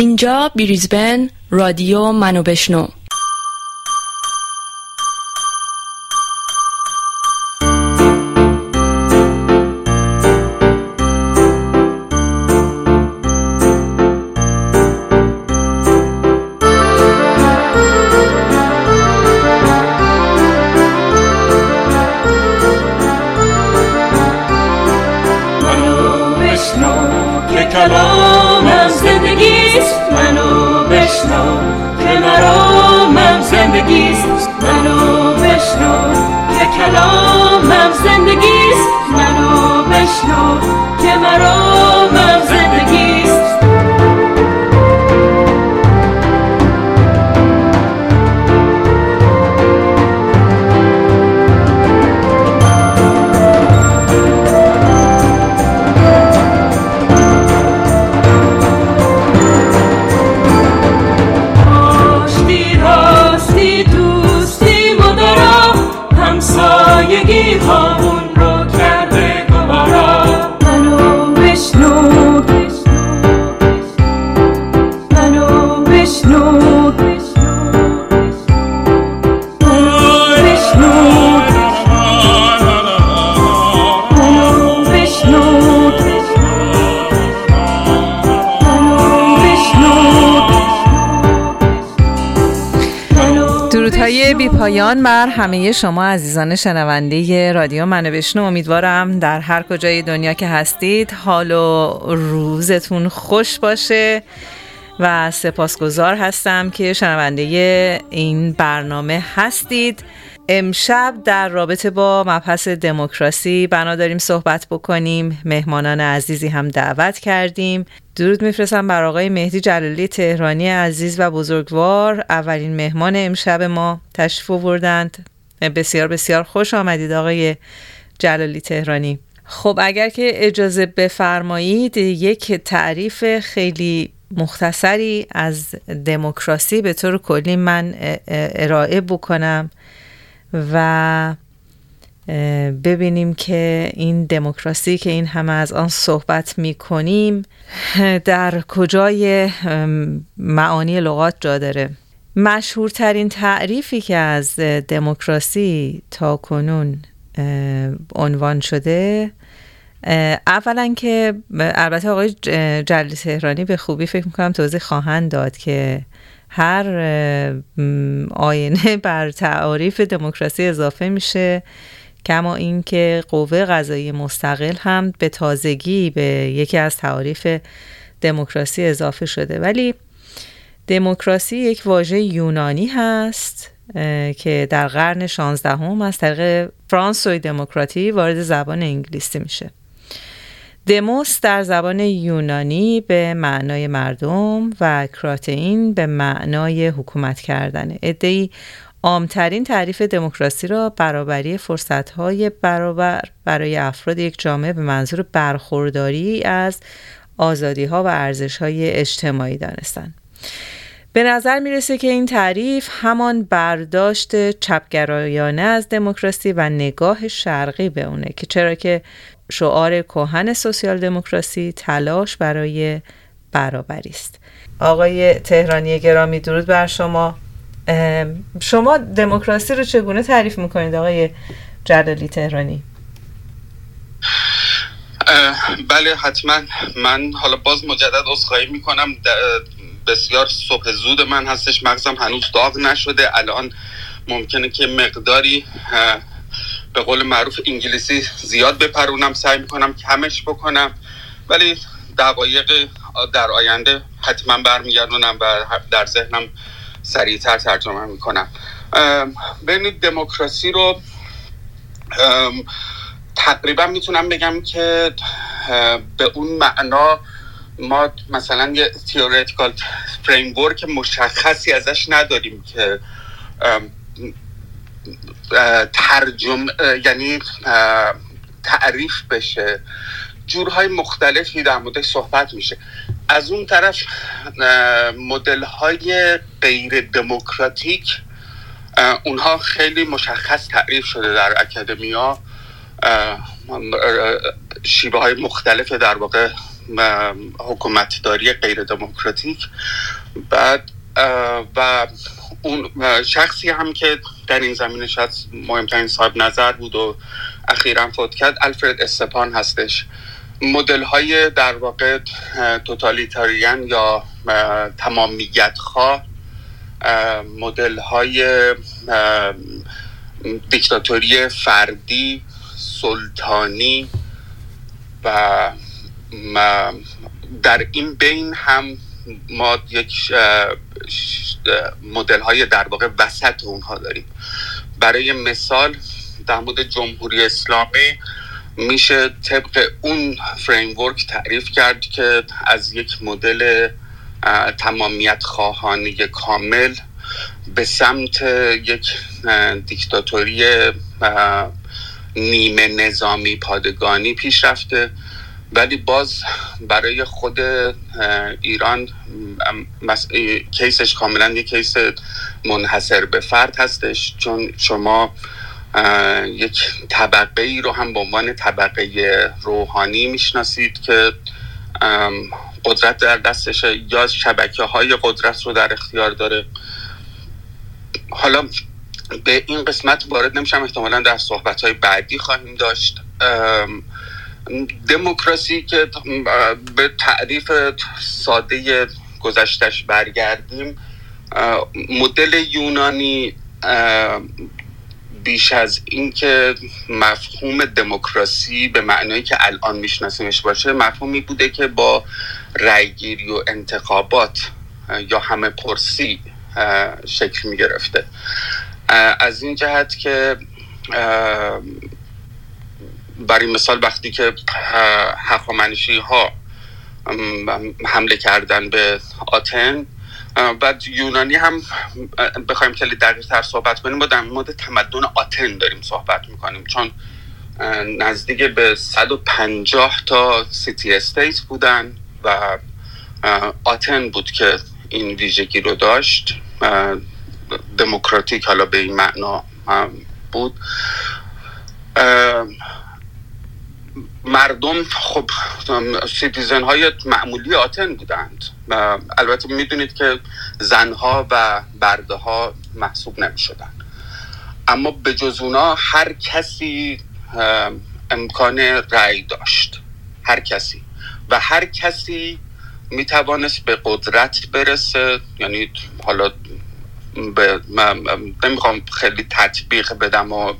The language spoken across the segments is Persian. اینجا بریزبن، رادیو منو بشنو. پایان بر همه شما عزیزان شنونده رادیو منو بشنو. امیدوارم در هر کجای دنیا که هستید حال و روزتون خوش باشه و سپاسگزار هستم که شنونده این برنامه هستید. امشب در رابطه با مبحث دموکراسی بنا داریم صحبت بکنیم. مهمانان عزیزی هم دعوت کردیم. درود میفرستم بر آقای مهدی جلالی تهرانی عزیز و بزرگوار، اولین مهمان امشب ما تشریف آوردند. بسیار بسیار خوش آمدید آقای جلالی تهرانی. خب اگر که اجازه بفرمایید یک تعریف خیلی مختصری از دموکراسی به طور کلی من ارائه بکنم و ببینیم که این دموکراسی که این همه از آن صحبت می‌کنیم در کجای معانی لغات جا داره. مشهورترین تعریفی که از دموکراسی تا کنون عنوان شده، اولا که البته آقای جلالی تهرانی به خوبی فکر می‌کنم توضیح خواهند داد که هر آینه بر تعاریف دموکراسی اضافه میشه، کما اینکه قوه قضاییه مستقل هم به تازگی به یکی از تعاریف دموکراسی اضافه شده. ولی دموکراسی یک واژه یونانی هست که در قرن 16 هم از طریق فرانسوی دموکراتی وارد زبان انگلیسی میشه. دموس در زبان یونانی به معنای مردم و کراتئین به معنای حکومت کردن. عده‌ای عامترین تعریف دموکراسی را برابری فرصت‌های برابر برای افراد یک جامعه به منظور برخورداری از آزادی‌ها و ارزش‌های اجتماعی دانستند. به نظر میرسه که این تعریف همان برداشت چپگرایانه از دموکراسی و نگاه شرقی به اونه، که چرا که شعار کهن سوسیال دموکراسی تلاش برای برابری است. آقای تهرانی گرامی درود بر شما. شما دموکراسی رو چگونه تعریف میکنید آقای جلالی تهرانی؟ بله حتما. من حالا باز مجدد عذرخواهی میکنم، بسیار صبح زود من هستش، مغزم هنوز داغ نشده. الان ممکنه که مقداری به قول معروف انگلیسی زیاد بپرونم، سعی میکنم کمش بکنم، ولی دقایق در آینده حتما برمیگردونم و در ذهنم سریعتر ترجمه میکنم. ببینید دموکراسی رو تقریبا میتونم بگم که به اون معنا ما مثلا یه تئوریتیکال فریم ورک مشخصی ازش نداریم که یعنی تعریف بشه. جورهای مختلفی در موردش صحبت میشه. از اون طرف مدل‌های غیر دموکراتیک اونها خیلی مشخص تعریف شده در اکادمیا، شیوه‌های مختلف در واقع حکومتداری غیر دموکراتیک. بعد و اون شخصی هم که در این زمینه شاید مهمترین صاحب نظر بود و اخیراً فوت کرد، آلفرد استپان هستش. مدل های در واقع توتالیتاریان یا تمامیت خواه، مدل های دیکتاتوری فردی، سلطانی، و در این بین هم ما یک مدل های در واقع وسط اونها داریم. برای مثال در مورد جمهوری اسلامی میشه طبق اون فریم ورک تعریف کرد که از یک مدل تمامیت خواهانه کامل به سمت یک دیکتاتوری نیمه نظامی پادگانی پیش رفته، ولی باز برای خود ایران کیسش کاملا یک کیس منحصر به فرد هستش، چون شما یک طبقه ای رو هم به عنوان طبقه روحانی میشناسید که قدرت در دستشه یا شبکه‌های قدرت رو در اختیار داره. حالا به این قسمت وارد نمیشم، احتمالاً در صحبت‌های بعدی خواهیم داشت. دموکراسی که به تعریف ساده گذشتش برگردیم، مدل یونانی بیش از این که مفهوم دموکراسی به معنایی که الان میشناسیمش باشه، مفهومی بوده که با رأیگیری و انتخابات یا همه پرسی شکل میگرفته، از این جهت که برای مثال وقتی که هخامنشی ها حمله کردن به آتن، بعد یونانی هم بخوایم خیلی دقیق‌تر صحبت کنیم، در مورد تمدن آتن داریم صحبت میکنیم، چون نزدیک به 150 تا سیتی استیت بودن و آتن بود که این ویژگی رو داشت، دموکراتیک حالا به این معنا بود. مردم خب سیتیزن های معمولی آتن بودند، البته میدونید که زنها و برده ها محسوب نمی شدن، اما به جز اونا هر کسی امکان رأی داشت، هر کسی و هر کسی می توانست به قدرت برسه. یعنی حالا نمیخوام خیلی تطبیق بدم و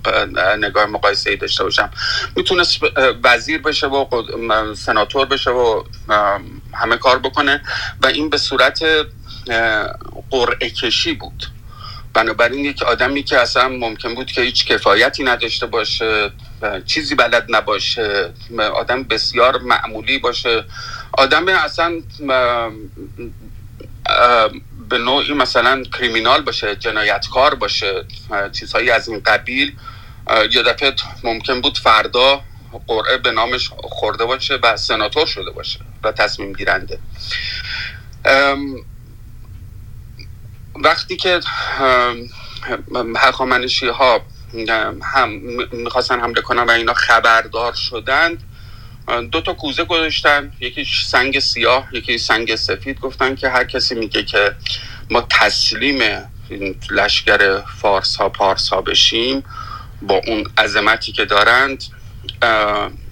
نگاه مقایسه‌ای داشته باشم، میتونست وزیر بشه و سناتور بشه و همه کار بکنه و این به صورت قرعه کشی بود. بنابراین یک آدمی که اصلا ممکن بود که هیچ کفایتی نداشته باشه، چیزی بلد نباشه، آدم بسیار معمولی باشه، آدم اصلا به نوعی مثلا کریمینال باشه، جنایتکار باشه، چیزهایی از این قبیل، یه دفعه ممکن بود فردا قرعه به نامش خورده باشه و سناتور شده باشه و تصمیم گیرنده. وقتی که هخامنشی ها هم میخواستن حمله کنن و اینا خبردار شدند، دو تا کوزه گذاشتن، یکی سنگ سیاه، یکی سنگ سفید، گفتن که هر کسی میگه که ما تسلیم لشکر پارس ها بشیم با اون عظمتی که دارند،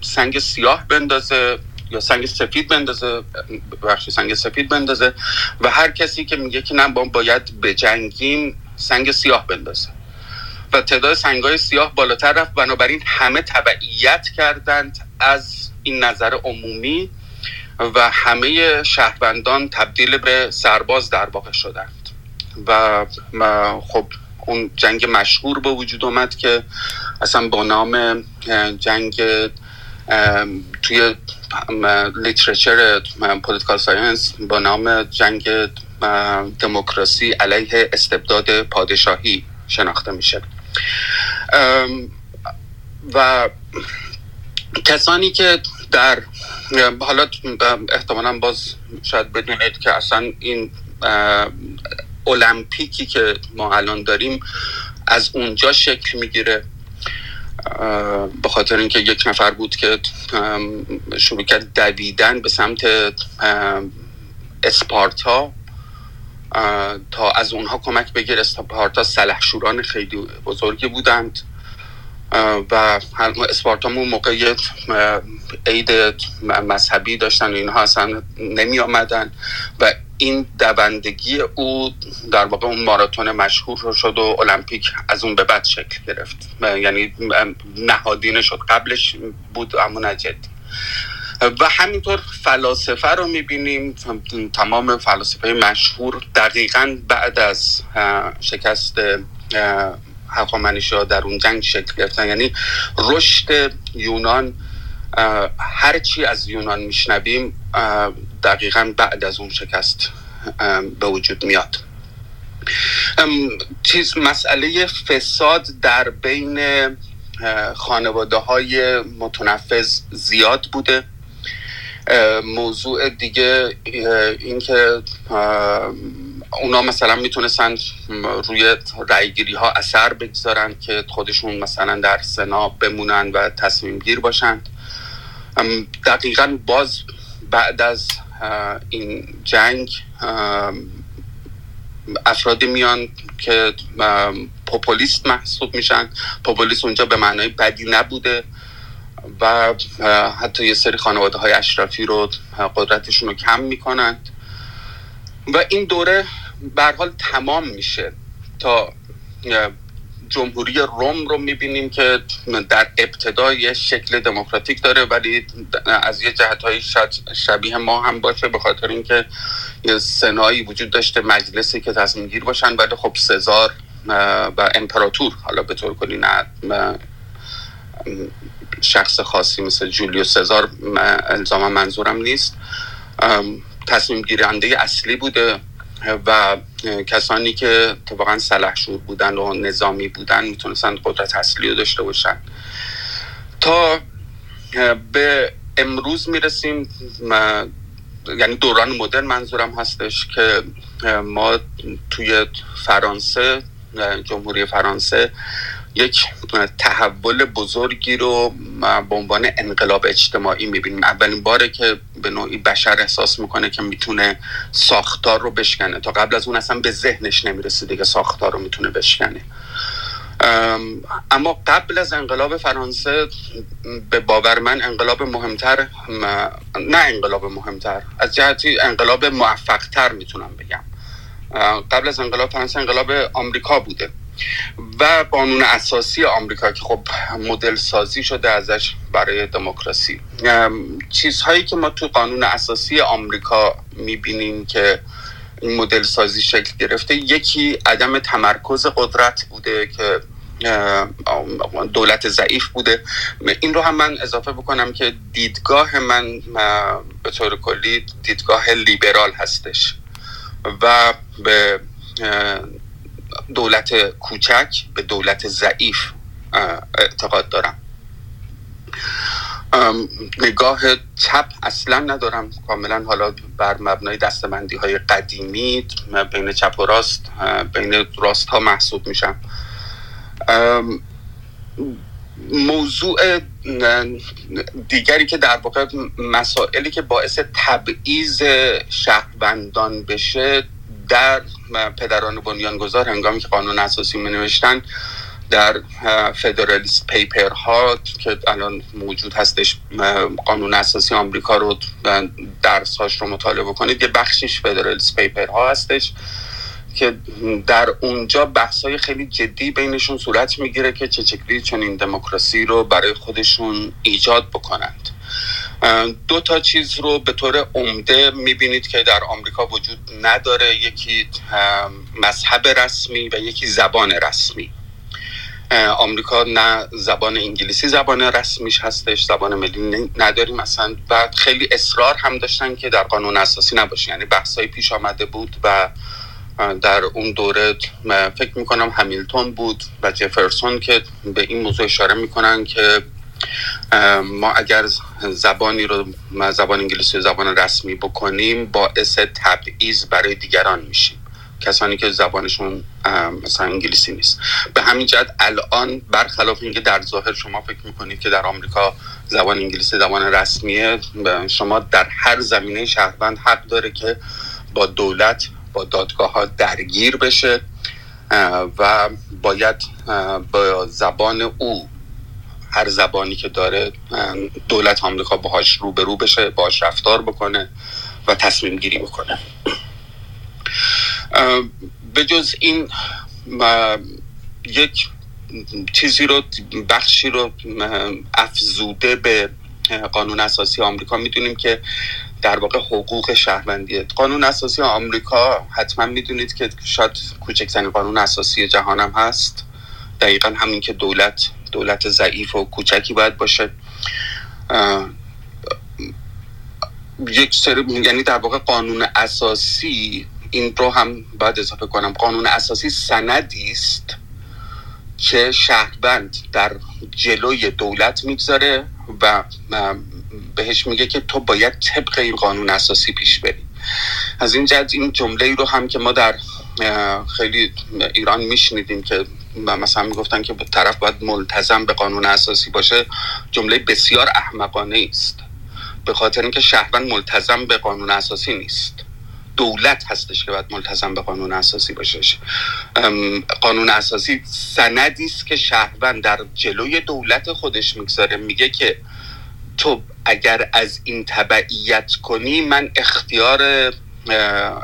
سنگ سیاه بندازه یا سنگ سفید بندازه، و هر کسی که میگه که نه ما باید بجنگیم سنگ سیاه بندازه و تعداد سنگ‌های سیاه بالاتر رفت. بنابراین همه تبعیت کردند از این نظر عمومی و همه شهروندان تبدیل به سرباز در واقع شدند و خب اون جنگ مشهور به وجود اومد که اصلا با نام جنگ توی لیترچر پولیتیکال ساینس با نام جنگ دموکراسی علیه استبداد پادشاهی شناخته میشه. و کسانی که در حالا احتمالاً باز شاید بدونید که اصلا این المپیکی که ما الان داریم از اونجا شکل میگیره به خاطر اینکه یک نفر بود که شروع کرد دویدن به سمت اسپارتا تا از اونها کمک بگیر. اسپارتا سلحشوران خیلی بزرگی بودند و اسپارتا اون موقع عید مذهبی داشتن و اینها اصلا نمی آمدن و این دوندگی او در واقع اون ماراتون مشهور شد و المپیک از اون به بعد شکل گرفت، یعنی نهادینه شد، قبلش بود اما نه جدی. و همینطور فلاسفه رو میبینیم، تمام فلاسفه مشهور دقیقاً بعد از شکست هخامنشی ها در اون جنگ شکل گرفتن. یعنی رشد یونان، هرچی از یونان میشنویم دقیقاً بعد از اون شکست به وجود میاد. مسئله فساد در بین خانواده های متنفذ زیاد بوده. موضوع دیگه این که اونا مثلا میتونستن روی رأیگیری ها اثر بگذارن که خودشون مثلا در سنا بمونن و تصمیم گیر باشن. دقیقاً باز بعد از این جنگ افرادی میان که پوپولیست محسوب میشن. پوپولیست اونجا به معنای بدی نبوده و حتی یه سری خانواده های اشرافی رو قدرتشون رو کم میکنند و این دوره به هر حال تمام میشه تا جمهوری روم رو میبینیم که در ابتدا یه شکل دموکراتیک داره ولی از یه جهت‌های شبیه ما هم باشه، به خاطر اینکه یه سنایی وجود داشته، مجلسی که تصمیم گیر باشن. ولی خب سزار و امپراتور، حالا به طور کلی نه شخص خاصی مثل جولیوس سزار الزاما منظورم نیست، تصمیم گیرنده اصلی بوده و کسانی که طبقا سلحشور بودن و نظامی بودن میتونستن قدرت اصلی رو داشته باشن تا به امروز میرسیم. یعنی دوران مدرن منظورم هستش که ما توی فرانسه، جمهوری فرانسه، یک تحول بزرگی رو به عنوان انقلاب اجتماعی میبینیم. اولین باره که به نوعی بشر احساس میکنه که میتونه ساختار رو بشکنه. تا قبل از اون اصلا به ذهنش نمیرسیده که ساختار رو میتونه بشکنه. اما قبل از انقلاب فرانسه به باور من انقلاب مهمتر، نه انقلاب مهمتر، از جهتی انقلاب موفقتر میتونم بگم، قبل از انقلاب فرانسه انقلاب آمریکا بوده و قانون اساسی آمریکا که خب مدل سازی شده ازش برای دموکراسی. چیزهایی که ما تو قانون اساسی آمریکا میبینیم که این مدل سازی شکل گرفته، یکی عدم تمرکز قدرت بوده که دولت ضعیف بوده. این رو هم من اضافه بکنم که دیدگاه من به طور کلی دیدگاه لیبرال هستش و به دولت کوچک، به دولت ضعیف اعتقاد دارم. نگاه چپ اصلا ندارم، کاملا حالا بر مبنای دستبندی های قدیمی بین چپ و راست، بین راست ها محسوب میشم. موضوع دیگری که در واقع مسائلی که باعث تبعیض شهروندان بشه در پدران بنیانگذار هنگامی که قانون اساسی می‌نوشتن، در فدرالیست پیپر ها که الان موجود هستش، قانون اساسی آمریکا رو درس‌هاش رو مطالعه کنید، یه بخشش فدرالیست پیپر ها هستش که در اونجا بحث‌های خیلی جدی بینشون صورت میگیره که چه شکلی چنین دموکراسی رو برای خودشون ایجاد بکنند. دو تا چیز رو به طور عمده میبینید که در آمریکا وجود نداره، یکی مذهب رسمی و یکی زبان رسمی. آمریکا نه زبان انگلیسی زبان رسمیش هستش، زبان ملی نداریم اصلا و خیلی اصرار هم داشتن که در قانون اساسی نباشه. یعنی بحثایی پیش آمده بود و در اون دوره فکر میکنم همیلتون بود و جفرسون که به این موضوع اشاره میکنن که ما اگر زبانی رو زبان انگلیسی زبان رسمی بکنیم باعث تبعیض برای دیگران میشیم کسانی که زبانشون مثلا انگلیسی نیست. به همین جهت الان برخلاف اینکه در ظاهر شما فکر میکنید که در آمریکا زبان انگلیسی زبان رسمیه، شما در هر زمینه شهروند حق داره که با دولت، با دادگاه‌ها درگیر بشه و باید با زبان او، هر زبانی که داره، دولت آمریکا باهاش روبرو بشه، باهاش رفتار بکنه و تصمیم گیری بکنه. به جز این یک چیزی رو، بخشی رو افزوده به قانون اساسی آمریکا میدونیم که در واقع حقوق شهروندیه. قانون اساسی آمریکا، حتما میدونید که شاید کوچکترین قانون اساسی جهان هم هست، دقیقا همین که دولت ضعیف و کوچکی باید باشه. یک سری، یعنی در واقع قانون اساسی، این رو هم باید اضافه کنم، قانون اساسی سندی است که شهروند در جلوی دولت میگذاره و بهش میگه که تو باید طبق این قانون اساسی پیش بری. از این جهت این جمله رو هم که ما در خیلی ایران میشنیدیم که مثلا میگفتن که طرف باید ملتزم به قانون اساسی باشه، جمله بسیار احمقانه است، به خاطر اینکه شهروند ملتزم به قانون اساسی نیست، دولت هستش که باید ملتزم به قانون اساسی باشه. قانون اساسی سندی است که شهروند در جلوی دولت خودش میگذاره، میگه که تو اگر از این تبعیت کنی من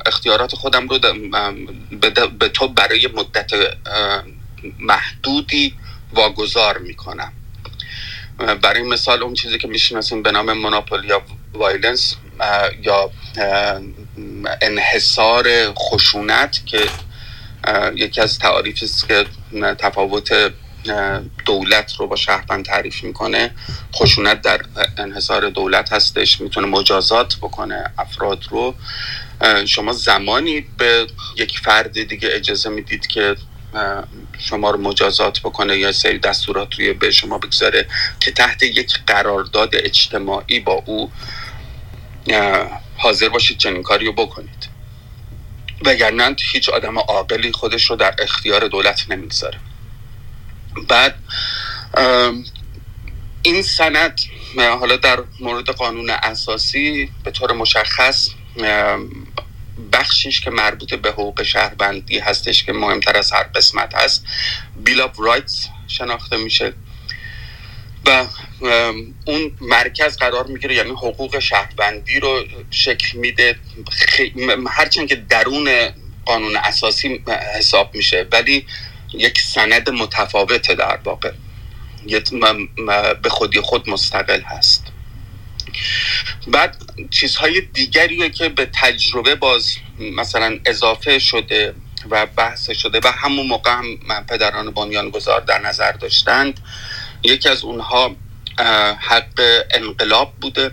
اختیارات خودم رو به تو برای مدت محدودی واگذار میکنم. برای مثال اون چیزی که میشناسیم به نام مونوپولی یا وایلنس یا انحصار خشونت که یکی از تعاریفی است که تفاوت دولت رو با شهروند تعریف میکنه. خشونت در انحصار دولت هستش، میتونه مجازات بکنه افراد رو. شما زمانی به یک فرد دیگه اجازه میدید که شما رو مجازات بکنه یا سری دستورات روی به شما بگذاره که تحت یک قرارداد اجتماعی با او حاضر باشید چنین کاری رو بکنید، وگرنه هیچ آدم عاقلی خودش رو در اختیار دولت نمیگذاره. بعد این سند، حالا در مورد قانون اساسی به طور مشخص بخشیش که مربوط به حقوق شهروندی هستش که مهمتر از هر قسمت هست، بیل آف رایتس شناخته میشه و اون مرکز قرار میگیره، یعنی حقوق شهروندی رو شکل میده. هرچند که درون قانون اساسی حساب میشه ولی یک سند متفاوته، در واقع به خودی خود مستقل هست. بعد چیزهای دیگری که به تجربه باز مثلا اضافه شده و بحث شده و همون موقع هم پدران بنیانگذار در نظر داشتند، یکی از اونها حق انقلاب بوده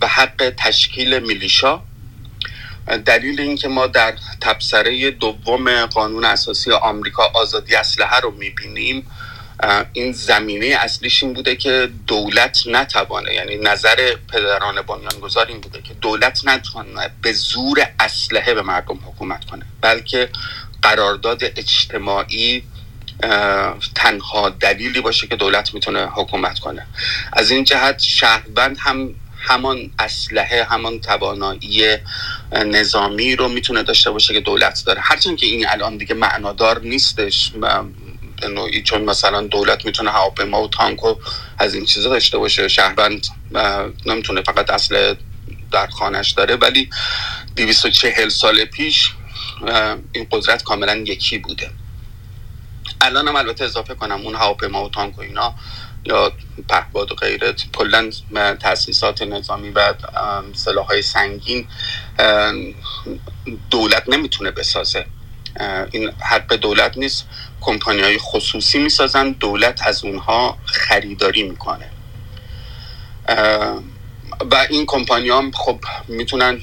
و حق تشکیل میلیشا. دلیل این که ما در تبصره دوم قانون اساسی آمریکا آزادی اسلحه رو میبینیم، این زمینه اصلیش این بوده که دولت نتوانه، یعنی نظر پدران بنیانگذار این بوده که دولت نتوانه به زور اسلحه به مردم حکومت کنه، بلکه قرارداد اجتماعی تنها دلیلی باشه که دولت میتونه حکومت کنه. از این جهت شهروند هم همان اسلحه، همان توانایی نظامی رو میتونه داشته باشه که دولت داره، هرچند که این الان دیگه معنادار نیستش به نوعی، چون مثلا دولت میتونه هواپیما و تانک و از این چیزا داشته باشه، شهروند نمیتونه، فقط اسلحه در خانه‌اش داره. ولی 240 سال پیش این قدرت کاملا یکی بوده. الان هم البته اضافه کنم اون هواپیما و تانک و اینا یا پهپاد و غیره، کلا تأسیسات نظامی و سلاح‌های سنگین دولت نمیتونه بسازه، این حق دولت نیست، کمپانی‌های خصوصی میسازن، دولت از اونها خریداری میکنه و این کمپانی‌ها هم خب میتونن،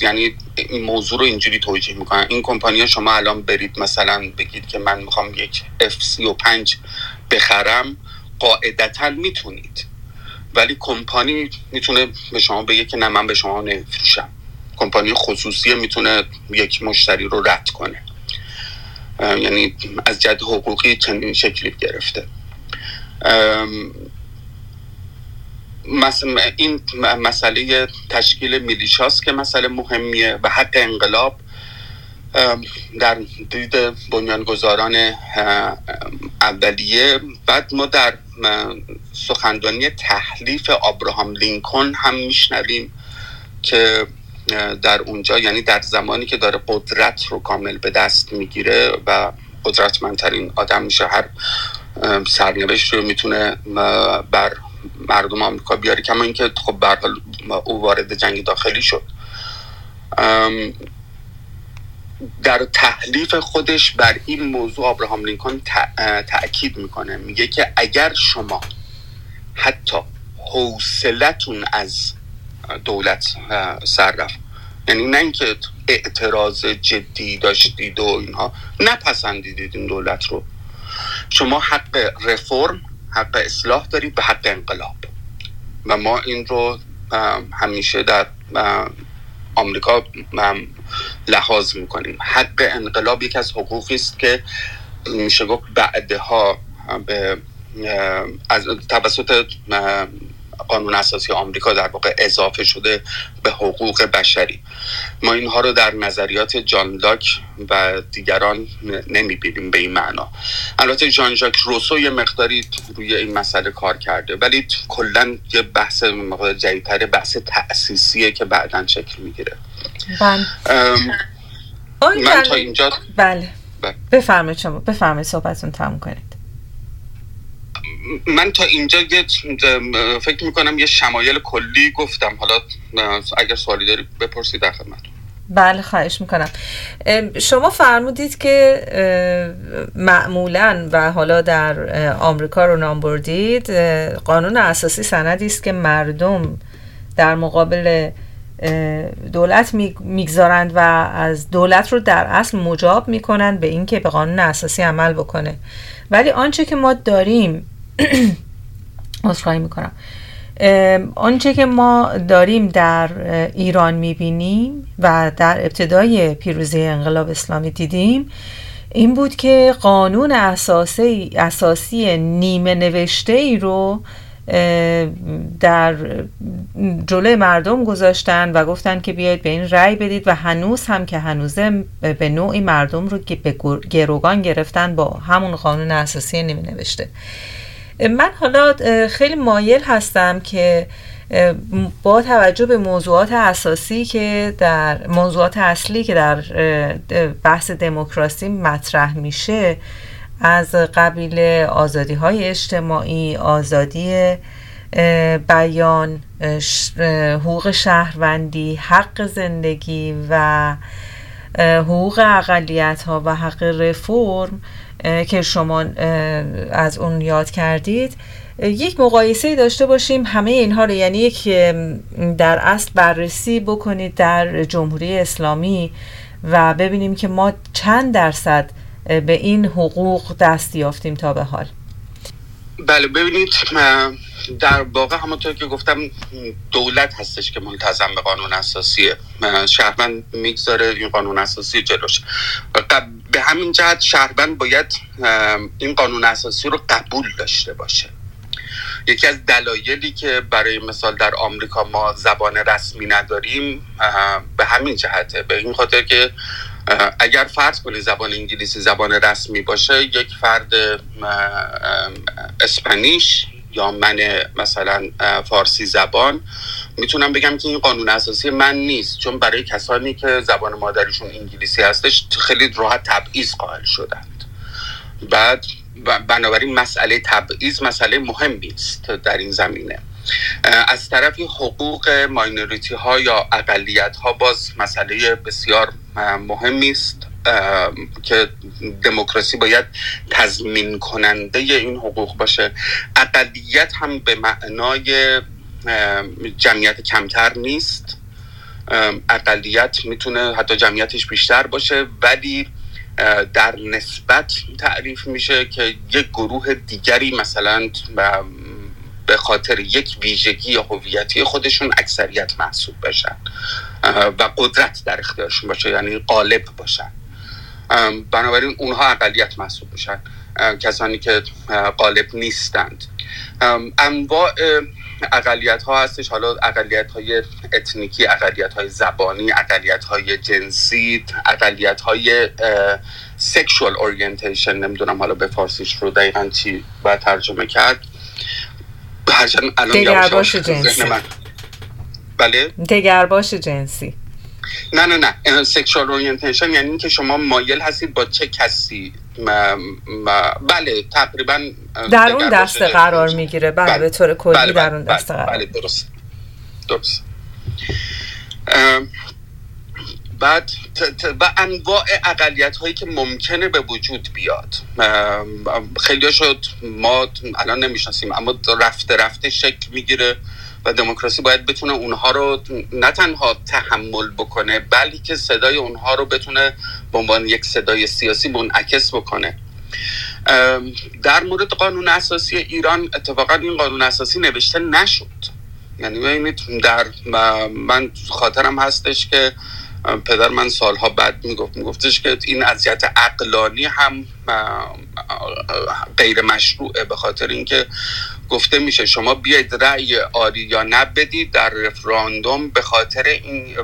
یعنی این موضوع رو اینجوری توجیه میکنن، این کمپانی‌ها شما الان برید مثلا بگید که من میخوام یک F-35 بخرم، قاعدتاً میتونید، ولی کمپانی میتونه به شما بگه که نه من به شما نمیفروشم، کمپانی خصوصی میتونه یک مشتری رو رد کنه، یعنی از جهت حقوقی چندین شکلی گرفته. مثلا این مسئله تشکیل میلیشاست که مسئله مهمیه و حق انقلاب در دید بنیانگذاران اولیه. بعد ما در سخنرانی تحلیف آبراهام لینکن هم میشنویم که در اونجا، یعنی در زمانی که داره قدرت رو کامل به دست میگیره و قدرتمندترین آدم میشه، هر سرنوشت رو میتونه بر مردم آمریکا بیاره، کما اینکه خب به هر حال او وارد جنگ داخلی شد. در تحلیف خودش بر این موضوع آبراهام لینکن تأکید میکنه، میگه که اگر شما حتی حوصلتون از دولت سر رفت، یعنی نه اینکه اعتراض جدی داشتید و اینها، نپسندیدید این دولت رو، شما حق رفرم، حق اصلاح دارید و حق انقلاب. و ما این رو همیشه در آمریکا لحاظ میکنیم. حق انقلاب یکی از حقوقی است که میشه گفت بعدها از توسط قانون اساسی آمریکا در واقع اضافه شده به حقوق بشری. ما اینها رو در نظریات جان لاک و دیگران نمیبینیم به این معنا. البته ژان ژاک روسو یه مقداری روی این مسئله کار کرده، ولی کلا یه بحث جدی‌تر، بحث تأسیسیه که بعداً شکل میگیره. بله. من تا اینجا بله. بفرمایید شما، بفرمایید صحبتتون تموم کنید. من تا اینجا فکر میکنم یه شمایل کلی گفتم. حالا اگر سوالی داری بپرسید، در خدمتتون. بله خواهش میکنم. شما فرمودید که معمولاً و حالا در آمریکا رو نام بردید، قانون اساسی سندی است که مردم در مقابل دولت میگذارند و از دولت رو در اصل مجاب میکنند به این که به قانون اساسی عمل بکنه. ولی آنچه که ما داریم آنچه که ما داریم در ایران میبینیم و در ابتدای پیروزی انقلاب اسلامی دیدیم این بود که قانون اساسی نیمه نوشته ای رو در جلوی مردم گذاشتن و گفتن که بیایید به این رأی بدید و هنوز هم که هنوزه به نوعی مردم رو به گروگان گرفتن با همون قانون اساسی نیمه نوشته. من حالا خیلی مایل هستم که با توجه به موضوعات اصلی که در بحث دموکراسی مطرح میشه، از قبیل آزادی‌های اجتماعی، آزادی بیان، حقوق شهروندی، حق زندگی و حقوق اقلیت‌ها و حق رفرم که شما از اون یاد کردید، یک مقایسه داشته باشیم همه اینها رو، یعنی یک در اصل بررسی بکنید در جمهوری اسلامی و ببینیم که ما چند درصد به این حقوق دست یافتیم تا به حال. بله ببینید، در واقع همونطور که گفتم دولت هستش که ملتزم به قانون اساسیه، شهروند میگذاره این قانون اساسی جلوش. به همین جهت شهروند باید این قانون اساسی رو قبول داشته باشه. یکی از دلایلی که برای مثال در آمریکا ما زبان رسمی نداریم به همین جهته، به این خاطر که اگر فرض کنید زبان انگلیسی زبان رسمی باشه، یک فرد اسپانیش یا من مثلا فارسی زبان میتونم بگم که این قانون اساسی من نیست، چون برای کسانی که زبان مادریشون انگلیسی هستش خیلی راحت تبعیض قائل شدند. بعد بنابراین مسئله تبعیض مسئله مهمی است در این زمینه. از طرفی حقوق ماینوریتی ها یا اقلیت ها باز مسئله بسیار مهمی است که دموکراسی باید تضمین کننده این حقوق باشه. اقلیت هم به معنای جمعیت کمتر نیست، اقلیت میتونه حتی جمعیتش بیشتر باشه، ولی در نسبت تعریف میشه که یک گروه دیگری مثلا به خاطر یک ویژگی یا هویتی خودشون اکثریت محسوب بشن و قدرت در اختیارشون باشه، یعنی غالب باشن. بنابراین اونها اقلیت محسوب بشن، کسانی که غالب نیستند. انواع اقلیت ها هستش، حالا اقلیت های اتنیکی، اقلیت های زبانی، اقلیت های جنسی، اقلیت های سکشوال اورینتیشن، نمیدونم حالا به فارسیش رو دقیقا چی باید ترجمه کرد، دگرباش جنسی. بله؟ دگرباش جنسی. نه سکشوال اورینتیشن یعنی این که شما مایل هستید با چه کسی بله تقریبا در اون دسته قرار میگیره. بله به طور کلی در اون دسته قرار. بله درست. بعد و انواع اقلیت هایی که ممکنه به وجود بیاد، خیلی شد ما الان نمیشناسیم، اما رفته رفته شکل میگیره و دموکراسی باید بتونه اونها رو نه تنها تحمل بکنه، بلکه صدای اونها رو بتونه به عنوان یک صدای سیاسی منعکس بکنه. در مورد قانون اساسی ایران اتفاقا این قانون اساسی نوشته نشد، یعنی من خاطرم هستش که پدر من سالها بعد میگفتش که این اذیت عقلانی هم غیر مشروعه، به خاطر اینکه گفته میشه شما بیاید رأی آری یا نه بدید در رفراندوم به خاطر این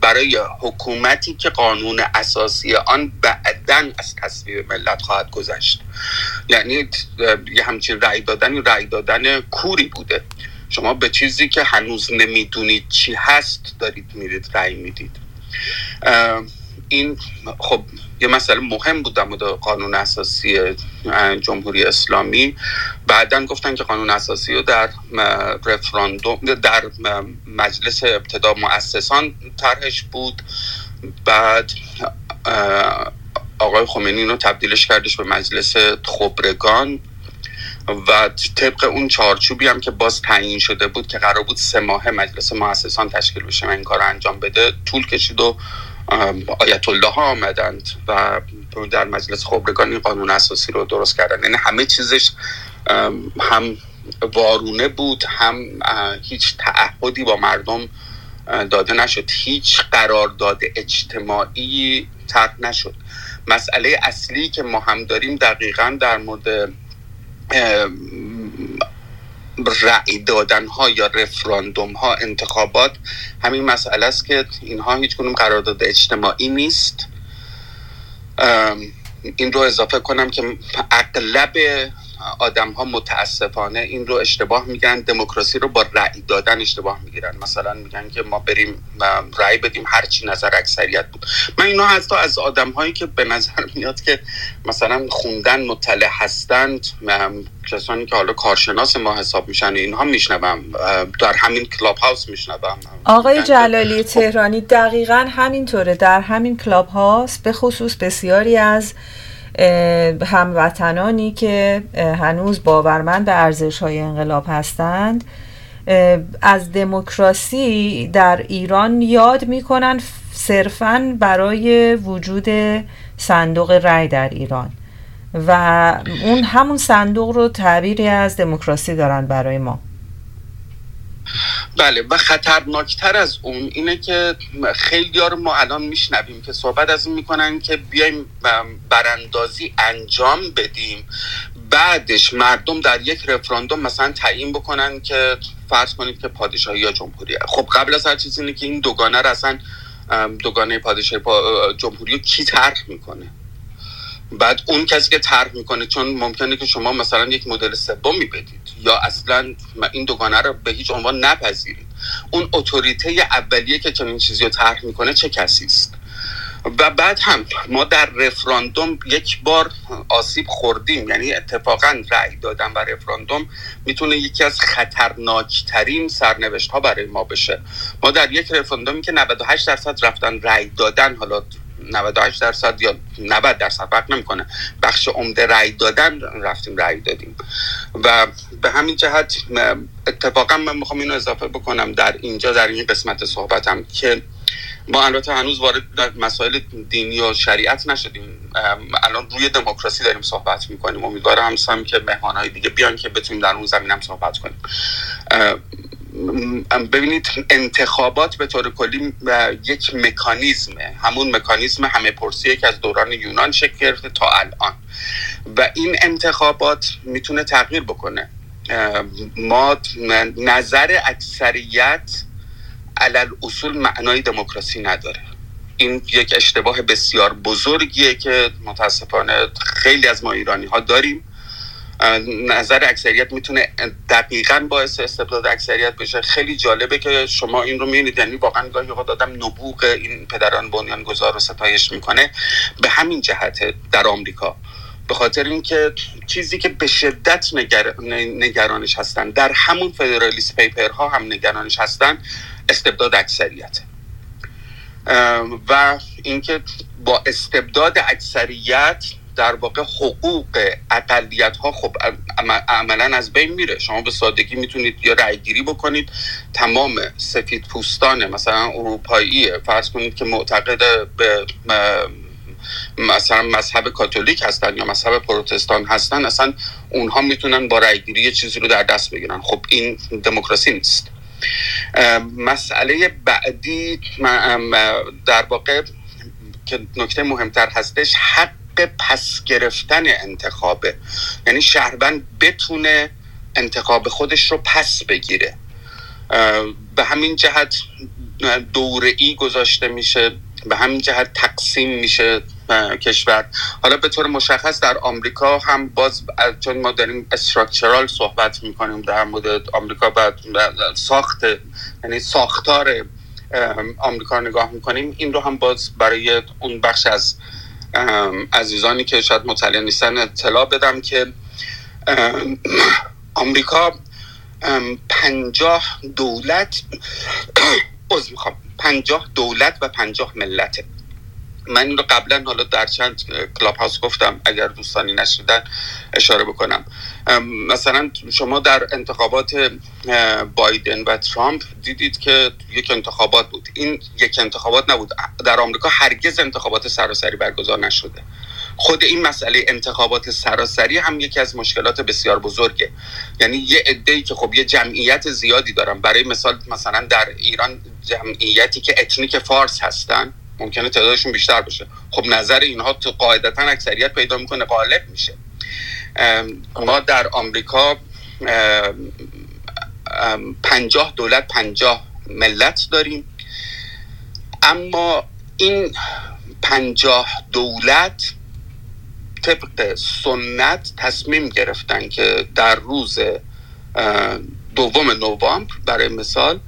برای حکومتی که قانون اساسی آن بعداً از تصویب ملت خواهد گذشت. یعنی یه همچین رأی دادن کوری بوده، شما به چیزی که هنوز نمیدونید چی هست دارید میرید رأی میدید. این خب یه مسئله مهم بود در مورد قانون اساسی جمهوری اسلامی. بعدن گفتن که قانون اساسی رو در رفراندوم در مجلس ابتدا مؤسسان طرحش بود، بعد آقای خمینی رو تبدیلش کردش به مجلس خبرگان و طبق اون چارچوبی هم که باز تعیین شده بود که قرار بود 3 ماهه مجلس مؤسسان تشکیل بشه و این کار انجام بده، طول کشید و آیت الله ها آمدند و در مجلس خبرگان این قانون اساسی رو درست کردن. یعنی همه چیزش هم وارونه بود، هم هیچ تعهدی با مردم داده نشد، هیچ قرارداد اجتماعی طرح نشد. مسئله اصلی که ما هم داریم دقیقاً در مورد رأی دادن ها یا رفراندوم ها، انتخابات، همین مسئله است که اینها هیچ کنون قرارداد اجتماعی نیست. این رو اضافه کنم که اغلب آدم ها متاسفانه این رو اشتباه میگن، دموکراسی رو با رأی دادن اشتباه میگیرن. مثلا میگن که ما بریم رأی بدیم هرچی نظر اکثریت بود. من اینا حتی از آدم هایی که به نظر میاد که مثلا خوندن مطلع هستند، کسانی که حالا کارشناس ما حساب میشن، اینها میشنوم در همین کلاب هاوس میشنوم. آقای جلالی تهرانی دقیقاً همینطوره، در همین کلاب هاوس به خصوص بسیاری از هموطنانی که هنوز باورمند به ارزش‌های انقلاب هستند از دموکراسی در ایران یاد می‌کنند صرفاً برای وجود صندوق رأی در ایران و اون همون صندوق رو تعبیری از دموکراسی دارن برای ما. بله و خطرناکتر از اون اینه که خیلی‌ها رو ما الان میشنویم که صحبت از این میکنن که بیایم براندازی انجام بدیم، بعدش مردم در یک رفراندوم مثلا تعیین بکنن که فرض کنید که پادشاهی یا جمهوری. خب قبل از هر چیز اینه که این دوگانه رو اصلا دوگانه پادشاهی جمهوری رو کی طرح میکنه؟ بعد اون کسی که طرح میکنه، چون ممکنه که شما مثلا یک مدل سوم میبدید یا اصلا این دوگانه رو به هیچ عنوان نپذیرید، اون اتوریته اولیه که چنین چیزی رو طرح میکنه چه کسی است؟ و بعد هم ما در رفراندوم یک بار آسیب خوردیم، یعنی اتفاقا رأی دادن و رفراندوم میتونه یکی از خطرناکترین سرنوشت ها برای ما بشه. ما در یک رفراندومی که 98% رفتن رأی دادن، حالا 98% یا 90% فرق نمیکنه، بخش عمده رأی دادن رفتیم رأی دادیم و به همین جهت اتفاقا من میخوام اینو اضافه بکنم در اینجا، در این قسمت صحبتم، که ما البته هنوز وارد در مسائل دینی و شریعت نشدیم، الان روی دموکراسی داریم صحبت میکنیم. امیدوارم همسم که مهمانهای دیگه بیان که بتونیم در اون زمینم صحبت کنیم. ببینید، انتخابات به طور کلی یک مکانیزمه، همون مکانیزم همه پرسیه که از دوران یونان شکل گرفته تا الان، و این انتخابات میتونه تغییر بکنه. ما نظر اکثریت علل اصول معنای دموکراسی نداره. این یک اشتباه بسیار بزرگیه که متاسفانه خیلی از ما ایرانی ها داریم. نظر اکثریت میتونه دقیقاً باعث استبداد اکثریت بشه. خیلی جالبه که شما این رو می‌بینید، یعنی واقعاً گاهی اوقات آدم نبوغ این پدران بنیانگذار رو ستایش میکنه. به همین جهته در آمریکا، به خاطر اینکه چیزی که به شدت نگرانش هستن، در همون فدرالیست پیپرها هم نگرانش هستن، استبداد اکثریت و اینکه با استبداد اکثریت در واقع حقوق اقلیت ها خب عملا از بین میره. شما به سادگی میتونید یا رای گیری بکنید، تمام سفید پوستان مثلا اروپایی فرض کنید که معتقد به مثلا مذهب کاتولیک هستن یا مذهب پروتستان هستن، اصلا اونها میتونن با رای گیری چیزی رو در دست بگیرن. خب این دموکراسی نیست. مسئله بعدی در واقع که نکته مهمتر هستش، حق پس گرفتن انتخابه، یعنی شهروند بتونه انتخاب خودش رو پس بگیره. به همین جهت دوره‌ای گذاشته میشه، به همین جهت تقسیم میشه کشور. حالا به طور مشخص در آمریکا هم باز، چون ما داریم استراکچرال صحبت میکنیم در مورد آمریکا و ساخت، یعنی ساختار آمریکا نگاه میکنیم، این رو هم باز برای اون بخش از عزیزانی که شاید مطلع نیستن اطلاع بدم که آمریکا 50 دولت از میخوام 50 دولت و 50 ملته. من این رو قبلا حالا در چند کلاب هاوس گفتم، اگر دوستانی نشیدن اشاره بکنم. مثلا شما در انتخابات بایدن و ترامپ دیدید که یک انتخابات بود، این یک انتخابات نبود. در آمریکا هرگز انتخابات سراسری برگزار نشده. خود این مسئله انتخابات سراسری هم یکی از مشکلات بسیار بزرگه، یعنی یه عده‌ای که خب یه جمعیت زیادی دارن، برای مثال مثلا در ایران جمعیتی که اتنیک فارس هستن ممکنه تعدادشون بیشتر باشه. خب نظر اینها تو قاعدتا اکثریت پیدا میکنه، غالب میشه. ما در آمریکا 50 دولت 50 ملت داریم، اما این 50 دولت طبق سنت تصمیم گرفتن که در روز 2 نوامبر برای مثال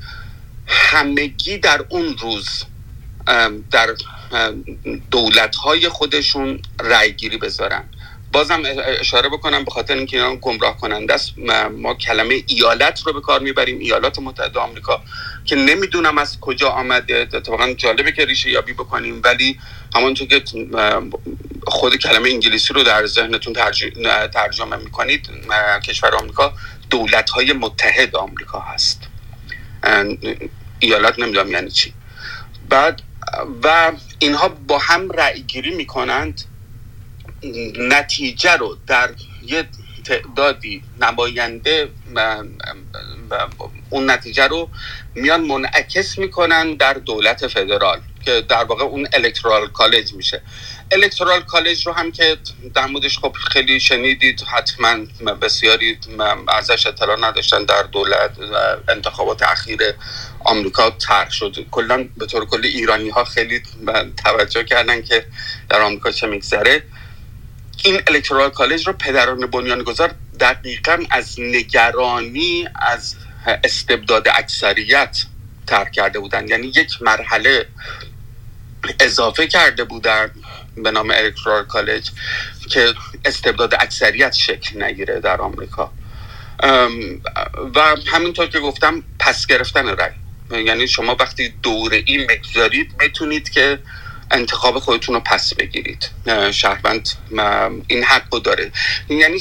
همگی در اون روز در دولت‌های خودشون رأی‌گیری بذارن. بازم اشاره بکنم به خاطر اینکه اینا گمراه کننده است، ما کلمه ایالت رو به کار میبریم، ایالات متحده آمریکا، که نمیدونم از کجا آمده. اتفاقا جالبه که ریشه یابی بکنیم، ولی همونطور که خود کلمه انگلیسی رو در ذهنتون ترجمه میکنید، کشور آمریکا دولت‌های متحد آمریکا هست. ایالت نمیدونم یعنی چی. بعد و اینها با هم رأی گیری میکنند، نتیجه رو در یه تعدادی نماینده اون نتیجه رو میان منعکس میکنن در دولت فدرال که در واقع اون الکترال کالج میشه. الکترال کالج رو هم که در موردش خب خیلی شنیدید، حتما بسیاری ازش اطلاع نداشتن. در دولت انتخابات اخیر آمریکا طرح شد، کلا به طور کلی ایرانی ها خیلی توجه کردن که در آمریکا چه میگذره. این الکترال کالج رو پدران بنیانگذار دقیقاً از نگرانی از استبداد اکثریت طرح کرده بودن، یعنی یک مرحله اضافه کرده بودن به نام الکترال کالج که استبداد اکثریت شکل نگیره در آمریکا. و همینطور که گفتم پس گرفتن رأی، یعنی شما وقتی دوره‌ای میگذارید میتونید که انتخاب خودتون رو پس بگیرید. شهروند این حق رو داره، یعنی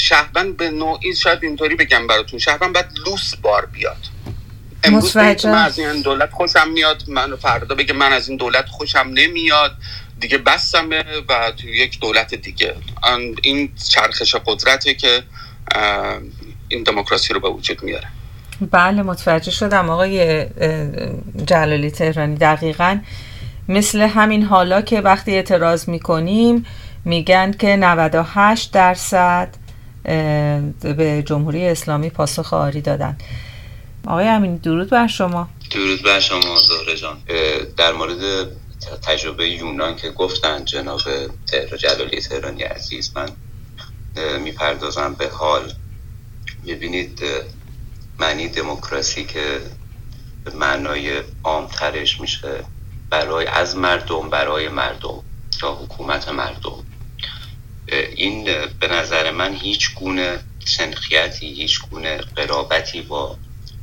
شهروند به نوعی، شاید اینطوری بگم براتون، شهروند باید لوس بار بیاد. امروز بگه من از این دولت خوشم میاد، من فردا بگه من از این دولت خوشم نمیاد، دیگه بستمه و توی یک دولت دیگه. این چرخش قدرته که این دموکراسی رو به وجود میاره. بله متوجه شدم آقای جلالی تهرانی، دقیقاً مثل همین حالا که وقتی اعتراض میکنیم میگن که 98% به جمهوری اسلامی پاسخ آری دادن. آقای امینی درود بر شما. درود بر شما زهره جان. در مورد تجربه یونان که گفتن جناب جلالی تهرانی عزیز، من میپردازم به حال. میبینید معنی دموکراسی که به معنای عامترش میشه برای از مردم، برای مردم یا حکومت مردم، این به نظر من هیچ گونه سنخیتی، هیچ گونه قرابتی با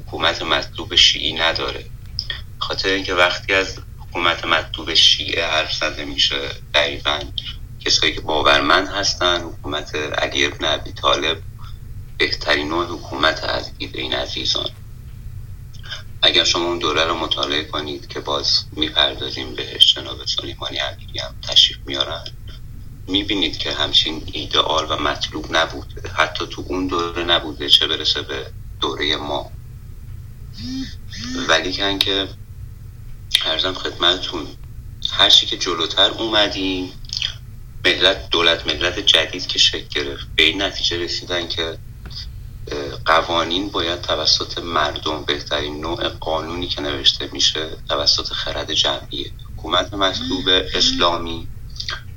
حکومت مطلوب شیعی نداره. خاطر اینکه وقتی از حکومت مطلوب شیعه حرف زده میشه، دقیقاً کسایی که باورمند هستن حکومت علی بن ابی طالب بهترین نوع حکومت از دید این عزیزان. اگر شما اون دوره رو مطالعه کنید که باز میپردازیم بهش، جناب سلیمانی امیری هم تشریف میارن، میبینید که همچین ایدئال و مطلوب نبوده، حتی تو اون دوره نبوده، چه برسه به دوره ما. ولی که اینکه عرضم خدمتتون، هر چی که جلوتر اومدیم، ملت جدید که شکل گرفت، به این نتیجه رسیدن که قوانین باید توسط مردم، بهترین نوع قانونی که نوشته میشه توسط خرد جمعیه. حکومت مطلوب اسلامی،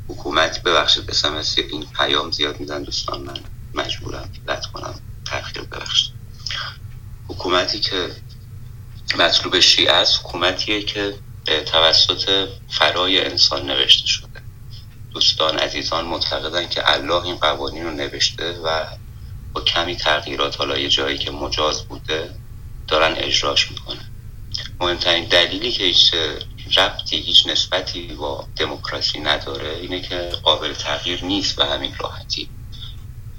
حکومت، ببخشید SMS این پیام زیاد میدن دوستان، من مجبورم رد کنم، تأخیر ببخشید. حکومتی که مطلوب شیعه است، حکومتیه که توسط فرای انسان نوشته شده. دوستان عزیزان معتقدن که الله این قوانین رو نوشته و با کمی تغییرات، حالا یه جایی که مجاز بوده، دارن اجراش میکنن. مهمترین دلیلی که هیچ ربطی، هیچ نسبتی با دموکراسی نداره اینه که قابل تغییر نیست و همین راحتی،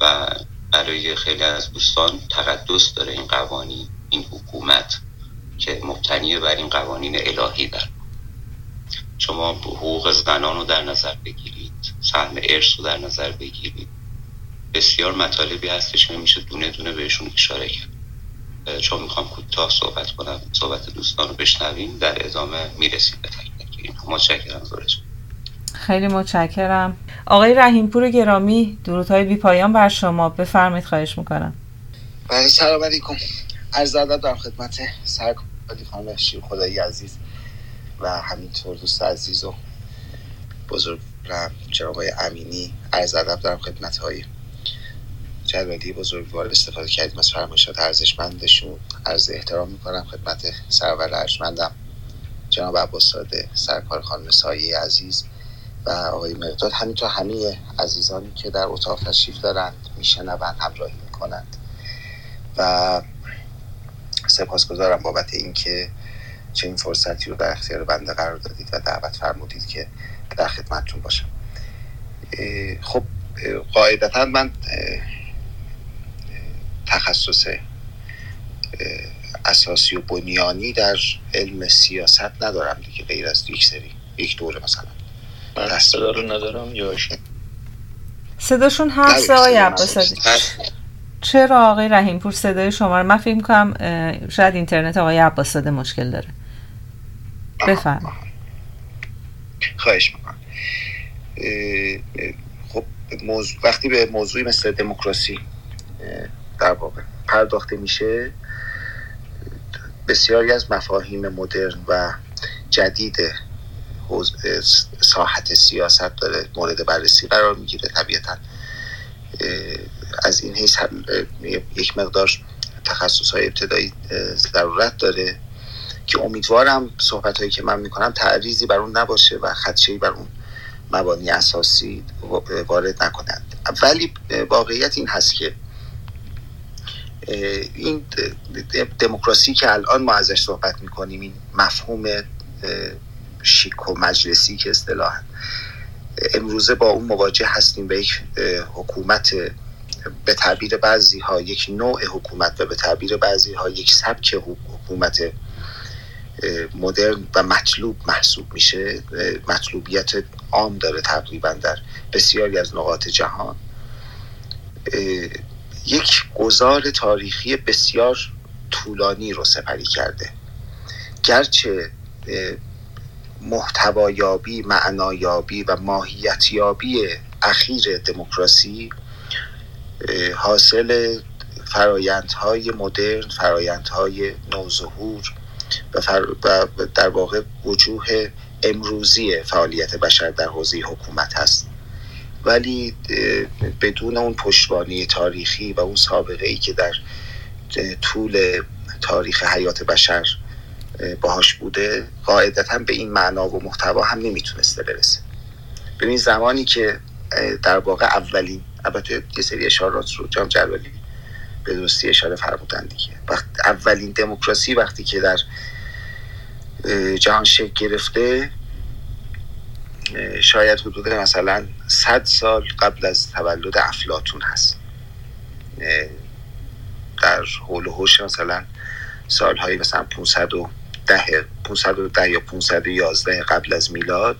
و برای خیلی از دوستان تقدس داره این قوانین، این حکومت که مبتنی بر این قوانین الهی داره. شما حقوق زنان رو در نظر بگیرید، سهم ارث رو در نظر بگیرید، بسیار مطالبی هستش که میشه دونه دونه بهشون اشاره کرد. چون میخوام کوتاه صحبت کنم، صحبت دوستان رو بشنویم، در ادامه میرسیم به تکلیف. متشکرم زورش. خیلی متشکرم. آقای رحیمپور گرامی درودهای بی پایان بر شما، بفرمایید خواهش میکنم. بله سلام علیکم، عرض ادب در خدمت سرکاری خانم شیر خدایی عزیز و همینطور دوست عزیز و بزرگ جناب امینی، عرض ادب در خدمت های جلالی بزرگوار. استفاده کردیم از فرمایشات ارزشمندشون، عرض احترام میکنم خدمت سرور ارجمندم جناب عباس‌زاده سرکار خانم سایه عزیز و آقای مقداد، همینطور همه عزیزانی که در اتاق تشریف دارند، میشنوند، همراهی میکنند و سپاسگزارم بابت اینکه چنین فرصتی رو در اختیار بنده قرار دادید و دعوت فرمودید که در خدمتتون باشم. خب قاعدتاً من تخصص اساسی و بنیانی در علم سیاست ندارم دیگه، غیر از یک دوره مثلا. من صدا رو ندارم یا ایشون صداشون هست؟ آقای عباس‌زاده چرا آقای رحیمپور صدای شما رو من فکر می‌کنم شاید اینترنت آقای عباس‌زاده مشکل داره. بفرمایید. خواهش می‌کنم. خب وقتی به موضوعی مثل دموکراسی در واقع پرداخته میشه، بسیاری از مفاهیم مدرن و جدید ساحت سیاست داره مورد بررسی قرار میگیره. طبیعتاً از این حیث یک مقدار تخصص‌های ابتدایی ضرورت داره که امیدوارم صحبت‌هایی که من میکنم تعریضی بر اون نباشه و خدشه‌ای بر اون مبانی اساسی وارد نکنند. ولی واقعیت این هست که این دموکراسی که الان ما ازش صحبت میکنیم، این مفهوم شیک و مجلسی که اصطلاحاً امروزه با اون مواجه هستیم، به یک حکومت، به تعبیر بعضی ها یک نوع حکومت و به تعبیر بعضی ها یک سبک حکومت مدرن و مطلوب محسوب میشه، مطلوبیت عام داره تقریبا در بسیاری از نقاط جهان، یک گذار تاریخی بسیار طولانی رو سپری کرده. گرچه محتوایابی، معنایابی و ماهیتیابی اخیر دموکراسی حاصل فرایندهای مدرن، فرایندهای نوظهور و در واقع وجوه امروزی فعالیت بشر در حوزه حکومت هست، ولی بدون اون پشتوانه تاریخی و اون سابقه ای که در طول تاریخ حیات بشر باهاش بوده، قاعدتاً به این معنا و محتوا هم نمیتونسته برسه. ببین زمانی که در واقع اولین، البته یه سری اشارات رو جان جلالی به درستی اشاره فرمودن دیگه، وقت اولین دموکراسی وقتی که در جهان شکل گرفته، شاید حدود مثلا 100 سال قبل از تولد افلاطون هست، در حول و حوش مثلا سالهای مثلا 510 یا 511 قبل از میلاد،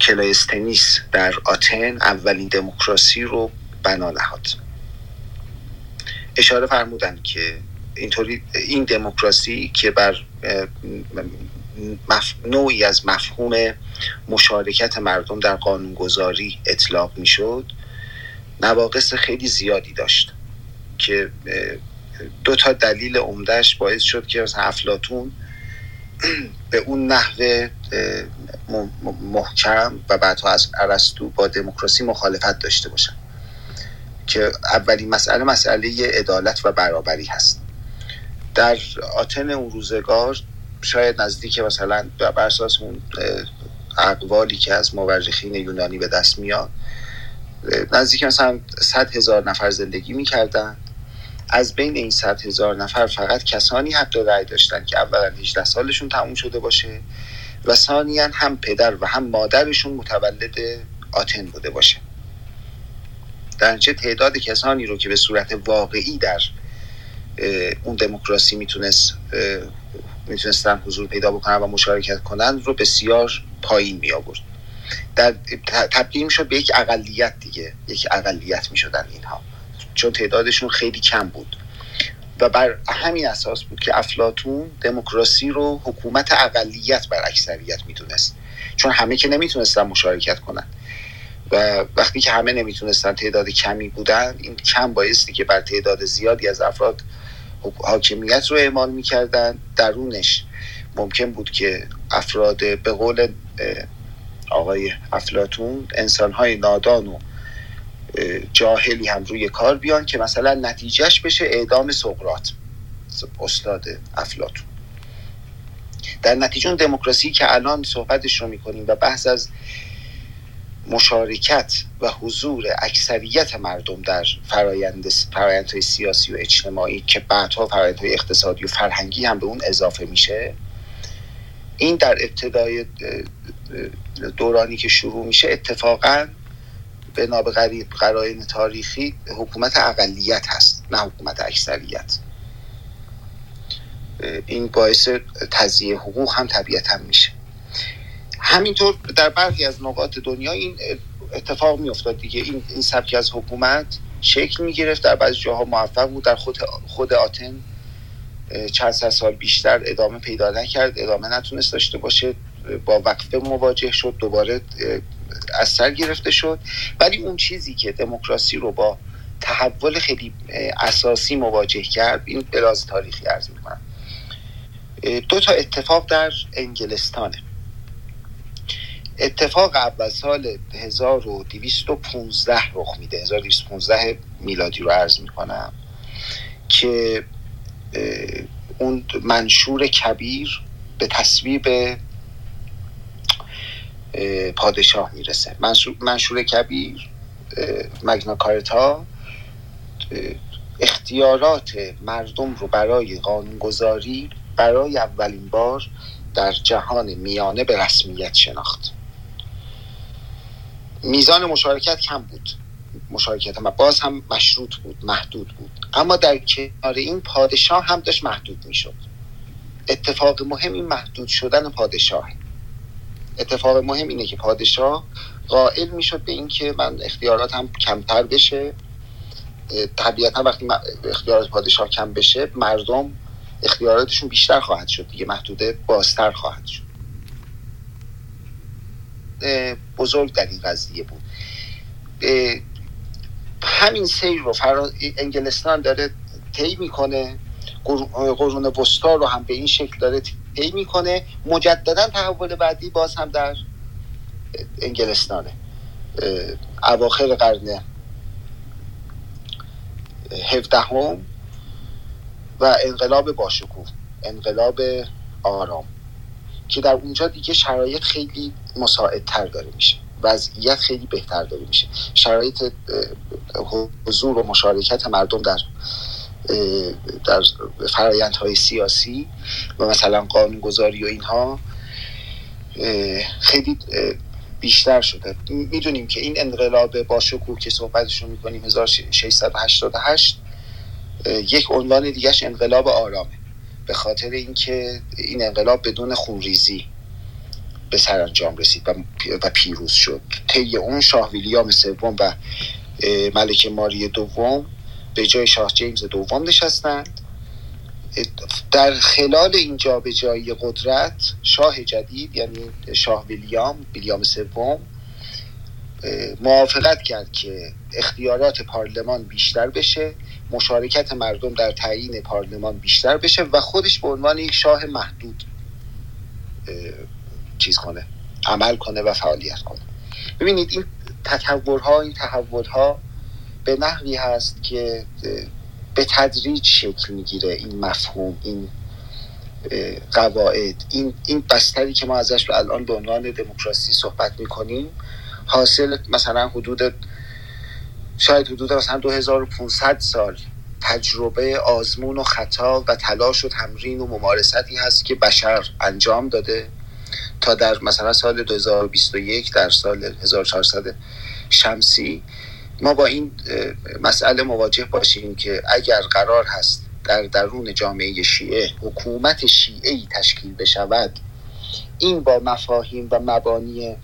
کلایستنیس در آتن اولین دموکراسی رو بنا نهاد. اشاره فرمودن که اینطوری این دموکراسی که بر نوعی از مفهوم مشارکت مردم در قانونگذاری اطلاق میشد، نواقص خیلی زیادی داشت که دو تا دلیل عمدهش باعث شد که افلاطون به اون نحو محکم و بعدها از ارسطو با دموکراسی مخالفت داشته باشن، که اولین مسئله عدالت و برابری هست. در آتن اون روزگار شاید نزدیک مثلا بر اساس اون اقوالی که از مورخین یونانی به دست میاد، نزدیک مثلا 100,000 نفر زندگی میکردن. از بین این 100,000 نفر فقط کسانی حق رأی داشتن که اولا 18 سالشون تموم شده باشه و ثانیا هم پدر و هم مادرشون متولد آتن بوده باشه. در اینجا تعداد کسانی رو که به صورت واقعی در اون دموکراسی میتونستن حضور پیدا بکنن و مشارکت کنن رو بسیار پایین می آورد، در تبدیل میشد به یک اقلیت دیگه، یک اقلیت میشدن اینها، چون تعدادشون خیلی کم بود و بر همین اساس بود که افلاطون دموکراسی رو حکومت اقلیت بر اکثریت میدونست، چون همه که نمیتونستن مشارکت کنن و وقتی که همه نمیتونستن، تعداد کمی بودن، این کم بایستی که بر تعداد زیادی از افراد حاکمیت رو اعمال میکردن. درونش ممکن بود که افراد، به قول آقای افلاطون، انسان‌های نادان و جاهلی هم روی کار بیان که مثلا نتیجهش بشه اعدام سقراط، استاد افلاطون. در نتیجه اون دموکراسی که الان صحبتش رو میکنیم و بحث از مشارکت و حضور اکثریت مردم در فرایندهای سیاسی و اجتماعی که بعدها فرایندهای اقتصادی و فرهنگی هم به اون اضافه میشه، این در ابتدای دورانی که شروع میشه اتفاقا به نابغریب قرائن تاریخی حکومت اقلیت هست، نه حکومت اکثریت. این باعث تضییع حقوق هم طبیعتاً میشه. همینطور در برخی از نقاط دنیا این اتفاق میافتاد دیگه، این سبک از حکومت شکل میگرفت. در بعضی جاها موفق بود، در خود آتن چند سال بیشتر ادامه پیدا نکرد، ادامه نتونست داشته باشه، با وقفه مواجه شد، دوباره از سر گرفته شد. ولی اون چیزی که دموکراسی رو با تحول خیلی اساسی مواجه کرد، این بلاز تاریخی عرض میکنم، 2 اتفاق در انگلستانه. اتفاق اول سال 1215 رخ میده، 1215 میلادی رو عرض میکنم، که اون منشور کبیر به تصویب پادشاه میرسه. منشور کبیر، مگنا کارتا، اختیارات مردم رو برای قانونگذاری برای اولین بار در جهان میانه به رسمیت شناخت. میزان مشارکت کم بود، مشارکت، اما باز هم مشروط بود، محدود بود. اما در کنار این پادشاه هم داشت محدود میشد. اتفاق مهم این محدود شدن پادشاه. اتفاق مهم اینه که پادشاه قائل میشد به این که من اختیاراتم کمتر بشه. طبیعتا وقتی اختیارات پادشاه کم بشه مردم اختیاراتشون بیشتر خواهد شد دیگه، محدوده بازتر خواهد شد. بزرگ در این قضیه بود. همین سیر رو انگلستان داره طی میکنه، قرون وسطی رو هم به این شکل داره طی میکنه. مجددا تحول بعدی باز هم در انگلستانه، اواخر قرن 17 و انقلاب باشکوه، انقلاب آرام، که در اونجا دیگه شرایط خیلی مساعدتر داره میشه، وضعیت خیلی بهتر داره میشه، شرایط حضور و مشارکت مردم در فرآیندهای سیاسی و مثلا قانونگذاری و اینها خیلی بیشتر شده. میدونیم که این انقلاب باشکوه که صحبتشون میکنیم 1688 یک عنوان دیگهش انقلاب آرامه، به خاطر اینکه این انقلاب بدون خونریزی به سرانجام رسید و پیروز شد. طی اون شاه ویلیام سوم و ملکه ماری دوم به جای شاه جیمز دوم نشستند. در خلال این جابجایی قدرت شاه جدید یعنی شاه ویلیام سوم موافقت کرد که اختیارات پارلمان بیشتر بشه، مشارکت مردم در تعیین پارلمان بیشتر بشه و خودش به عنوان یک شاه محدود چیز کنه، عمل کنه و فعالیت کنه. ببینید این تطورها، این تحولها به نحوی هست که به تدریج شکل میگیره این مفهوم، این قواعد، این بستری که ما ازش الان به عنوان دموکراسی صحبت میکنیم حاصل مثلا حدود مثلا 2500 سال تجربه، آزمون و خطا و تلاش و تمرین و ممارستی هست که بشر انجام داده تا در مثلا سال 2021، در سال 1400 شمسی ما با این مسئله مواجه باشیم که اگر قرار هست در درون جامعه شیعه حکومت شیعه‌ای تشکیل بشود، این با مفاهیم و مبانی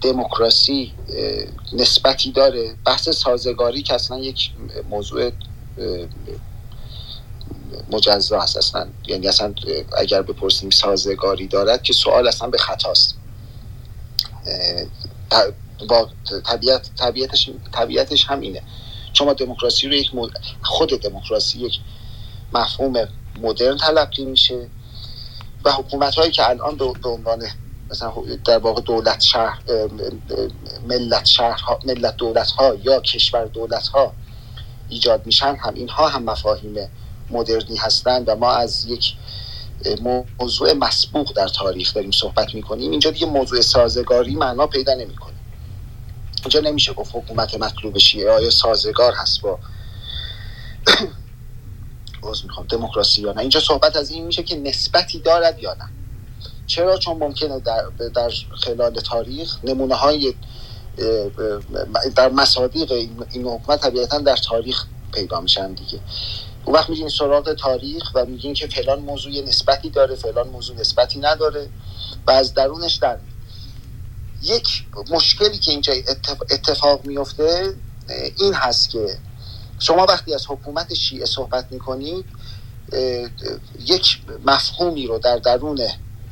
دموکراسی نسبتی داره. بحث سازگاری که اصلا یک موضوع مجزا هست، اصلا یعنی اصلا اگر بپرسیم سازگاری دارد که سوال اصلا به خطاست. با طبیعتش هم اینه، چون ما دموکراسی رو خود دموکراسی یک مفهوم مدرن تلقی میشه و حکومت‌هایی که الان به عنوان مثلا در واقع دولت شهر، ملت دولت‌ها یا کشور دولت‌ها ایجاد میشن، هم اینها هم مفاهیم مدرنی هستند و ما از یک موضوع مسبوق در تاریخ داریم صحبت میکنیم. اینجا دیگه موضوع سازگاری معنا پیدا نمیکنه. اینجا نمیشه گفت حکومت مطلوب شیعه آیا سازگار هست با دموکراسی یا نه. اینجا صحبت از این میشه که نسبتی دارد یا نه. چرا؟ چون ممکنه در خلال تاریخ نمونه های در مصادیق این حکومت طبیعتا در تاریخ پیدا میشن دیگه. اون وقت میگین سراغ تاریخ و میگین که فلان موضوع نسبتی داره، فلان موضوع نسبتی نداره و از درونش در یک مشکلی که اینجا اتفاق میفته این هست که شما وقتی از حکومت شیعه صحبت میکنید یک مفهومی رو در درون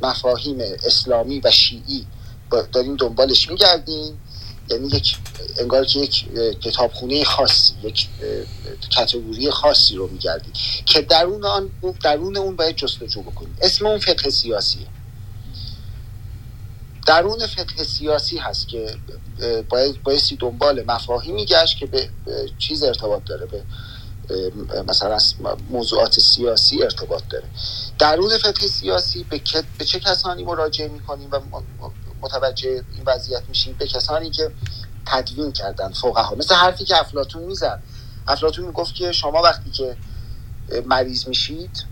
مفاهیم اسلامی و شیعی داریم دنبالش میگردیم، یعنی انگار که یک کتابخونه خاصی، یک کاتگوری خاصی رو میگردید که درون اون باید جستجو بکنید. اسم اون فقه سیاسیه. درون فقه سیاسی هست که بایستی دنبال مفاهیمی گشت که به چیز ارتباط داره، به مثلا موضوعات سیاسی ارتباط داره. درون فقه سیاسی به چه کسانی مراجعه میکنیم و متوجه این وضعیت میشیم؟ به کسانی که تدوین کردن، فقها. مثل حرفی که افلاطون میزد. افلاطون میگفت که شما وقتی که مریض میشید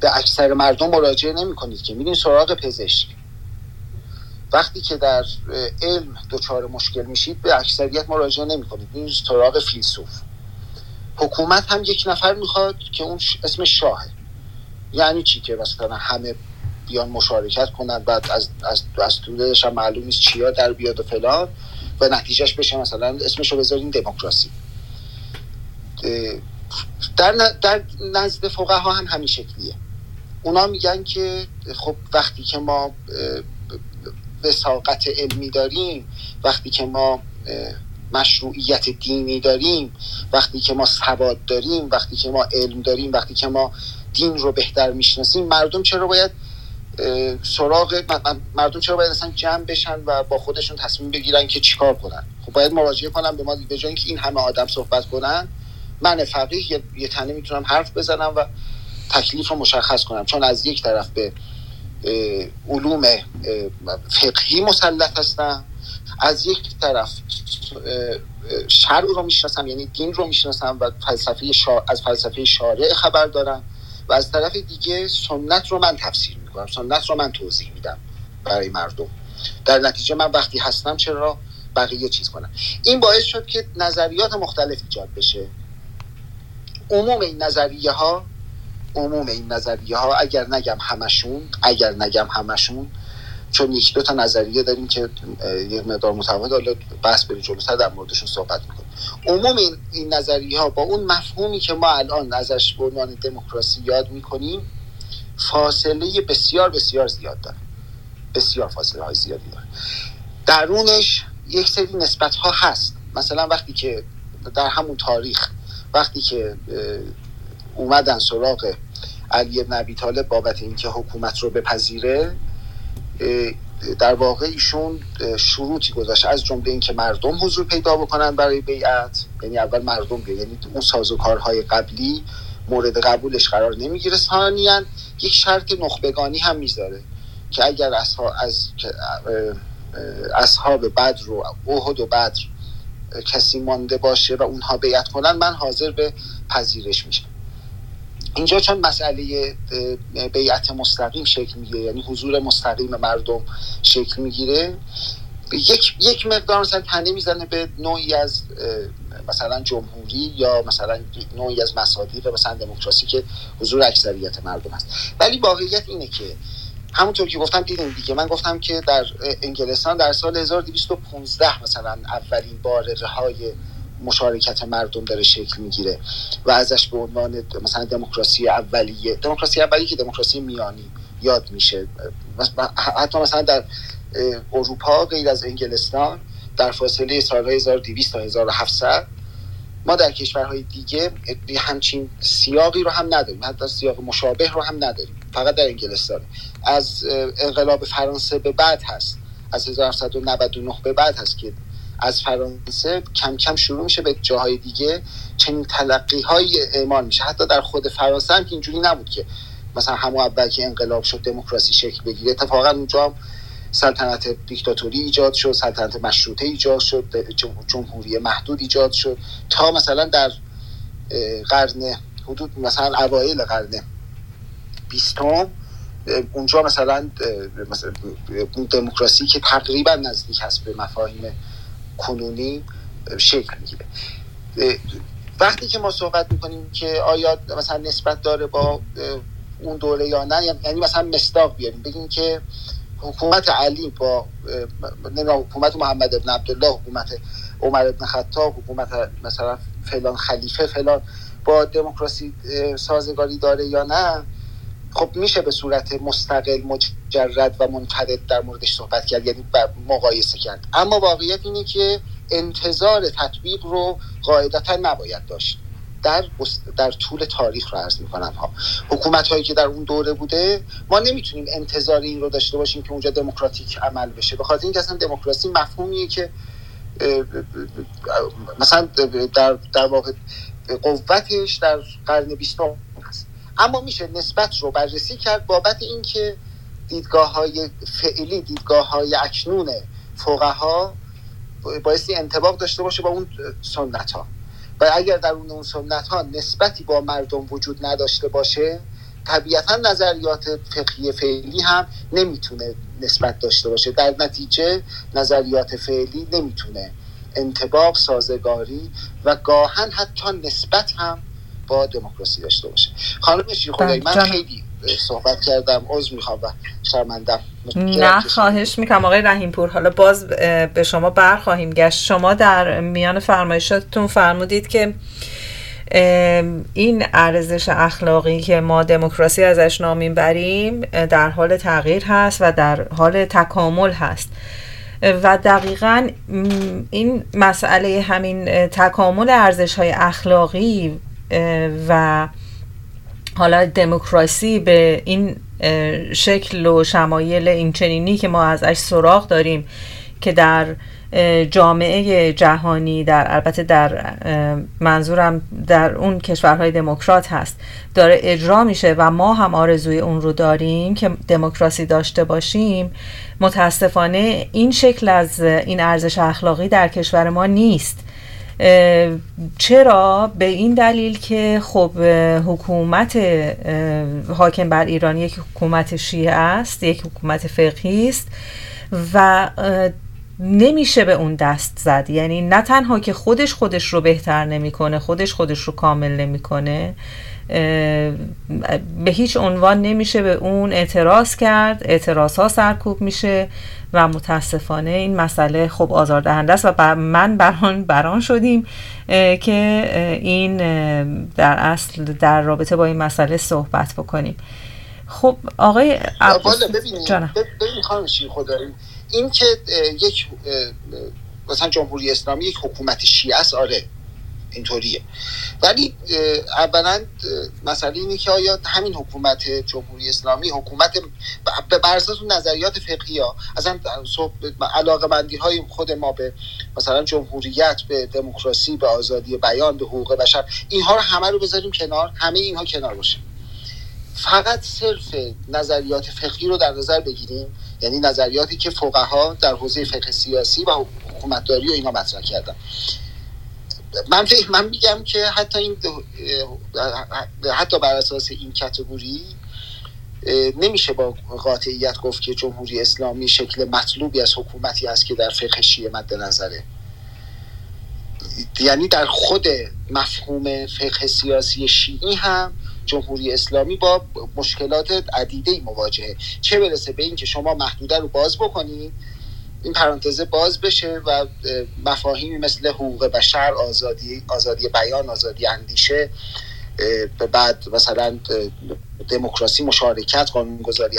به اکثر مردم مراجعه نمیکنید که، میرین سراغ پزشک. وقتی که در علم دچار مشکل میشید به اکثریت مراجعه نمی‌کنید، این سراغ فیلسوف. حکومت هم یک نفر میخواد که اون اسم شاهه. یعنی چی که مثلا همه بیان مشارکت کنن، بعد از دولتش هم معلوم نیست چیا در بیاد و فلان، و نتیجهش بشه مثلا اسمشو بذارین دموکراسی. در نزد فقها هم همین شکلیه. اونا میگن که خب وقتی که ما وثاقت علمی داریم، وقتی که ما مشروعیت دینی داریم، وقتی که ما سواد داریم، وقتی که ما علم داریم، وقتی که ما دین رو بهتر میشناسیم، مردم چرا باید اصلا جمع بشن و با خودشون تصمیم بگیرن که چیکار کنن؟ خب باید مراجعه کنن به ما. به جای اینکه این همه آدم صحبت کنن، من فقیه یه تنه میتونم حرف بزنم و تکلیف رو مشخص کنم، چون از یک طرف به علوم فقهی مسلط هستم، از یک طرف شرع رو میشناسم، یعنی دین رو میشناسم و از فلسفه شارع خبر دارم، و از طرف دیگه سنت رو من تفسیر میکنم، سنت رو من توضیح میدم برای مردم. در نتیجه من وقتی هستم چرا بقیه چیز کنم؟ این باعث شد که نظریات مختلف ایجاد بشه. عموم این نظریه ها اگر نگم همشون، چون یک دو تا نظریه داریم که یک مقدار متفاوت، حالا بحث بریم جلوتر در موردشون صحبت میکنیم. عموم این نظریه ها با اون مفهومی که ما الان ازش به عنوان دموکراسی یاد میکنیم فاصله بسیار بسیار زیاد داره، بسیار فاصله های زیادی داره. درونش یک سری نسبت ها هست. مثلا وقتی که در همون تاریخ وقتی که اومدن سراغ علی بن ابی طالب بابت اینکه حکومت رو بپذیره، در واقع ایشون شروطی گذاشت، از جمله اینکه مردم حضور پیدا بکنن برای بیعت، یعنی اول مردم بیان، یعنی اون سازوکارهای قبلی مورد قبولش قرار نمیگیره. ثانیاً یک شرط نخبگانی هم میذاره که اگر اصحاب بدر و احد و بدر کسی مانده باشه و اونها بیعت کنن، من حاضر به پذیرش میشم. اینجا چون مسئله بیعت مستقیم شکل میگیره، یعنی حضور مستقیم مردم شکل میگیره، یک مقدار مثلا تنه میزنه به نوعی از مثلا جمهوری یا مثلا نوعی از مصادیق مثلا دموکراسی که حضور اکثریت مردم هست. ولی واقعیت اینه که همونطور که گفتم، دیدیم دیگه، من گفتم که در انگلستان در سال 1215 مثلا اولین بار رهای مشارکت مردم داره شکل میگیره و ازش به عنوان مثلا دموکراسی اولیه که دموکراسی میانی یاد میشه. حتی مثلا در اروپا غیر از انگلستان در فاصله سالهای 1200 تا 1700 ما در کشورهای دیگه همچین سیاقی رو هم نداریم، حتی سیاق مشابه رو هم نداریم، فقط در انگلستان. از انقلاب فرانسه به بعد هست، از 1799 به بعد هست که از فرانسه کم کم شروع میشه به جاهای دیگه چنین تلقی های اعمال میشه. حتی در خود فرانسه هم که اینجوری نبود که مثلا همون اول که انقلاب شد دموکراسی شکل بگیره. اتفاقا اونجا سلطنت دیکتاتوری ایجاد شد، سلطنت مشروطه ایجاد شد، جمهوری محدود ایجاد شد، تا مثلا در اوایل قرن 20 اونجا مثلا دموکراسی که تقریبا نزدیک هست به مفاهیم کنونی شکل میگیره. وقتی که ما صحبت میکنیم که آیا مثلا نسبت داره با اون دوره یا نه، یعنی مثلا مصداق بیاریم بگیم که حکومت علی با حکومت محمد ابن عبدالله، حکومت عمر ابن خطاب، حکومت مثلا فلان خلیفه فلان با دموکراسی سازگاری داره یا نه، خب میشه به صورت مستقل، مجرد و منفرد در موردش صحبت کرد، یعنی مقایسه کرد. اما واقعیت اینه که انتظار تطبیق رو قاعدتا نباید داشت. در طول تاریخ رو عرض میکنم ها، حکومت هایی که در اون دوره بوده ما نمیتونیم انتظار این رو داشته باشیم که اونجا دموکراتیک عمل بشه، بخاطر اینکه اصلا دموکراسی مفهومیه که مثلا در واقع قوتش در قرن 20 هست. اما میشه نسبت رو بررسی کرد بابت اینکه دیدگاه‌های فعلی، دیدگاه‌های اکنون فقها بایستی انطباق داشته باشه با اون سنت‌ها، و اگر در اون سنت‌ها نسبتی با مردم وجود نداشته باشه طبیعتا نظریات فقهی فعلی هم نمیتونه نسبت داشته باشه. در نتیجه نظریات فعلی نمیتونه انطباق، سازگاری و گاهن حتی نسبت هم با دموکراسی داشته باشه. خانم شیخ خدایی، من خیلی صحبت کردم، عذر میخوام و شرمندم. نه، خواهش میکنم آقای رحیم پور. حالا باز به شما برخواهیم گشت. شما در میان فرمایشاتتون فرمودید که این ارزش اخلاقی که ما دموکراسی ازش نام میبریم در حال تغییر هست و در حال تکامل هست و دقیقاً این مسئله همین تکامل ارزش‌های اخلاقی و حالا دموکراسی به این شکل و شمایل اینچنینی که ما ازش سراغ داریم که در جامعه جهانی، در البته در منظورم در اون کشورهای دموکرات هست، داره اجرا میشه و ما هم آرزوی اون رو داریم که دموکراسی داشته باشیم. متاسفانه این شکل از این ارزش اخلاقی در کشور ما نیست. چرا؟ به این دلیل که خب حکومت حاکم بر ایران یک حکومت شیعه است، یک حکومت فقهی است و نمیشه به اون دست زد. یعنی نه تنها که خودش رو بهتر نمیکنه، خودش رو کامل نمیکنه، به هیچ عنوان نمیشه به اون اعتراض کرد، اعتراض ها سرکوب میشه و متاسفانه این مسئله خب آزاردهنده است و من بران شدیم که این در اصل در رابطه با این مسئله صحبت بکنیم. خب آقای ببینید خانم شیخ خدایی، این که یک مثلا جمهوری اسلامی یک حکومت شیعه است، آره اینطوریه، ولی اولا مسئله اینه که آیا همین حکومت جمهوری اسلامی حکومت به برساس نظریات فقهی ها اصلا علاقمندی های خود ما به مثلا جمهوریت، به دموکراسی، به آزادی بیان، به حقوق بشر، اینها رو همه رو بذاریم کنار، همه اینها کنار باشه، فقط صرف نظریات فقهی رو در نظر بگیریم، یعنی نظریاتی که فقها در حوزه فقه سیاسی و حکومتداری و اینا مطرح کردن. من میگم که حتی بر اساس این کاتگوری نمیشه با قاطعیت گفت که جمهوری اسلامی شکل مطلوبی از حکومتی است که در فقه شیعه مد نظره. یعنی در خود مفهوم فقه سیاسی شیعی هم جمهوری اسلامی با مشکلات عدیده‌ای مواجهه، چه برسه به این که شما محدوده رو باز بکنید، این پرانتزه باز بشه و مفاهیمی مثل حقوق بشر، آزادی بیان، آزادی اندیشه، بعد مثلا دموکراسی، مشارکت، قانونگذاری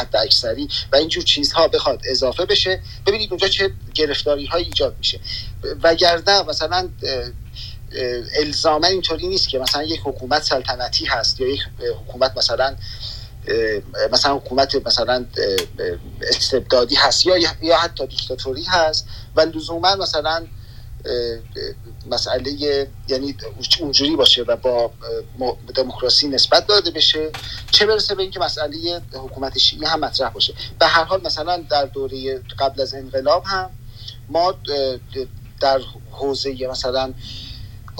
حد اکثری و اینجور چیزها بخواد اضافه بشه. ببینید اونجا چه گرفتاری های ایجاد میشه. وگرنه مثلا الزاما اینطوری نیست که مثلا یک حکومت سلطنتی هست یا یک حکومت مثلا حکومت مثلا استبدادی هست یا حتی دیکتاتوری هست و لزوما مثلا مسئله یعنی اونجوری باشه و با دموکراسی نسبت داده بشه، چه برسه به اینکه مسئله حکومت شیعی هم مطرح باشه. به هر حال مثلا در دوره قبل از انقلاب هم ما در حوزه مثلا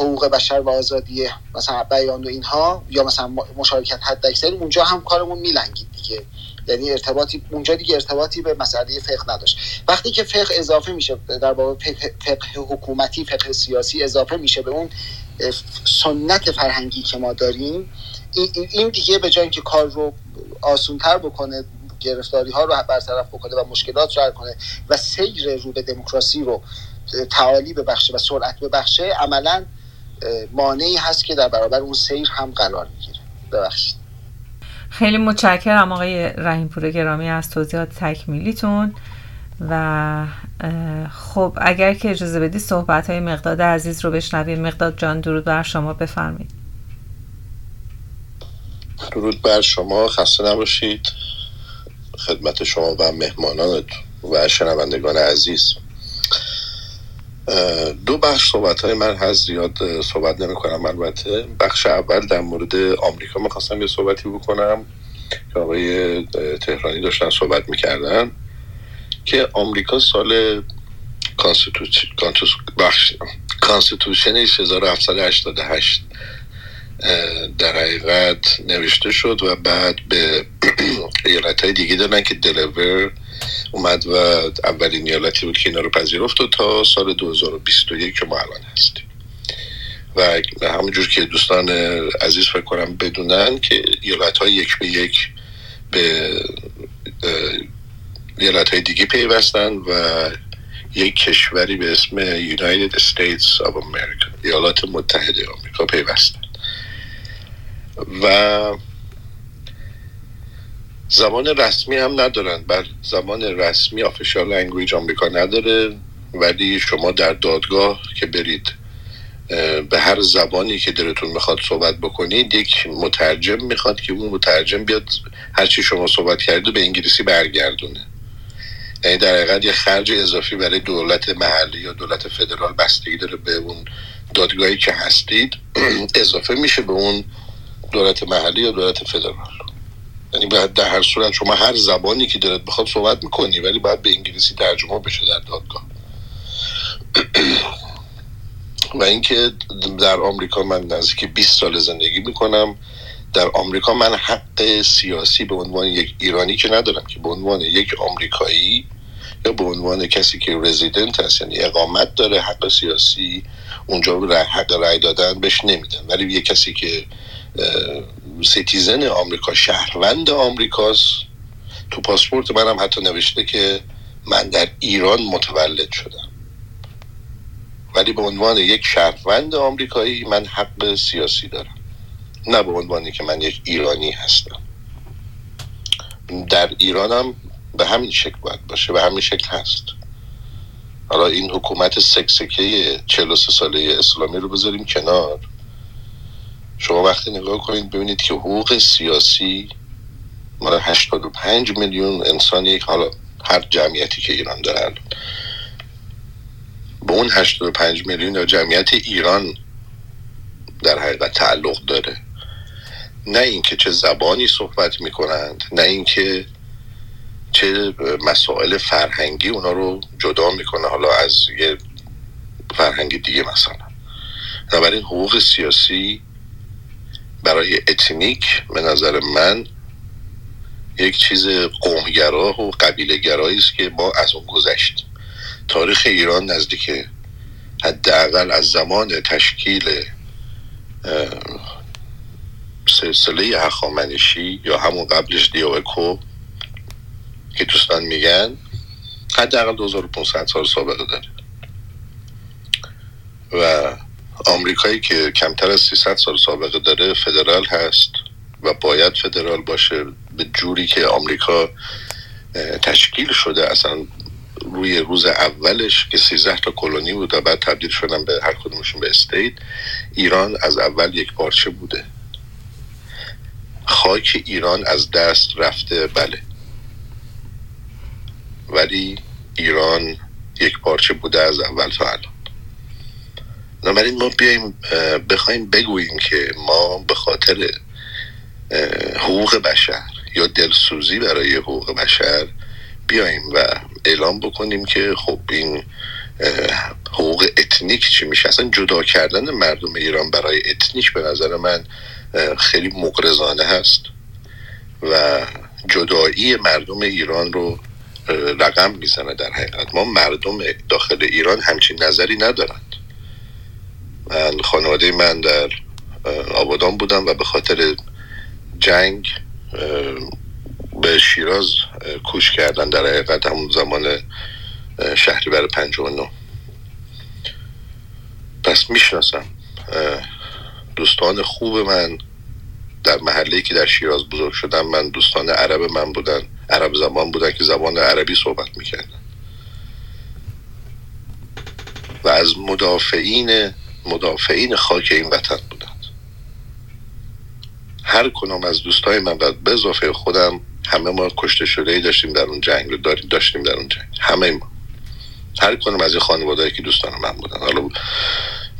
حقوق بشر و آزادی مثلا بیان و اینها یا مثلا مشارکت حد اکثری، اونجا هم کارمون میلنگید دیگه، یعنی اونجا دیگه ارتباطی به مسئله فقه نداشت. وقتی که فقه اضافه میشه در باب فقه حکومتی، فقه سیاسی اضافه میشه به اون سنت فرهنگی که ما داریم، این دیگه به جای اینکه کار رو آسان‌تر بکنه، گرفتاری ها رو برطرف بکنه و مشکلات رو حل کنه و سیر رو به دموکراسی رو تعالی ببخشه و سرعت ببخشه، عملاً مانعی هست که در برابر اون سیر هم قرار میگیره. ببخشید. خیلی متشکرم آقای رحیم‌پور گرامی از توضیحات تکمیلیتون و خب اگر که اجازه بدید صحبت‌های مقداد عزیز رو بشنویم. مقداد جان، درود بر شما، بفرمایید. درود بر شما، خسته نباشید. خدمت شما و مهمانانتون و شنوندگان عزیز. دو بخش صحبت‌های من هست، زیاد صحبت نمی‌کنم البته. بخش اول در مورد آمریکا می‌خواستم یه صحبتی بکنم که آقای تهرانی داشتن صحبت می‌کردن که آمریکا سال کانستیتوشن 1788 در حقیقت نوشته شد و بعد به ایالت‌های دیگه دادن که دلور اومد و اولین ایالتی بود که اینا رو پذیرفت و تا سال 2021 که ما الان هستیم. و همونجور که دوستان عزیز فکر کنم بدونن که ایالت‌های یک به یک به ایالت‌های دیگه پیوستن و یک کشوری به اسم United States of America، ایالات متحده آمریکا پیوستن. و زبان رسمی هم ندارن، بر زبان رسمی آفیشال لنگویج آمریکا نداره، ولی شما در دادگاه که برید به هر زبانی که دلتون میخواد صحبت بکنید یک مترجم میخواد که اون مترجم بیاد هرچی شما صحبت کردید به انگلیسی برگردونه. یعنی در حقیقت یه خرج اضافی برای دولت محلی یا دولت فدرال بستگی داره به اون دادگاهی که هستید اضافه میشه به اون دولت محلی یا دولت فدرال. یعنی باید در هر صورت شما هر زبانی که دلت بخواد صحبت میکنی ولی باید به انگلیسی ترجمه بشه در دادگاه. و اینکه در آمریکا، من نزدیک 20 سال زندگی میکنم در آمریکا، من حق سیاسی به عنوان یک ایرانی که ندارم که به عنوان یک آمریکایی یا به عنوان کسی که رزیدنت هست یعنی اقامت داره، حق سیاسی اونجا حق رای دادن بهش نمیدن، ولی یک کسی که سیتیزن آمریکا، شهروند آمریکاست، تو پاسپورت منم حتی نوشته که من در ایران متولد شدم، ولی به عنوان یک شهروند آمریکایی من حق سیاسی دارم، نه به عنوانی که من یک ایرانی هستم. در ایرانم به همین شکل باید باشه، به همین شکل هست. حالا این حکومت سکسکه 43 ساله اسلامی رو بذاریم کنار، شما وقتی نگاه کنید ببینید که حقوق سیاسی مال 85 میلیون انسانی، حالا هر جمعیتی که ایران دارن، به اون 85 میلیون جمعیت ایران در حقیقت تعلق داره، نه اینکه چه زبانی صحبت میکنند، نه اینکه چه مسائل فرهنگی اونا رو جدا میکنه حالا از یه فرهنگ دیگه مثلا. بنابراین حقوق سیاسی برای اتنیک به نظر من یک چیز قومگرا و قبیله‌گرایی است که ما از اون گذشتیم. تاریخ ایران نزدیک حداقل از زمان تشکیل سلسله هخامنشی یا همون قبلش دیوکو که دوستان میگن حداقل 2500 سال سابقه داره و آمریکایی که کمتر از 300 سال سابقه داره فدرال هست و باید فدرال باشه به جوری که آمریکا تشکیل شده، اصلا روی روز اولش که 13 تا کلونی بود و بعد تبدیل شدن به هر کدومشون به استیت، ایران از اول یک پارچه بوده. خاک ایران از دست رفته، بله، ولی ایران یک پارچه بوده از اول تا الان. بنابراین ما بخوایم بگوییم که ما به خاطر حقوق بشر یا دلسوزی برای حقوق بشر بیایم و اعلام بکنیم که خب این حقوق اتنیک چی میشه، اصلا جدا کردن مردم ایران برای اتنیک به نظر من خیلی مغرضانه هست و جدایی مردم ایران رو رقم میزنه. در حقیقت ما مردم داخل ایران همچین نظری ندارند. من خانواده من در آبادان بودم و به خاطر جنگ به شیراز کوچ کردن در حقیقت همون زمان شهریور 59. پس میشناسم دوستان خوب من در محله‌ای که در شیراز بزرگ شدم، من دوستان عرب من بودن، عرب زبان بودن که زبان عربی صحبت میکردن و از مدافعین خاک این وطن بودند. هر کنم از دوستای من و به اضافه خودم همه ما کشته شده‌ای داشتیم در اون جنگ، داشتیم در اون جنگ، همه ما، هر کنم از این خانواده‌ای که دوستان من بودن. حالا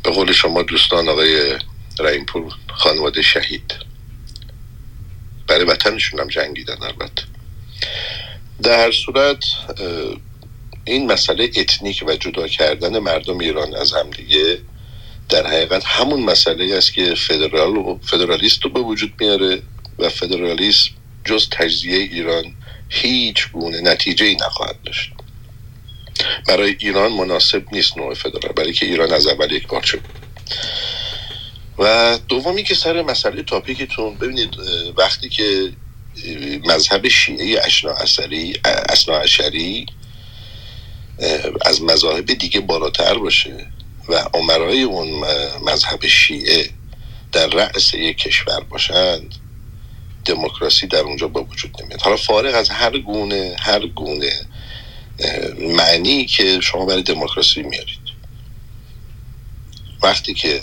به قول شما دوستان آقای رحیم‌پور خانواده شهید، برای وطنشون هم جنگیدن البته. در هر صورت این مسئله اتنیک و جدا کردن مردم ایران از همدیگه در حقیقت همون مسئله است که فدرالیست رو به وجود میاره و فدرالیسم جز تجزیه ایران هیچ گونه نتیجه‌ای نخواهد داشت. برای ایران مناسب نیست نوع فدرال، برای که ایران از اول یک بار شد. و دومی که سر مسئله تاپیکتون، ببینید وقتی که مذهب شیعه اثناعشری از مذاهب دیگه بالاتر باشه و عمرای اون مذهب شیعه در رأس یک کشور باشند، دموکراسی در اونجا با وجود نمیاد. حالا فارغ از هر گونه معنی که شما برای دموکراسی میارید، وقتی که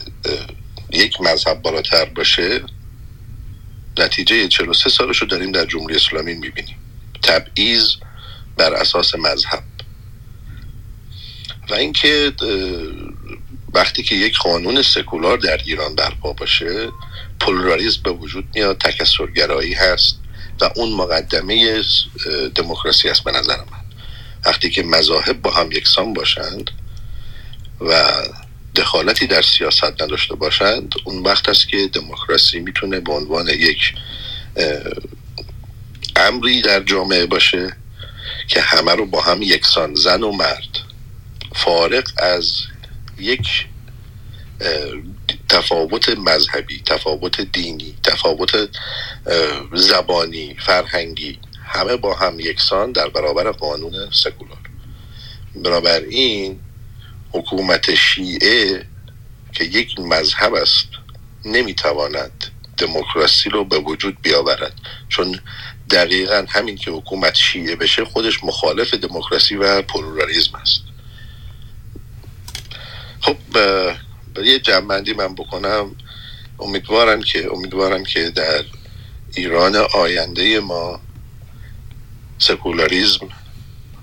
یک مذهب بالاتر باشه، نتیجه 43 سالش رو داریم در جمهوری اسلامی میبینیم، تبعیض بر اساس مذهب. و اینکه وقتی که یک قانون سکولار در ایران برپا باشه، پلورالیسم به وجود میاد، تکثرگرایی هست و اون مقدمه دموکراسی است به نظر من. وقتی که مذاهب با هم یکسان باشند و دخالتی در سیاست نداشته باشند، اون وقت است که دموکراسی میتونه به عنوان یک امری در جامعه باشه که همه رو با هم یکسان، زن و مرد، فارق از یک تفاوت مذهبی، تفاوت دینی، تفاوت زبانی، فرهنگی، همه با هم یکسان در برابر قانون سکولار. بنابراین حکومت شیعه که یک مذهب است نمیتواند دموکراسی رو به وجود بیاورد، چون دقیقاً همین که حکومت شیعه بشه خودش مخالف دموکراسی و پلورالیسم است. خب یه جمع‌بندی من بکنم، امیدوارم که در ایران آینده ما سکولاریسم